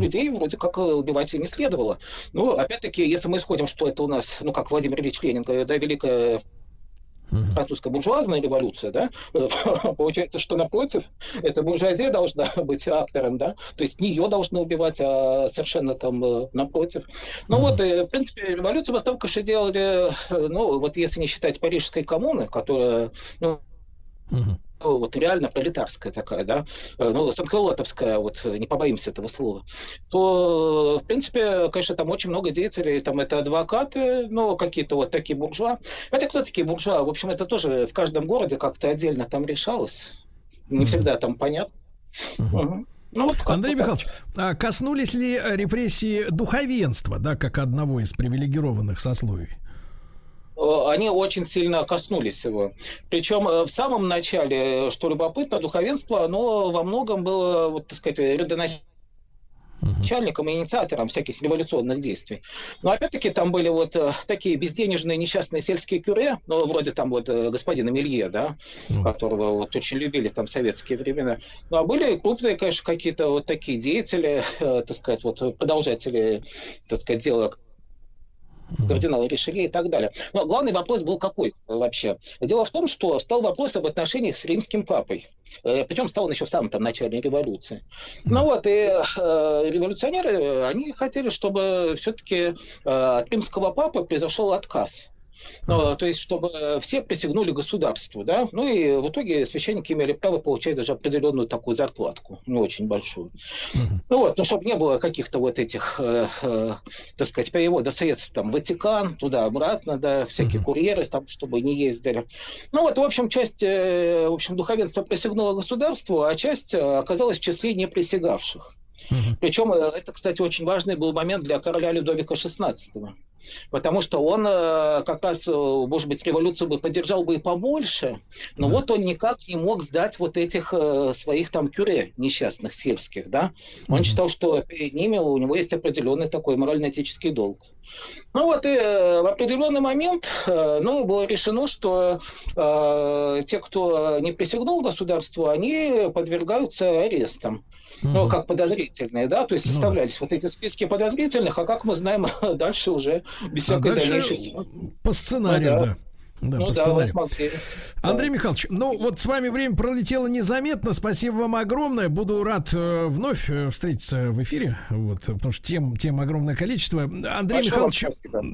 людей вроде как убивать и не следовало. Но, опять-таки, если мы исходим, что это у нас, ну, как Владимир Ильич Ленин, да, великая французская буржуазная революция, да, получается, что напротив, эта буржуазия должна быть актором, да, то есть не ее должны убивать, а совершенно там напротив. Ну, вот, и, в принципе, революцию в основном, конечно, делали, ну, вот если не считать Парижской коммуны, которая, ну, вот реально пролетарская такая, да, ну, санкелотовская, вот, не побоимся этого слова, то, в принципе, конечно, там очень много деятелей, там это адвокаты, ну, какие-то вот такие буржуа. Это кто такие буржуа? В общем, это тоже в каждом городе как-то отдельно там решалось. Не всегда там понятно. Uh-huh. Ну, вот Андрей Михайлович, а коснулись ли репрессии духовенства, да, как одного из привилегированных сословий? Они очень сильно коснулись его. Причем в самом начале, что любопытно, духовенство, оно во многом было, вот, так сказать, родоначальником, начальником и инициатором всяких революционных действий. Но опять-таки там были вот такие безденежные несчастные сельские кюре, ну, вроде там вот господина Мелье, да, которого вот очень любили там в советские времена. Ну, а были крупные, конечно, какие-то вот такие деятели, так сказать, вот продолжатели, так сказать, дела кардинала Ришелье и так далее. Но главный вопрос был какой вообще? Дело в том, что стал вопрос об отношениях с римским папой. Причем стал он еще в самом там начале революции. Ну вот, и э, революционеры, они хотели, чтобы все-таки э, от римского папы произошел отказ. Ну, то есть, чтобы все присягнули государству, да, ну и в итоге священники имели право получать даже определенную такую зарплатку, не очень большую. Mm-hmm. Ну вот, ну, чтобы не было каких-то вот этих, э, э, так сказать, перевода средств, там, Ватикан, туда-обратно, да, всякие mm-hmm. курьеры, там, чтобы не ездили. Ну вот, в общем, часть, э, в общем, духовенство присягнуло государству, а часть оказалась в числе не присягавших. Mm-hmm. Причем это, кстати, очень важный был момент для короля Людовика шестнадцатого. Потому что он как раз, может быть, революцию бы поддержал бы и побольше, но да. вот он никак не мог сдать вот этих своих там кюре несчастных сельских, да. Он mm-hmm. считал, что перед ними у него есть определенный такой морально-этический долг. Ну вот и в определенный момент, ну, было решено, что э, те, кто не присягнул государству, они подвергаются арестам, mm-hmm. ну, как подозрительные, да, то есть mm-hmm. составлялись вот эти списки подозрительных, а как мы знаем, дальше уже без всякой а дальнейшей... По сценарию, ну, да. да. Да, ну, да, Андрей да. Михайлович, ну вот с вами время пролетело незаметно. Спасибо вам огромное. Буду рад э, вновь встретиться в эфире. Вот, потому что тем, тем огромное количество. Андрей Михайлович,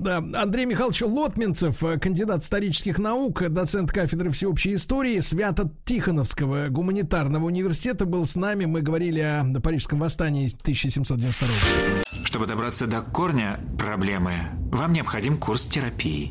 да, Андрей Михайлович Лотминцев, кандидат исторических наук, доцент кафедры всеобщей истории Свято-Тихоновского гуманитарного университета, был с нами. Мы говорили о Парижском восстании тысяча семьсот девяносто второго года. Чтобы добраться до корня проблемы, вам необходим курс терапии.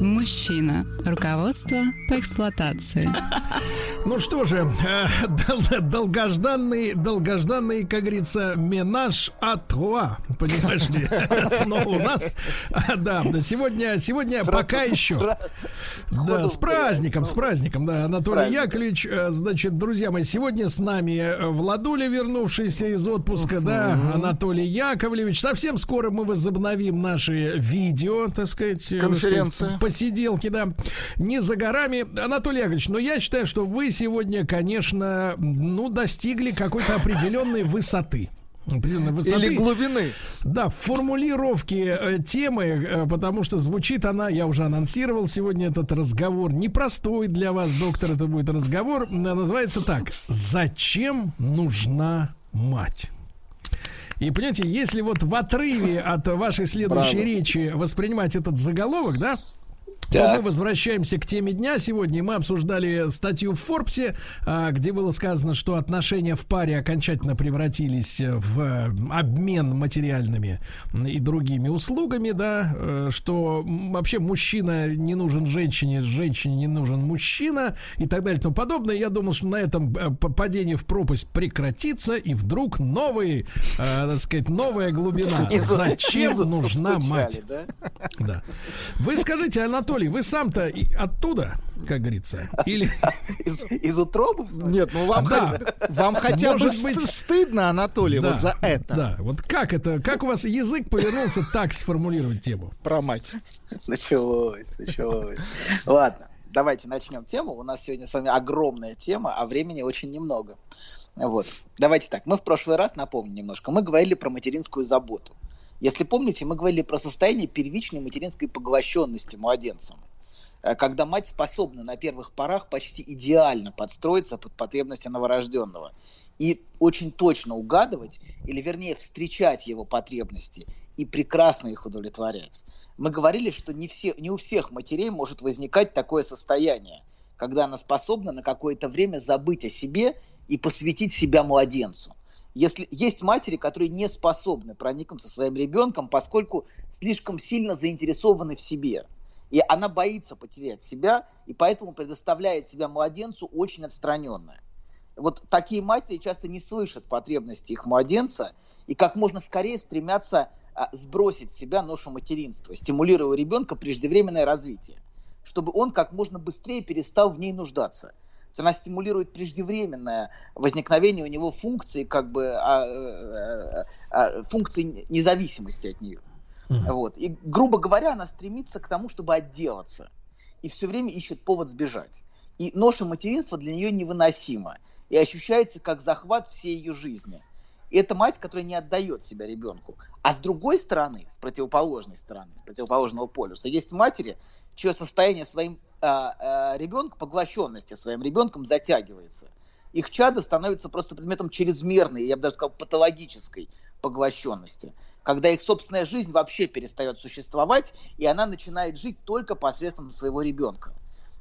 Мужчина. Руководство по эксплуатации. Ну что же, долгожданный, долгожданный, как говорится, менаж а труа, понимаешь ли, снова у нас. Да, сегодня, сегодня пока еще. Да, с праздником, с праздником, да, Анатолий Яковлевич. Значит, друзья мои, сегодня с нами Владуля, вернувшийся из отпуска, да, Анатолий Яковлевич. Совсем скоро мы возобновим наши видео, так сказать, конференции, посиделки, да, не за горами. Анатолий Яковлевич, но я считаю, что вы сегодня, конечно, ну, достигли какой-то определенной высоты. Определенной высоты. Или глубины. Да, в формулировке э, темы, э, потому что звучит она, я уже анонсировал сегодня этот разговор, непростой для вас, доктор, это будет разговор, называется так: «Зачем нужна мать?» И понимаете, если вот в отрыве от вашей следующей Браво. речи воспринимать этот заголовок, да, да, то мы возвращаемся к теме дня сегодня. Мы обсуждали статью в Форбсе, где было сказано, что отношения в паре окончательно превратились в обмен материальными и другими услугами, да, что вообще мужчина не нужен женщине, женщине не нужен мужчина и так далее и тому подобное. Я думал, что на этом падение в пропасть прекратится, и вдруг новые, так сказать, новая глубина. Зачем нужна мать? Да. Вы скажите, Анатолий, вы сам-то оттуда, как говорится, или... Из, из утробы? Нет, ну вам, да. хоть, вам хотя бы быть... стыдно, Анатолий, да, вот за это. Да, вот как это, как у вас язык повернулся так сформулировать тему? Про мать. Началось, началось. Ладно, давайте начнем тему. У нас сегодня с вами огромная тема, а времени очень немного. Вот, давайте так, мы в прошлый раз, напомню немножко, мы говорили про материнскую заботу. Если помните, мы говорили про состояние первичной материнской поглощенности младенцем, когда мать способна на первых порах почти идеально подстроиться под потребности новорожденного и очень точно угадывать, или вернее встречать его потребности и прекрасно их удовлетворять. Мы говорили, что не, все, не у всех матерей может возникать такое состояние, когда она способна на какое-то время забыть о себе и посвятить себя младенцу. Если есть матери, которые не способны проникнуться своим ребенком, поскольку слишком сильно заинтересованы в себе. И она боится потерять себя, и поэтому предоставляет себя младенцу очень отстраненно. Вот такие матери часто не слышат потребностей их младенца и как можно скорее стремятся сбросить с себя ношу материнства, стимулируя ребенка преждевременное развитие, чтобы он как можно быстрее перестал в ней нуждаться. Она стимулирует преждевременное возникновение у него функции, как бы а, а, а, функции независимости от нее. Mm-hmm. Вот. И, грубо говоря, она стремится к тому, чтобы отделаться. И все время ищет повод сбежать. И ноша материнства для нее невыносима. И ощущается как захват всей ее жизни. это мать, которая не отдает себя ребенку. А с другой стороны, с противоположной стороны, с противоположного полюса, есть матери, чье состояние своим э, э, ребенком, поглощенности своим ребенком затягивается. Их чадо становится просто предметом чрезмерной, я бы даже сказал, патологической поглощенности, когда их собственная жизнь вообще перестает существовать, и она начинает жить только посредством своего ребенка.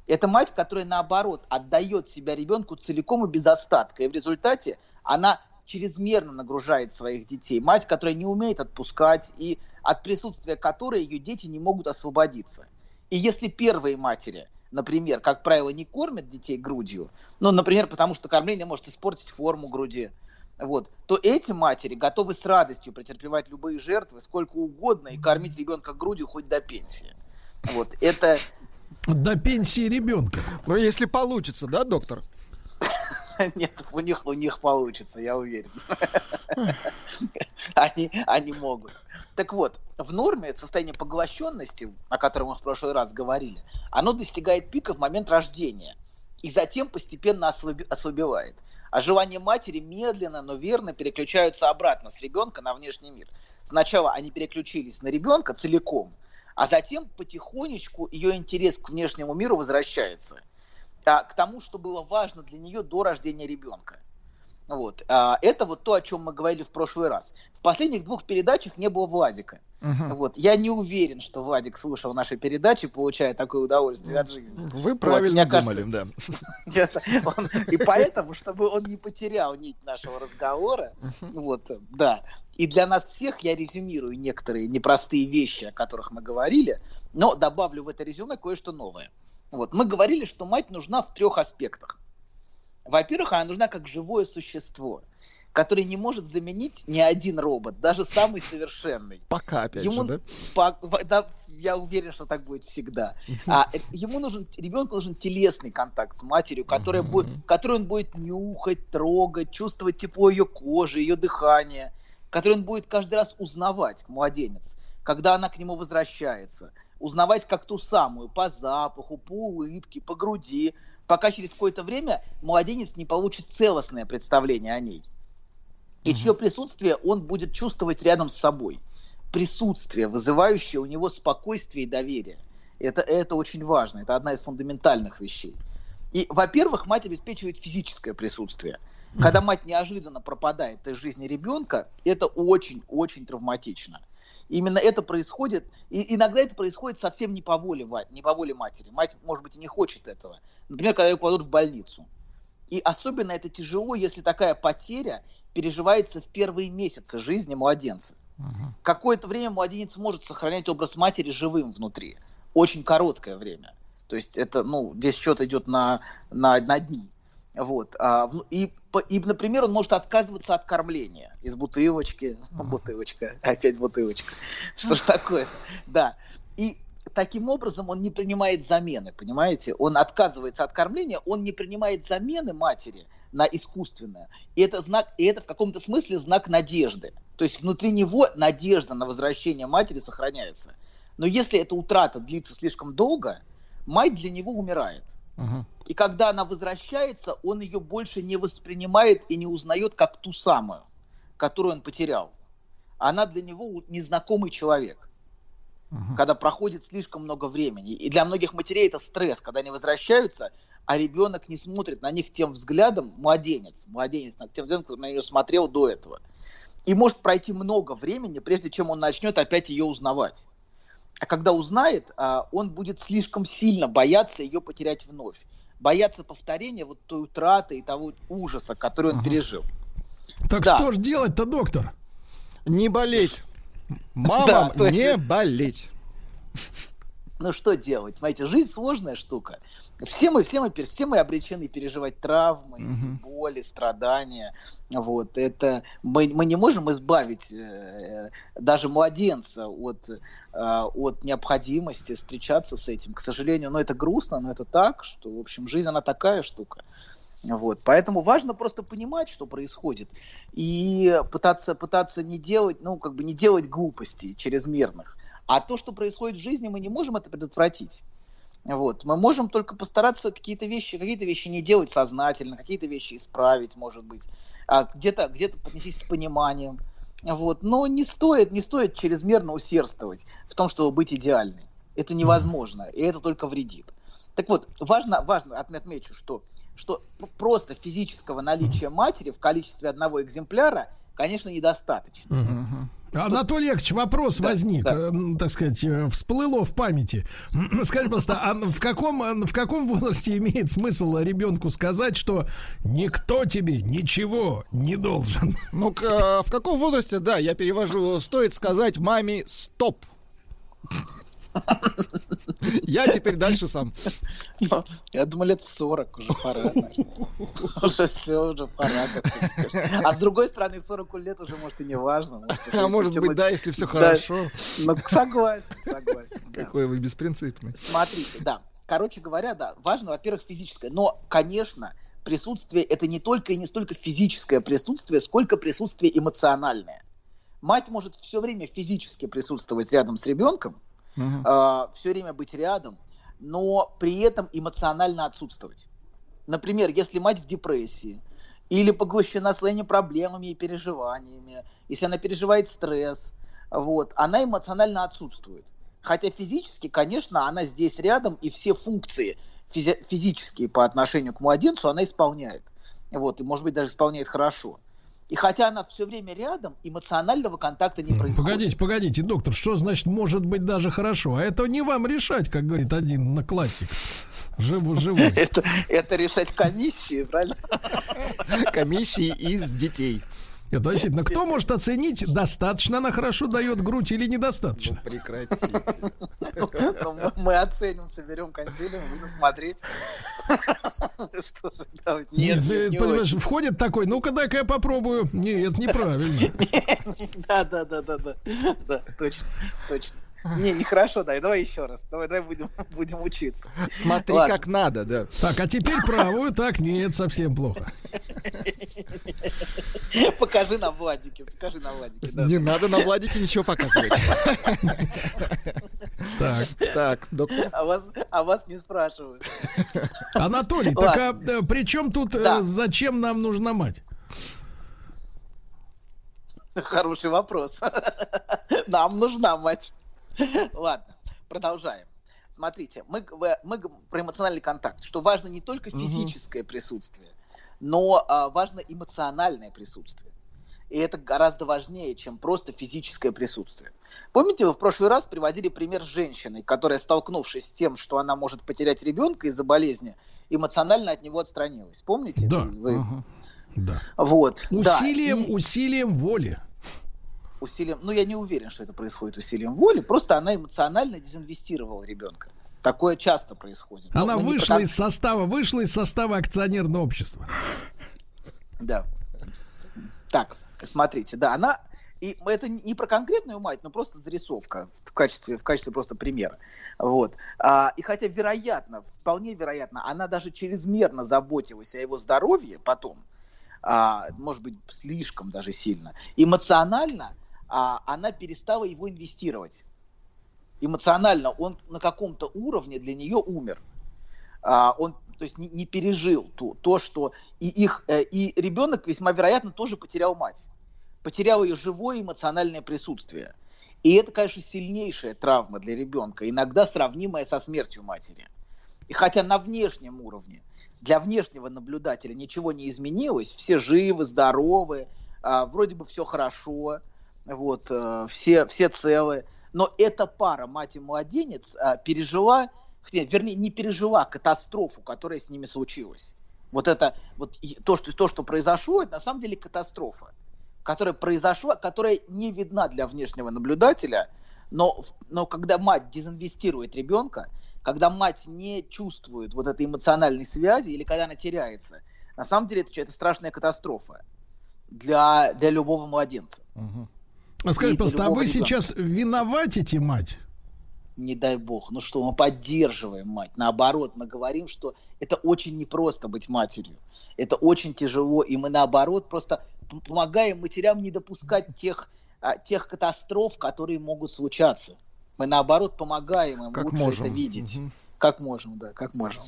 Это мать, которая, наоборот, отдает себя ребенку целиком и без остатка, и в результате она чрезмерно нагружает своих детей. Мать, которая не умеет отпускать, и от присутствия которой ее дети не могут освободиться. И если первые матери, например, как правило, не кормят детей грудью, ну, например, потому что кормление может испортить форму груди, вот, то эти матери готовы с радостью претерпевать любые жертвы сколько угодно и кормить ребенка грудью хоть до пенсии. Вот, это... До пенсии ребенка. Ну, если получится, да, доктор? Нет, у них, у них получится, я уверен. они, они могут. Так вот, в норме состояние поглощенности, о котором мы в прошлый раз говорили, оно достигает пика в момент рождения и затем постепенно ослаб, ослабевает. А желания матери медленно, но верно переключаются обратно с ребенка на внешний мир. Сначала они переключились на ребенка целиком, а затем потихонечку ее интерес к внешнему миру возвращается. К тому, что было важно для нее до рождения ребенка. Вот. Это вот то, о чем мы говорили в прошлый раз. В последних двух передачах не было Владика. Угу. Вот. Я не уверен, что Владик слушал наши передачи, получая такое удовольствие от жизни. Вы правильно вот, думали, кажется, да. И поэтому, чтобы он не потерял нить нашего разговора, вот, да. И для нас всех я резюмирую некоторые непростые вещи, о которых мы говорили, но добавлю в это резюме кое-что новое. Вот. Мы говорили, что мать нужна в трех аспектах. Во-первых, она нужна как живое существо, которое не может заменить ни один робот, даже самый совершенный. Пока, опять ему... же, да? По... да? Я уверен, что так будет всегда. А, ему нужен, ребенку нужен телесный контакт с матерью, который, будет... который он будет нюхать, трогать, чувствовать тепло ее кожи, ее дыхание, который он будет каждый раз узнавать, младенец, когда она к нему возвращается. Узнавать как ту самую, по запаху, по улыбке, по груди, пока через какое-то время младенец не получит целостное представление о ней. И mm-hmm. чье присутствие он будет чувствовать рядом с собой. Присутствие, вызывающее у него спокойствие и доверие. Это, это очень важно, это одна из фундаментальных вещей. И, во-первых, мать обеспечивает физическое присутствие. Mm-hmm. Когда мать неожиданно пропадает из жизни ребенка, это очень-очень травматично. Именно это происходит, и иногда это происходит совсем не по воле, не по воле матери. Мать, может быть, и не хочет этого. Например, когда ее кладут в больницу. И особенно это тяжело, если такая потеря переживается в первые месяцы жизни младенца. Угу. Какое-то время младенец может сохранять образ матери живым внутри. Очень короткое время. То есть это, ну, здесь счет идет на, на, на дни. Вот. И, и, например, он может отказываться от кормления из бутылочки. Бутылочка, опять бутылочка. Что ж такое? Да. И таким образом он не принимает замены, понимаете? Он отказывается от кормления, он не принимает замены матери на искусственное. И это, знак, и это в каком-то смысле знак надежды. То есть внутри него надежда на возвращение матери сохраняется. Но если эта утрата длится слишком долго, мать для него умирает. И когда она возвращается, он ее больше не воспринимает и не узнает как ту самую, которую он потерял. Она для него незнакомый человек, uh-huh. когда проходит слишком много времени. И для многих матерей это стресс, когда они возвращаются, а ребенок не смотрит на них тем взглядом, младенец, младенец, тем взглядом, который на нее смотрел до этого. И может пройти много времени, прежде чем он начнет опять ее узнавать. А когда узнает, он будет слишком сильно бояться ее потерять вновь. Бояться повторения вот той утраты и того ужаса, который он ага. пережил. Так да. Что ж делать-то, доктор? Не болеть. Мамам да, не есть... болеть. Ну что делать? Знаете, жизнь сложная штука. Все мы, все мы, все мы обречены переживать травмы, угу. боли, страдания. Вот. Это, мы, мы не можем избавить э, даже младенца от, э, от необходимости встречаться с этим. К сожалению, ну, это грустно, но это так, что, в общем, жизнь, она такая штука. Вот. Поэтому важно просто понимать, что происходит, и пытаться, пытаться не делать, ну, как бы не делать глупостей чрезмерных. А то, что происходит в жизни, мы не можем это предотвратить. Вот. Мы можем только постараться какие-то вещи, какие-то вещи не делать сознательно, какие-то вещи исправить, может быть, а где-то, где-то поднестись с пониманием. Вот. Но не стоит, не стоит чрезмерно усердствовать в том, чтобы быть идеальным. Это невозможно, и это только вредит. Так вот, важно, важно отмечу, что, что просто физического наличия матери в количестве одного экземпляра, конечно, недостаточно. Uh-huh. Анатолий Яковлевич, вопрос да, возник, да. так сказать, всплыло в памяти. Скажи просто, а в каком, в каком возрасте имеет смысл ребенку сказать, что никто тебе ничего не должен? Ну, в каком возрасте, да, я перевожу, стоит сказать маме «стоп». Я теперь дальше сам. Я думал, лет в сорок уже пора. Уже все, уже пора. А с другой стороны, в сорок лет уже, может, и не важно. А может быть, да, если все хорошо. Ну, согласен, согласен. Какой вы беспринципный. Смотрите, да. Короче говоря, да, важно, во-первых, физическое. Но, конечно, присутствие — это не только и не столько физическое присутствие, сколько присутствие эмоциональное. Мать может все время физически присутствовать рядом с ребенком, Uh-huh. Uh, все время быть рядом, но при этом эмоционально отсутствовать. Например, если мать в депрессии или поглощена своими проблемами и переживаниями, если она переживает стресс, вот, она эмоционально отсутствует. Хотя физически, конечно, она здесь рядом, и все функции физи- физические по отношению к младенцу она исполняет. Вот, и, может быть, даже исполняет хорошо. И хотя она все время рядом, эмоционального контакта не происходит. Погодите, погодите, доктор, что значит может быть даже хорошо? А это не вам решать, как говорит один на классик. Живу-живу. Это, это решать комиссии, правильно? Комиссии из детей. Нет, действительно, кто может оценить, достаточно она хорошо дает грудь или недостаточно? Ну, прекратите. Мы оценим, соберем консилиум, будем смотреть. Что же там? Нет, понимаешь, входит такой, ну-ка дай-ка я попробую. Нет, неправильно. Да, да, да, да, да. Точно, точно. Не, нехорошо, дай, давай еще раз. Давай, давай будем, будем учиться. Смотри, ладно, как надо, да. Так, а теперь правую, так, нет, совсем плохо. Покажи на Владике, покажи на Владике. Да. Не надо на Владике ничего показывать. Так, так, доктор. А вас, а вас не спрашивают. Анатолий, так а при чем тут, зачем нам нужна мать? Хороший вопрос. Нам нужна мать. Ладно, продолжаем. Смотрите, мы, мы про эмоциональный контакт, что важно не только физическое uh-huh. присутствие, но а, важно эмоциональное присутствие. И это гораздо важнее, чем просто физическое присутствие. Помните, вы в прошлый раз приводили пример женщины, которая, столкнувшись с тем, что она может потерять ребенка из-за болезни, эмоционально от него отстранилась. Помните? Да. Вы... Uh-huh. да. Вот. Усилием, да. И... усилием воли. Усилием, ну, я не уверен, что это происходит усилием воли, просто она эмоционально дезинвестировала ребенка. Такое часто происходит. Она ну, вышла прокат... из состава, вышла из состава акционерного общества. Да. Так, смотрите, да, она... И это не про конкретную мать, но просто зарисовка в качестве, в качестве просто примера. Вот. А, и хотя, вероятно, вполне вероятно, она даже чрезмерно заботилась о его здоровье потом, а, может быть, слишком даже сильно, эмоционально а, она перестала его инвестировать. Эмоционально он на каком-то уровне для нее умер. А, он, то есть, не, не пережил то, то, что... И, их, и ребенок, весьма вероятно, тоже потерял мать. Потерял ее живое эмоциональное присутствие. И это, конечно, сильнейшая травма для ребенка, иногда сравнимая со смертью матери. И хотя на внешнем уровне для внешнего наблюдателя ничего не изменилось, все живы, здоровы, э, вроде бы все хорошо, вот, э, все, все целы, но эта пара, мать и младенец, э, пережила, нет, вернее, не пережила катастрофу, которая с ними случилась. Вот это, вот то, что, то, что произошло, это на самом деле катастрофа, которая произошла, которая не видна для внешнего наблюдателя, но, но когда мать дезинвестирует ребенка, когда мать не чувствует вот этой эмоциональной связи или когда она теряется, на самом деле это, это страшная катастрофа для, для любого младенца. Угу. А скажи, пожалуйста, а вы ребенка. Сейчас виноватите мать? Не дай бог. Ну что, мы поддерживаем мать. Наоборот, мы говорим, что это очень непросто быть матерью. Это очень тяжело. И мы, наоборот, просто помогаем матерям не допускать тех, тех катастроф, которые могут случаться. Мы, наоборот, помогаем им как лучше можем. Это видеть. Угу. Как можем, да, как можем.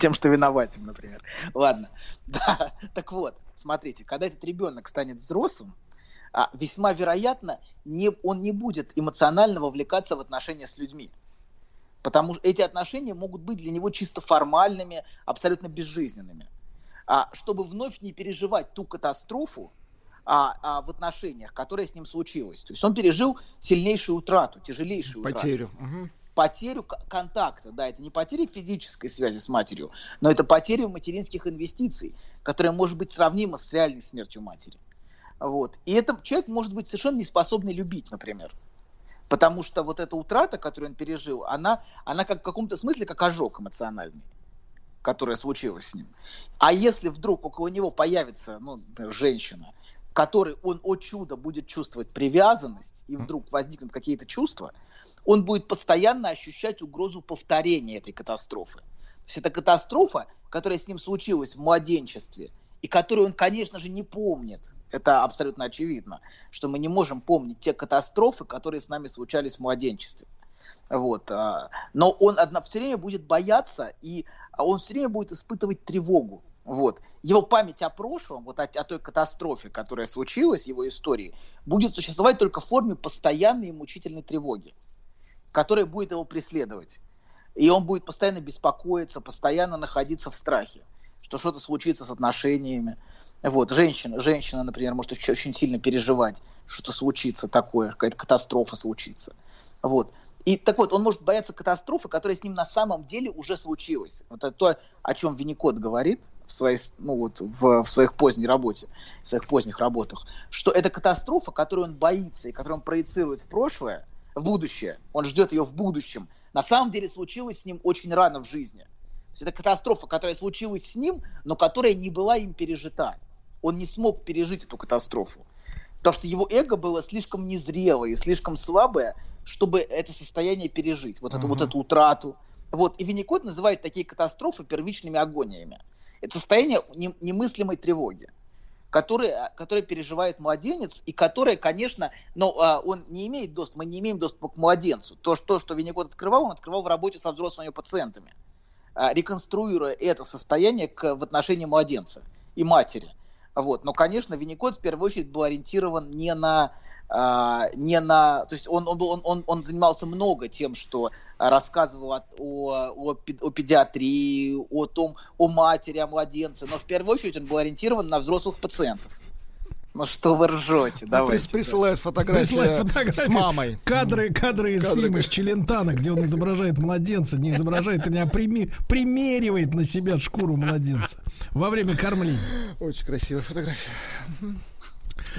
Тем, что виноватим, например. Ладно. Да. Так вот, смотрите, когда этот ребенок станет взрослым, весьма вероятно, не, он не будет эмоционально вовлекаться в отношения с людьми. Потому что эти отношения могут быть для него чисто формальными, абсолютно безжизненными. А, чтобы вновь не переживать ту катастрофу а, а, в отношениях, которая с ним случилась. То есть он пережил сильнейшую утрату, тяжелейшую потерю. Утрату. Угу. Потерю контакта, да, это не потеря физической связи с матерью, но это потеря материнских инвестиций, которая может быть сравнима с реальной смертью матери. Вот. И этот человек может быть совершенно не способный любить, например. Потому что вот эта утрата, которую он пережил, она, она как, в каком-то смысле как ожог эмоциональный, который случилось с ним. А если вдруг около него появится, ну, например, женщина, которой он, о чудо, будет чувствовать привязанность, и вдруг возникнут какие-то чувства, он будет постоянно ощущать угрозу повторения этой катастрофы. То есть это катастрофа, которая с ним случилась в младенчестве, и которую он, конечно же, не помнит. Это абсолютно очевидно, что мы не можем помнить те катастрофы, которые с нами случались в младенчестве. Вот. Но он одно, все время будет бояться, и он все время будет испытывать тревогу. Вот. Его память о прошлом, вот о, о той катастрофе, которая случилась, его истории, будет существовать только в форме постоянной и мучительной тревоги, которая будет его преследовать. И он будет постоянно беспокоиться, постоянно находиться в страхе, что что-то случится с отношениями. Вот. Женщина, женщина, например, может очень сильно переживать, что-то случится такое, какая-то катастрофа случится. Вот. И так вот, он может бояться катастрофы, которая с ним на самом деле уже случилась. Вот это то, о чем Винникот говорит в своей, ну, вот, в, в своих поздней работе, в своих поздних работах, что это катастрофа, которую он боится и которую он проецирует в прошлое, в будущее. Он ждет ее в будущем. На самом деле случилась с ним очень рано в жизни. То есть это катастрофа, которая случилась с ним, но которая не была им пережита. Он не смог пережить эту катастрофу. Потому что его эго было слишком незрелое и слишком слабое, чтобы это состояние пережить, вот, uh-huh. эту, вот эту утрату. Вот. И Винникот называет такие катастрофы первичными агониями. Это состояние немыслимой тревоги, которое, которое переживает младенец, и которое, конечно, но он не имеет доступа, мы не имеем доступа к младенцу. То, что, что Винникот открывал, он открывал в работе со взрослыми пациентами, реконструируя это состояние к, в отношении младенца и матери. Вот. Но, конечно, Винникот в первую очередь был ориентирован не на... А, не на, то есть он, он, он, он, он занимался много тем, что рассказывал о, о, о педиатрии, о том, о матери, о младенце, но в первую очередь он был ориентирован на взрослых пациентов. Ну что вы ржете, давайте. Присылают фотографии с мамой. Кадры, кадры из кадры. Фильма «Челентано», где он изображает младенца, не изображает, а прими, примеривает на себя шкуру младенца во время кормления. Очень красивая фотография.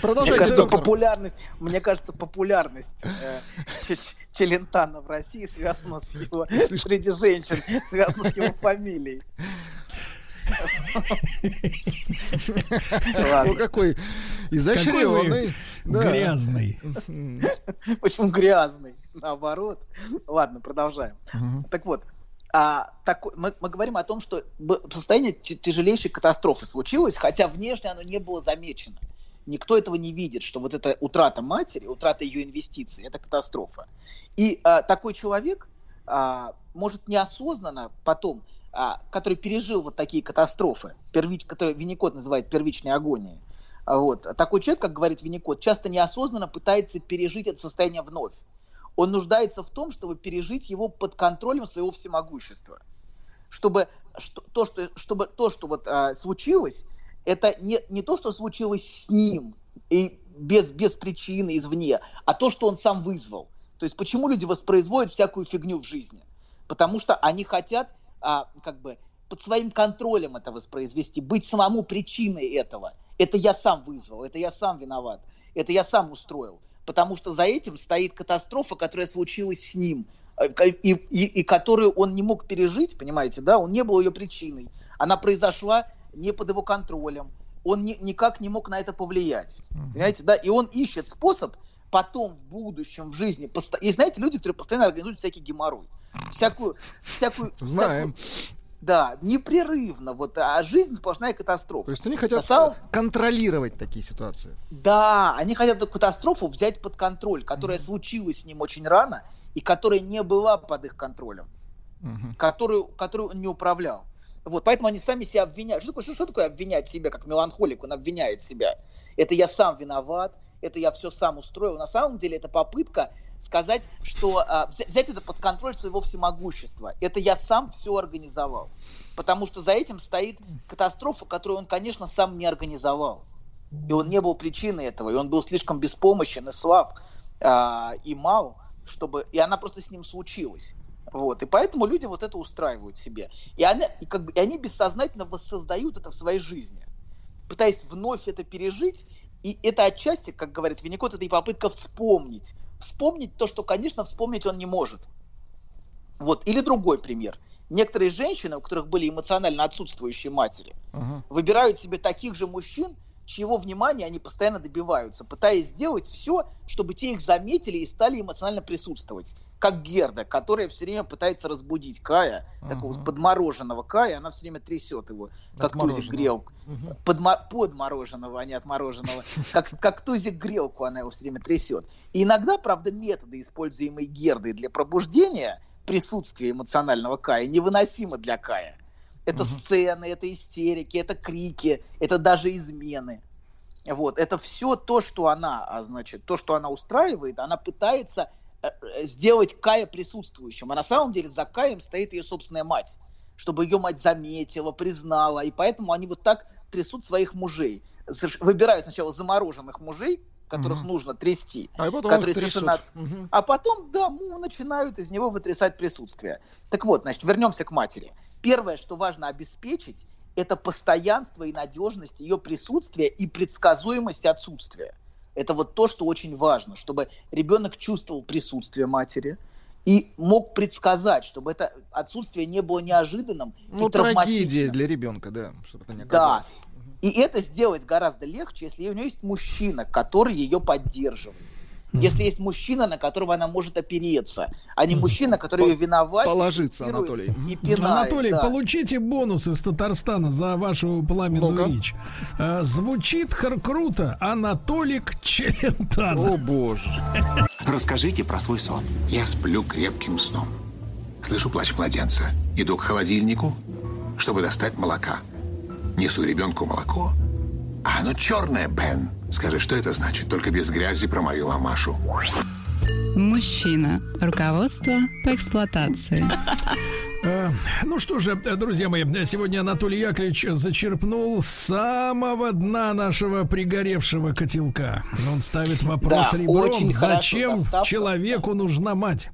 Мне кажется, популярность, мне кажется, популярность э, ч- ч- Челентана в России связана с его среди женщин, связана с его фамилией. Ну какой изощренный, грязный. Почему грязный? Наоборот. Ладно, продолжаем. Так вот. А, так, мы, мы говорим о том, что состояние тяжелейшей катастрофы случилось, хотя внешне оно не было замечено. Никто этого не видит, что вот эта утрата матери, утрата ее инвестиций, это катастрофа. И а, такой человек а, может неосознанно потом, а, который пережил вот такие катастрофы, первич, которые Винникот называет первичной агонией, а, вот, такой человек, как говорит Винникот, часто неосознанно пытается пережить это состояние вновь. Он нуждается в том, чтобы пережить его под контролем своего всемогущества. Чтобы что, то, что, чтобы, то, что вот, а, случилось, это не, не то, что случилось с ним, и без, без причины извне, а то, что он сам вызвал. То есть почему люди воспроизводят всякую фигню в жизни? Потому что они хотят а, как бы под своим контролем это воспроизвести, быть самому причиной этого. Это я сам вызвал, это я сам виноват, это я сам устроил. Потому что за этим стоит катастрофа, которая случилась с ним, и, и, и которую он не мог пережить, понимаете, да? Он не был ее причиной. Она произошла не под его контролем, он ни, никак не мог на это повлиять, uh-huh. понимаете, да, и он ищет способ потом, в будущем, в жизни, пост... и знаете, люди, которые постоянно организуют всякий геморрой, всякую, всякую, знаем, всякую... да, непрерывно, вот, а жизнь сплошная катастрофа. То есть они хотят самом... контролировать такие ситуации. Да, они хотят эту катастрофу взять под контроль, которая uh-huh. случилась с ним очень рано, и которая не была под их контролем, угу. которую, которую он не управлял. Вот, поэтому они сами себя обвиняют. Что такое, что, что такое обвинять себя, как меланхолик? Он обвиняет себя. Это я сам виноват, это я все сам устроил. На самом деле это попытка сказать, что а, взять это под контроль своего всемогущества. Это я сам все организовал. Потому что за этим стоит катастрофа, которую он, конечно, сам не организовал. И он не был причиной этого. И он был слишком беспомощен и слаб, а, и мал, чтобы... И она просто с ним случилась. Вот. И поэтому люди вот это устраивают себе. И, она, и, как бы, и они бессознательно воссоздают это в своей жизни, пытаясь вновь это пережить. И это отчасти, как говорит Винникот, это и попытка вспомнить. Вспомнить то, что, конечно, вспомнить он не может. Вот. Или другой пример. Некоторые женщины, у которых были эмоционально отсутствующие матери, uh-huh. выбирают себе таких же мужчин, чьего внимания они постоянно добиваются, пытаясь сделать все, чтобы те их заметили и стали эмоционально присутствовать. Как Герда, которая все время пытается разбудить Кая, uh-huh. такого подмороженного Кая, она все время трясет его, как тузик грелку. Uh-huh. Подмо- подмороженного, а не отмороженного. Как, как тузик грелку она его все время трясет. И иногда, правда, методы, используемые Гердой для пробуждения присутствия эмоционального Кая, невыносимы для Кая. Это угу. сцены, это истерики, это крики, это даже измены. Вот. Это все то, что она, значит, то, что она устраивает, она пытается сделать Кая присутствующим. А на самом деле за Каем стоит ее собственная мать, чтобы ее мать заметила, признала. И поэтому они вот так трясут своих мужей. Выбирают сначала замороженных мужей, которых угу. нужно трясти. А потом, которые совершенно... угу. а потом да, ну, начинают из него вытрясать присутствие. Так вот, значит, вернемся к матери. Первое, что важно обеспечить, это постоянство и надежность ее присутствия и предсказуемость отсутствия. Это вот то, что очень важно, чтобы ребенок чувствовал присутствие матери и мог предсказать, чтобы это отсутствие не было неожиданным ну, и травматичным. Трагедия для ребенка, да, чтобы это не оказалось. Да. И это сделать гораздо легче, если у нее есть мужчина, который ее поддерживает. Mm-hmm. Если есть мужчина, на которого она может опереться, а не mm-hmm. мужчина, который По- ее виноват. Положиться, Анатолий. И пинает, Анатолий, да. получите бонус из Татарстана за вашу пламенную Ну-ка. речь. А, звучит круто. Анатолик Челентано. О боже. Расскажите про свой сон. Я сплю крепким сном. Слышу плач младенца. Иду к холодильнику, чтобы достать молока. Несу ребенку молоко. А оно черное, Бен. Скажи, что это значит? Только без грязи про мою мамашу. Мужчина. Руководство по эксплуатации. Ну что же, друзья мои, сегодня Анатолий Яковлевич зачерпнул с самого дна нашего пригоревшего котелка. Он ставит вопрос да, ребром, зачем доставка. Человеку нужна мать.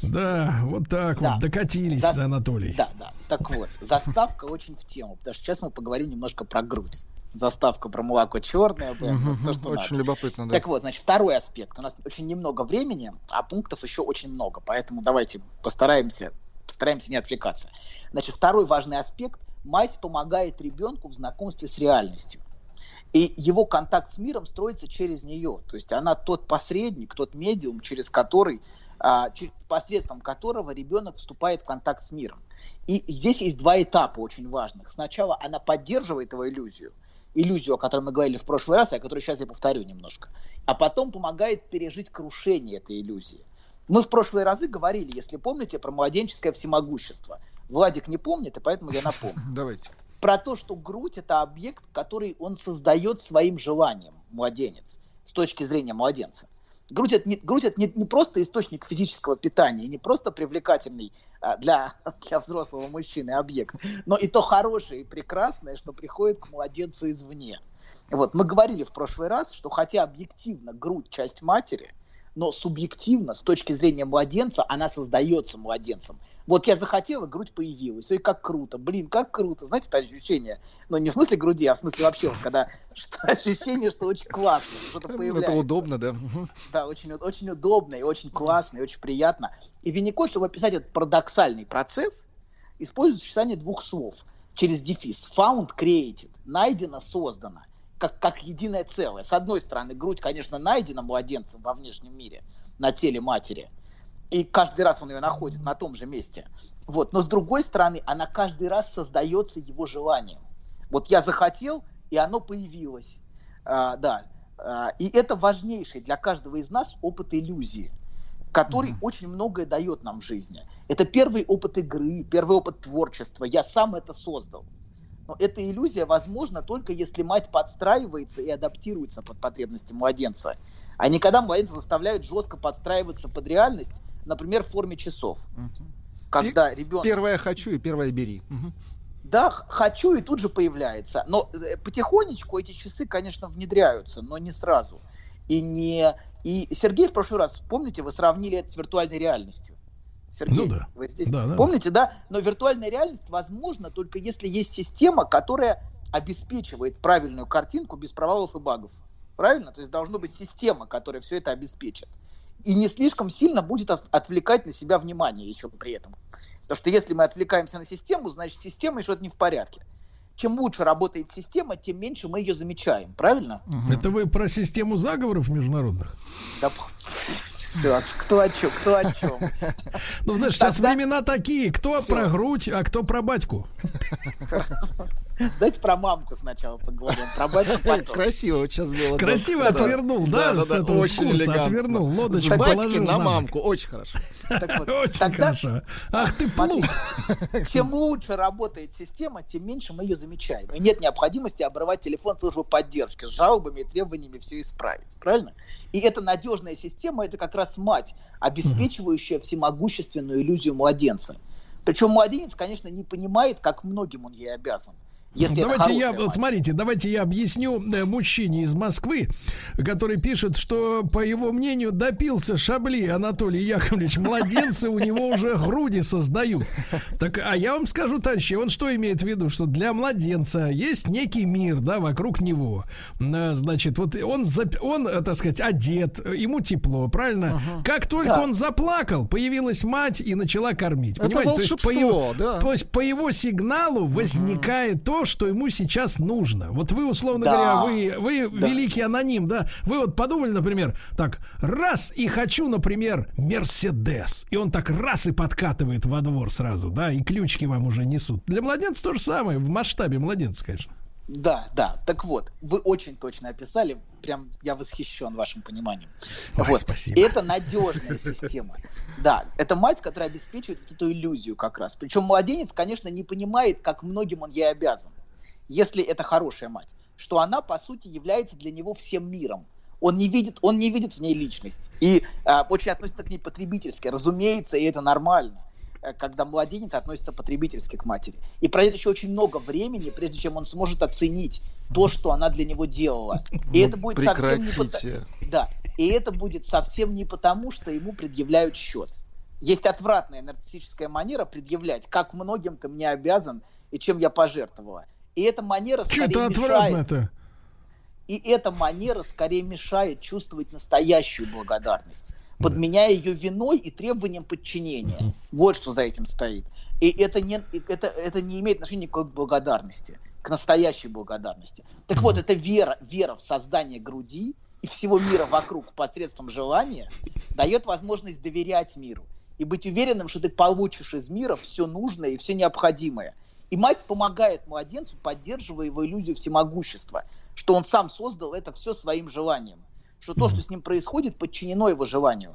Да, вот так да. вот, докатились до да, Анатолий. Да, да, так вот, заставка очень в тему, потому что сейчас мы поговорим немножко про грудь. Заставка про молоко черное, прям, то, что очень надо. Любопытно, да. Так вот, значит, второй аспект. У нас очень немного времени, а пунктов еще очень много, поэтому давайте постараемся, постараемся не отвлекаться. Значит, второй важный аспект. Мать помогает ребенку в знакомстве с реальностью. И его контакт с миром строится через нее. То есть она тот посредник, тот медиум, через который, а, через, посредством которого ребенок вступает в контакт с миром. И здесь есть два этапа очень важных. Сначала она поддерживает его иллюзию, иллюзию, о которой мы говорили в прошлый раз, и о которой сейчас я повторю немножко, а потом помогает пережить крушение этой иллюзии. Мы в прошлые разы говорили, если помните, про младенческое всемогущество. Владик не помнит, и поэтому я напомню. Давайте. Про то, что грудь – это объект, который он создает своим желанием, младенец, с точки зрения младенца. Грудь – это не, грудь это не, не просто источник физического питания, не просто привлекательный для, для взрослого мужчины объект, но и то хорошее и прекрасное, что приходит к младенцу извне. Вот, мы говорили в прошлый раз, что хотя объективно грудь – часть матери, но субъективно, с точки зрения младенца, она создается младенцем. Вот я захотела, грудь появилась. Ой, как круто, блин, как круто. Знаете, это ощущение, ну не в смысле груди, а в смысле вообще, когда что, ощущение, что очень классно, что-то появляется. Это удобно, да. Да, очень, очень удобно и очень классно, и очень приятно. И Винникот, чтобы описать этот парадоксальный процесс, использует сочетание двух слов через дефис. Found, created, найдено, создано. Как, как единое целое. С одной стороны, грудь, конечно, найдена младенцем во внешнем мире, на теле матери. И каждый раз он ее находит на том же месте. Вот. Но с другой стороны, она каждый раз создается его желанием. Вот я захотел, и оно появилось. А, да. а, и это важнейший для каждого из нас опыт иллюзии. который mm-hmm. очень многое дает нам в жизни. Это первый опыт игры, первый опыт творчества. Я сам это создал. Но эта иллюзия возможна только если мать подстраивается и адаптируется под потребности младенца. А не когда младенца заставляют жестко подстраиваться под реальность, например, в форме часов. Угу. Когда и ребенок... Первое хочу и первое бери. Угу. Да, хочу и тут же появляется. Но потихонечку эти часы, конечно, внедряются, но не сразу. И, не... и Сергей в прошлый раз, помните, вы сравнили это с виртуальной реальностью. Сергей, ну да. Вы здесь да, да. Помните, да? Но виртуальная реальность возможна только если есть система, которая обеспечивает правильную картинку без провалов и багов. Правильно? То есть должна быть система, которая все это обеспечит. И не слишком сильно будет отвлекать на себя внимание еще при этом. Потому что если мы отвлекаемся на систему, значит система еще не в порядке. Чем лучше работает система, тем меньше мы ее замечаем. Правильно? Это вы про систему заговоров международных? Да. Все, кто о чем, кто о чем. Ну, знаешь, сейчас тогда... времена такие. Кто все. Про грудь, а кто про батьку. Дайте про мамку сначала поговорим. Про батьку потом. Красиво вот сейчас было. Красиво да. отвернул, да? да, да, да, да очень элегантно. Отвернул лодочку, положил на мамку. Очень хорошо. Так вот, очень тогда... хорошо. Ах ты плут. Чем лучше работает система, тем меньше мы ее замечаем. И нет необходимости обрывать телефон службы поддержки с жалобами и требованиями все исправить. Правильно? И эта надежная система, это как раз мать, обеспечивающая всемогущественную иллюзию младенца. Причем младенец, конечно, не понимает, как многим он ей обязан. Если давайте я, вот смотрите, давайте я объясню мужчине из Москвы, который пишет, что, по его мнению, допился Шабли Анатолий Яковлевич. Младенцы у него уже груди создают. Так, а я вам скажу, товарищи, он что имеет в виду? Что для младенца есть некий мир, да, вокруг него. Значит, вот он, он так сказать, одет, ему тепло, правильно? Ага. Как только да. он заплакал, появилась мать и начала кормить. Это понимаете? Волшебство, то есть, по его, да. то есть по его сигналу возникает ага. то, что ему сейчас нужно. Вот вы, условно да. говоря, вы, вы да. великий аноним, да? Вы вот подумали, например, так, раз и хочу, например, Мерседес. И он так раз и подкатывает во двор сразу, да? И ключики вам уже несут. Для младенца то же самое, в масштабе младенца, конечно. Да, да. Так вот, вы очень точно описали. Прям я восхищен вашим пониманием. Ой, вот. Спасибо. Это надежная система. Да, это мать, которая обеспечивает вот эту иллюзию как раз. Причем младенец, конечно, не понимает, как многим он ей обязан. Если это хорошая мать, что она, по сути, является для него всем миром. Он не видит, он не видит в ней личность. И э, очень относится к ней потребительски. Разумеется, и это нормально, когда младенец относится потребительски к матери. И пройдет еще очень много времени, прежде чем он сможет оценить то, что она для него делала. И ну, это будет прекратите. совсем не по... да. И это будет совсем не потому, что ему предъявляют счет. Есть отвратная нарциссическая манера предъявлять, как многим ты мне обязан и чем я пожертвовала. И эта манера скорее Что-то отвратно-то? мешает. И эта манера скорее мешает чувствовать настоящую благодарность, подменяя ее виной и требованием подчинения. Uh-huh. Вот что за этим стоит. И это не, это, это не имеет отношения к благодарности, к настоящей благодарности. Так uh-huh. вот, это вера, вера в создание груди и всего мира вокруг посредством желания дает возможность доверять миру и быть уверенным, что ты получишь из мира все нужное и все необходимое. И мать помогает младенцу, поддерживая его иллюзию всемогущества, что он сам создал это все своим желанием, что то, что с ним происходит, подчинено его желанию.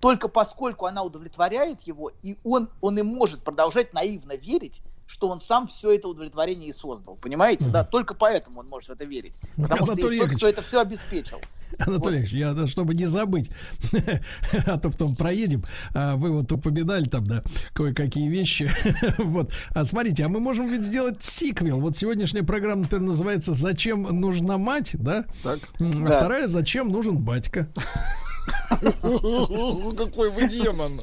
Только поскольку она удовлетворяет его, и он, он и может продолжать наивно верить, что он сам все это удовлетворение и создал. Понимаете? Да? Только поэтому он может в это верить. Потому Анатолий что есть тот, кто это все обеспечил. Анатолий Ильич, вот. я, чтобы не забыть, а то потом проедем, а вы вот упоминали там, да, кое-какие вещи. Вот. А смотрите, а мы можем ведь сделать сиквел. Вот сегодняшняя программа, например, называется «Зачем нужна мать?», да? Так. А да. вторая «Зачем нужен батька?». Какой вы демон!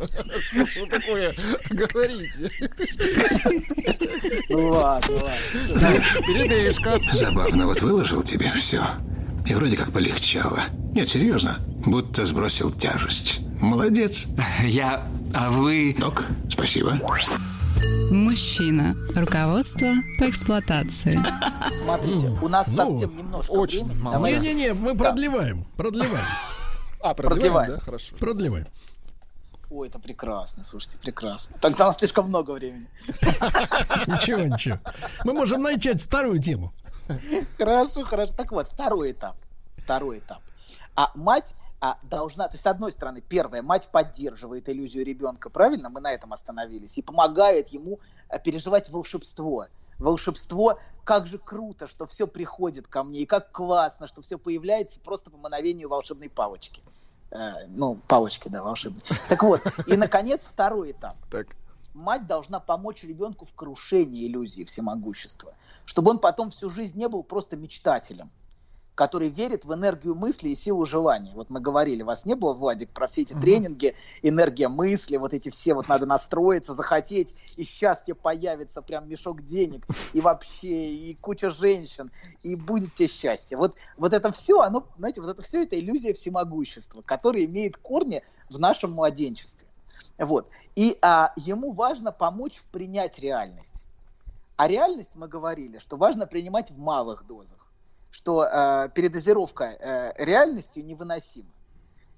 Что такое? Говорите. Ладно, ладно. Передышка. Забавно, вот выложил тебе все. И вроде как полегчало. Нет, серьезно. Будто сбросил тяжесть. Молодец. Я... А вы... Док, спасибо. Мужчина. Руководство по эксплуатации. Смотрите, у нас совсем немножко времени. Не-не-не, мы продлеваем. Продлеваем. А, продлеваем, да? Хорошо. Продлеваем. Ой, это прекрасно, слушайте, прекрасно. Тогда у нас слишком много времени. Ничего, ничего. Мы можем начать вторую тему. Хорошо, хорошо. Так вот, второй этап. Второй этап. А мать а должна... То есть, с одной стороны, первая, мать поддерживает иллюзию ребенка, правильно? Мы на этом остановились. И помогает ему переживать волшебство. Волшебство, как же круто, что все приходит ко мне, и как классно, что все появляется просто по мановению волшебной палочки. Э, ну, палочки, да, волшебной. Так вот, и, наконец, второй этап. Так. Мать должна помочь ребенку в крушении иллюзии всемогущества, чтобы он потом всю жизнь не был просто мечтателем, который верит в энергию мысли и силу желания. Вот мы говорили, вас не было, Владик, про все эти угу. тренинги, энергия мысли, вот эти все, вот надо настроиться, захотеть, и счастье появится, прям мешок денег, и вообще, и куча женщин, и будет тебе счастье. Вот, вот это все, оно, знаете, вот это все, это иллюзия всемогущества, которая имеет корни в нашем младенчестве. Вот. И а, ему важно помочь принять реальность. А реальность, мы говорили, что важно принимать в малых дозах. Что э, передозировка э, реальностью невыносима.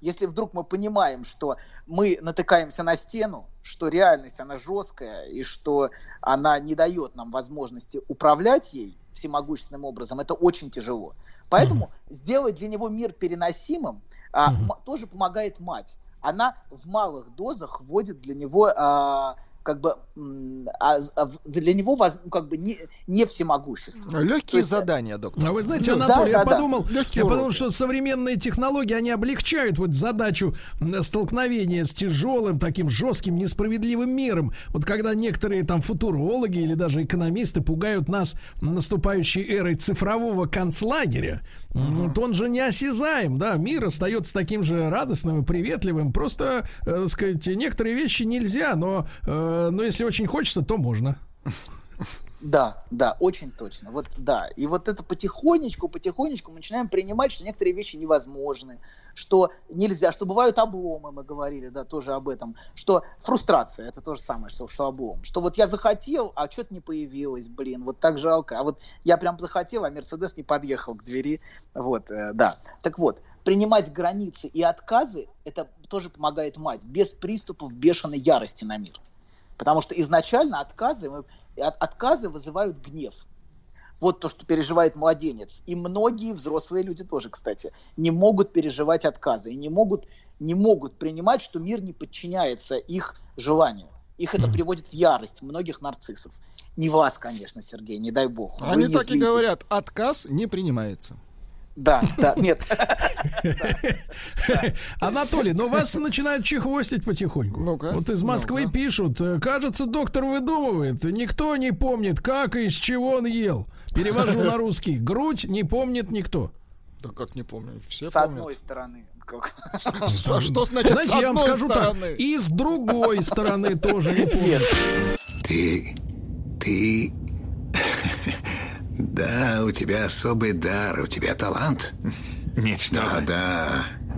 Если вдруг мы понимаем, что мы натыкаемся на стену, что реальность, она жесткая, и что она не дает нам возможности управлять ей всемогущественным образом, это очень тяжело. Поэтому mm-hmm. сделать для него мир переносимым а, mm-hmm. м- тоже помогает мать. Она в малых дозах вводит для него... А- как бы для него как бы не, не всемогущество. Легкие есть, задания, доктор. А вы знаете, Анатолий, да, я, да, подумал, да. я подумал, что современные технологии, они облегчают вот задачу столкновения с тяжелым, таким жестким, несправедливым миром. Вот когда некоторые там футурологи или даже экономисты пугают нас наступающей эрой цифрового концлагеря, mm-hmm. то он же неосязаем, да, мир остается таким же радостным и приветливым. Просто, э, сказать, некоторые вещи нельзя, но э, но если очень хочется, то можно. Да, да, очень точно. Вот, да. И вот это потихонечку, потихонечку мы начинаем принимать, что некоторые вещи невозможны, что нельзя, что бывают обломы, мы говорили, да, тоже об этом, что фрустрация, это то же самое, что, что облом, что вот я захотел, а что-то не появилось, блин, вот так жалко, а вот я прям захотел, а Мерседес не подъехал к двери, вот, э, да. Так вот, принимать границы и отказы, это тоже помогает мать, без приступов бешеной ярости на мир. Потому что изначально отказы, отказы вызывают гнев. Вот то, что переживает младенец. И многие взрослые люди тоже, кстати, не могут переживать отказы. И не могут, не могут принимать, что мир не подчиняется их желанию. Их это приводит в ярость многих нарциссов. Не вас, конечно, Сергей, не дай бог. Они так злитесь. И говорят, отказ не принимается. Да, да, нет. Анатолий, но вас начинают чехвостить потихоньку. Ну-ка, вот из Москвы ну-ка. пишут, кажется, доктор выдумывает. Никто не помнит, как и из чего он ел. Перевожу на русский. Грудь не помнит никто. Да как не помню, все с помнят. С одной стороны. Что, что значит Знаете, с одной я вам скажу стороны? Так, и с другой стороны тоже не помню. Ты, ты... Да, у тебя особый дар, у тебя талант. Нет, что да, вы. Да.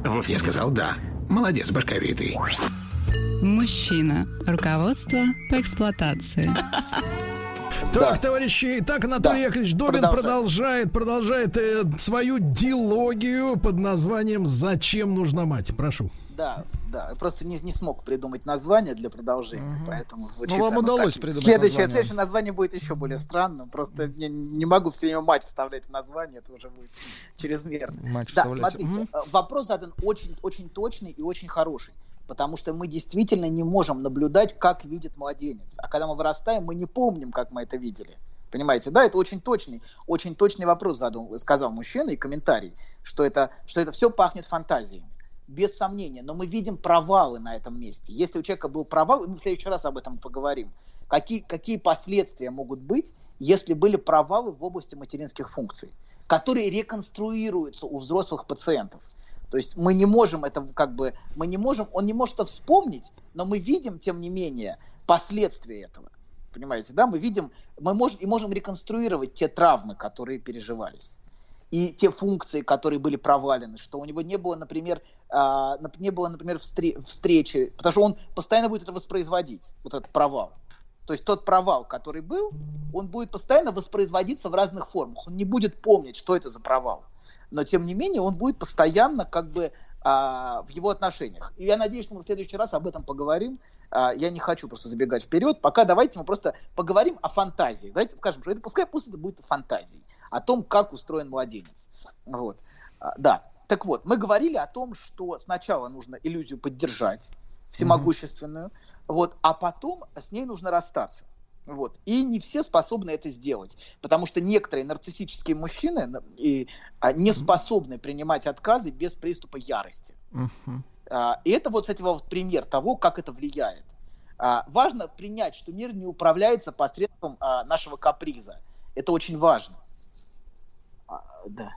Вовсе Я нет. сказал да. Молодец, башковитый. Мужчина. Руководство по эксплуатации. Так, да. товарищи, так Анатолий да. Яковлевич Добин продолжает, продолжает э, свою дилогию под названием «Зачем нужна мать?». Прошу. Да, да, я просто не, не смог придумать название для продолжения, угу. поэтому звучит... Ну, вам удалось так. придумать следующее, название. Следующее название будет еще более странным, просто не, не могу все время мать вставлять в название, это уже будет чрезмерно. Мать да, вставлять. Смотрите, угу. вопрос задан очень, очень точный и очень хороший. Потому что мы действительно не можем наблюдать, как видит младенец. А когда мы вырастаем, мы не помним, как мы это видели. Понимаете, да, это очень точный, очень точный вопрос задал, сказал мужчина, и комментарий, что это, что это все пахнет фантазиями. Без сомнения, но мы видим провалы на этом месте. Если у человека был провал, мы в следующий раз об этом поговорим, какие, какие последствия могут быть, если были провалы в области материнских функций, которые реконструируются у взрослых пациентов. То есть мы не можем это как бы, мы не можем, он не может это вспомнить, но мы видим, тем не менее, последствия этого. Понимаете, да? Мы видим, мы можем, и можем реконструировать те травмы, которые переживались, и те функции, которые были провалены, что у него не было, например, э, не было, например, встр- встречи, потому что он постоянно будет это воспроизводить, вот этот провал. То есть тот провал, который был, он будет постоянно воспроизводиться в разных формах. Он не будет помнить, что это за провал. Но, тем не менее, он будет постоянно как бы а, в его отношениях. И я надеюсь, что мы в следующий раз об этом поговорим. А, я не хочу просто забегать вперед. Пока давайте мы просто поговорим о фантазии. Давайте скажем, что это пускай пусть это будет фантазией. О том, как устроен младенец. Вот. А, да. Так вот, мы говорили о том, что сначала нужно иллюзию поддержать, всемогущественную, mm-hmm. вот, а потом с ней нужно расстаться. Вот. И не все способны это сделать, потому что некоторые нарциссические мужчины и, а, не способны принимать отказы без приступа ярости. Uh-huh. А, и это вот, кстати, вот пример того, как это влияет. А, важно принять, что мир не управляется посредством а, нашего каприза. Это очень важно. А, да.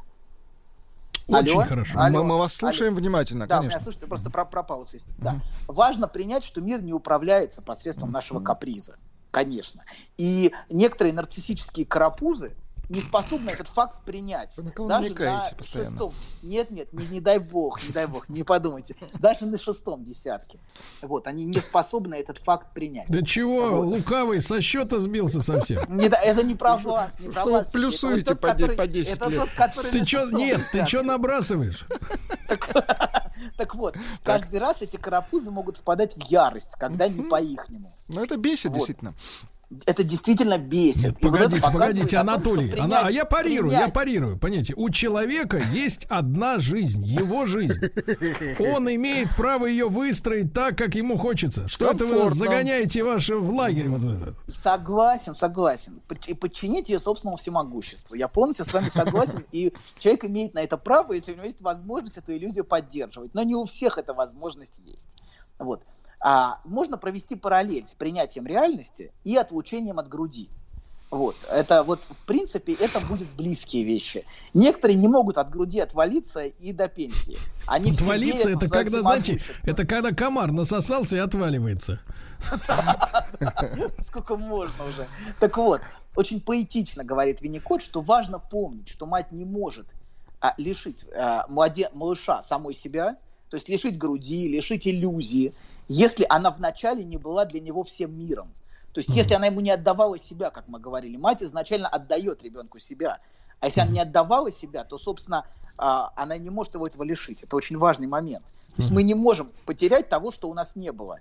Очень алло? Хорошо. Алло? Мы, мы вас слушаем алло. Внимательно, да, конечно. Да, меня слушайте, просто пропало связь. Uh-huh. Да. Важно принять, что мир не управляется посредством uh-huh. нашего каприза. Конечно. И некоторые нарциссические карапузы не способны этот факт принять. Вы даже на постоянно. шестом... Нет, нет, не, не дай бог, не дай бог, не подумайте. Даже на шестом десятке. Вот, они не способны этот факт принять. Да чего, вот. Лукавый, со счета сбился совсем. Не, это не про вас, не про что вас. Что плюсуете по десять лет? Тот, который ты чё, нет, ты что набрасываешь? Так вот, так. каждый раз эти карапузы могут впадать в ярость, когда mm-hmm. не по-ихнему. Ну, это бесит, вот. действительно. Это действительно бесит. Нет, погодите, вот погодите, Анатолий. Том, принять, она, а я парирую, принять. я парирую. Понимаете, у человека есть одна жизнь, его жизнь. Он имеет право ее выстроить так, как ему хочется. Что это вы загоняете ваш в лагерь? Вот это? Согласен, согласен. Подчинить ее собственному всемогуществу. Я полностью с вами согласен. И человек имеет на это право, если у него есть возможность эту иллюзию поддерживать. Но не у всех эта возможность есть. Вот. А можно провести параллель с принятием реальности и отлучением от груди. Вот. Это вот, в принципе, это будут близкие вещи. Некоторые не могут от груди отвалиться и до пенсии. Они отвалиться — это когда, знаете, это когда комар насосался и отваливается. Сколько можно уже. Так вот, очень поэтично говорит Винникот, что важно помнить, что мать не может лишить малыша самой себя, то есть лишить груди, лишить иллюзии, если она вначале не была для него всем миром. То есть, mm-hmm. если она ему не отдавала себя, как мы говорили, мать изначально отдает ребенку себя. А если mm-hmm. она не отдавала себя, то, собственно, она не может его этого лишить. Это очень важный момент. То есть, mm-hmm. мы не можем потерять того, что у нас не было.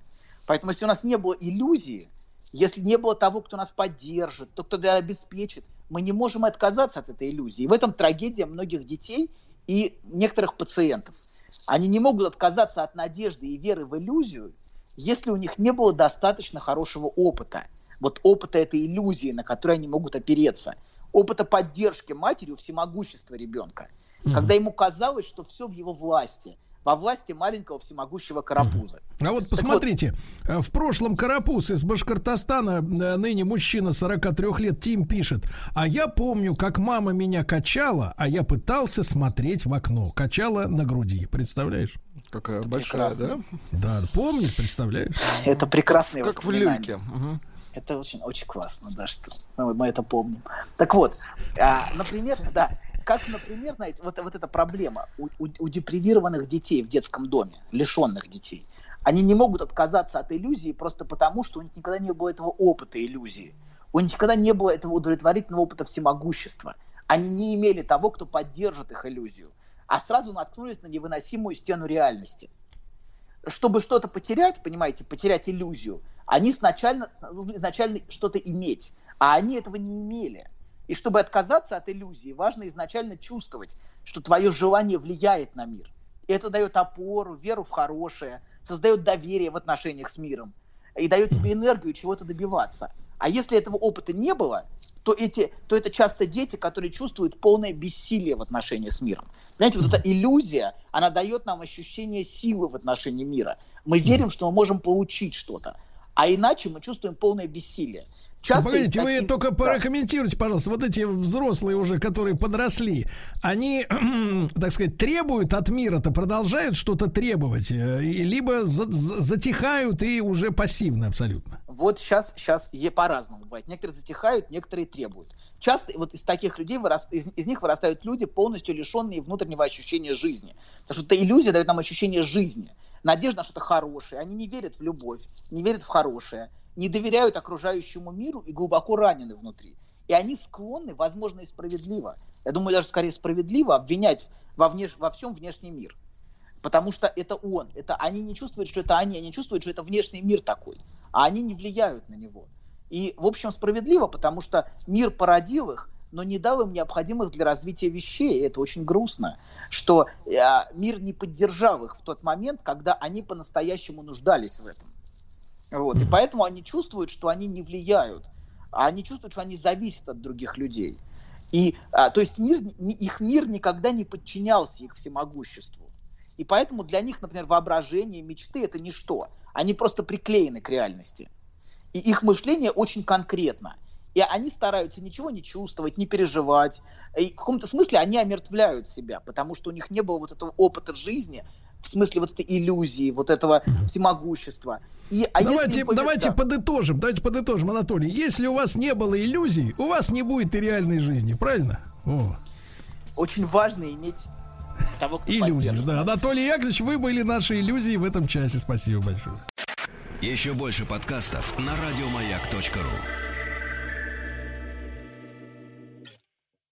Поэтому, если у нас не было иллюзии, если не было того, кто нас поддержит, то, кто обеспечит, мы не можем отказаться от этой иллюзии. И в этом трагедия многих детей и некоторых пациентов. Они не могут отказаться от надежды и веры в иллюзию, если у них не было достаточно хорошего опыта. Вот опыта этой иллюзии, на которую они могут опереться. Опыта поддержки матери у всемогущества ребенка. Mm-hmm. Когда ему казалось, что все в его власти. Во власти маленького всемогущего карапуза. А вот посмотрите, вот. В прошлом карапуз из Башкортостана, ныне мужчина сорок три лет, Тим пишет: а я помню, как мама меня качала, а я пытался смотреть в окно. Качала на груди, представляешь? Какая это большая, прекрасно. Да? Да, помнишь, представляешь? Это прекрасные как воспоминания. Как в люльке. Угу. Это очень, очень классно, да, что мы, мы это помним. Так вот, а, например, да, как, например, знаете, вот, вот эта проблема у, у, у депривированных детей в детском доме, лишенных детей. Они не могут отказаться от иллюзии просто потому, что у них никогда не было этого опыта иллюзии. У них никогда не было этого удовлетворительного опыта всемогущества. Они не имели того, кто поддержит их иллюзию. А сразу наткнулись на невыносимую стену реальности. Чтобы что-то потерять, понимаете, потерять иллюзию, они изначально, нужно изначально что-то иметь. А они этого не имели. И чтобы отказаться от иллюзии, важно изначально чувствовать, что твое желание влияет на мир. И это дает опору, веру в хорошее, создает доверие в отношениях с миром и дает тебе энергию чего-то добиваться. А если этого опыта не было, то, эти, то это часто дети, которые чувствуют полное бессилие в отношениях с миром. Понимаете, вот эта иллюзия, она дает нам ощущение силы в отношении мира. Мы верим, что мы можем получить что-то. А иначе мы чувствуем полное бессилие. Часто Погодите, такие... вы только прокомментируйте, пожалуйста, вот эти взрослые уже, которые подросли, они, так сказать, требуют от мира-то, продолжают что-то требовать, либо за- за- затихают и уже пассивно абсолютно. Вот сейчас, сейчас е- по-разному бывает. Некоторые затихают, некоторые требуют. Часто вот из таких людей, вырас... из-, из них вырастают люди, полностью лишенные внутреннего ощущения жизни. Потому что эта иллюзия дает нам ощущение жизни. Надежда на что-то хорошее. Они не верят в любовь, не верят в хорошее, не доверяют окружающему миру и глубоко ранены внутри. И они склонны, возможно, и справедливо, я думаю, даже скорее справедливо обвинять во, внеш... во всем внешний мир. Потому что это он. Это... Они не чувствуют, что это они, они чувствуют, что это внешний мир такой. А они не влияют на него. И, в общем, справедливо, потому что мир породил их, но не дал им необходимых для развития вещей. И это очень грустно, что э, мир не поддержал их в тот момент, когда они по-настоящему нуждались в этом. Вот. И поэтому они чувствуют, что они не влияют, а они чувствуют, что они зависят от других людей. И, а, то есть мир, их мир никогда не подчинялся их всемогуществу. И поэтому для них, например, воображение, мечты – это ничто. Они просто приклеены к реальности. И их мышление очень конкретно. И они стараются ничего не чувствовать, не переживать. И в каком-то смысле они омертвляют себя, потому что у них не было вот этого опыта жизни, в смысле вот этой иллюзии, вот этого всемогущества. И, а давайте, если давайте подытожим, давайте подытожим, Анатолий. Если у вас не было иллюзий, у вас не будет и реальной жизни, правильно? О. Очень важно иметь того, кто иллюзии, да. Анатолий Яковлевич, вы были наши иллюзии в этом часе. Спасибо большое. Еще больше подкастов на радио маяк точка ру.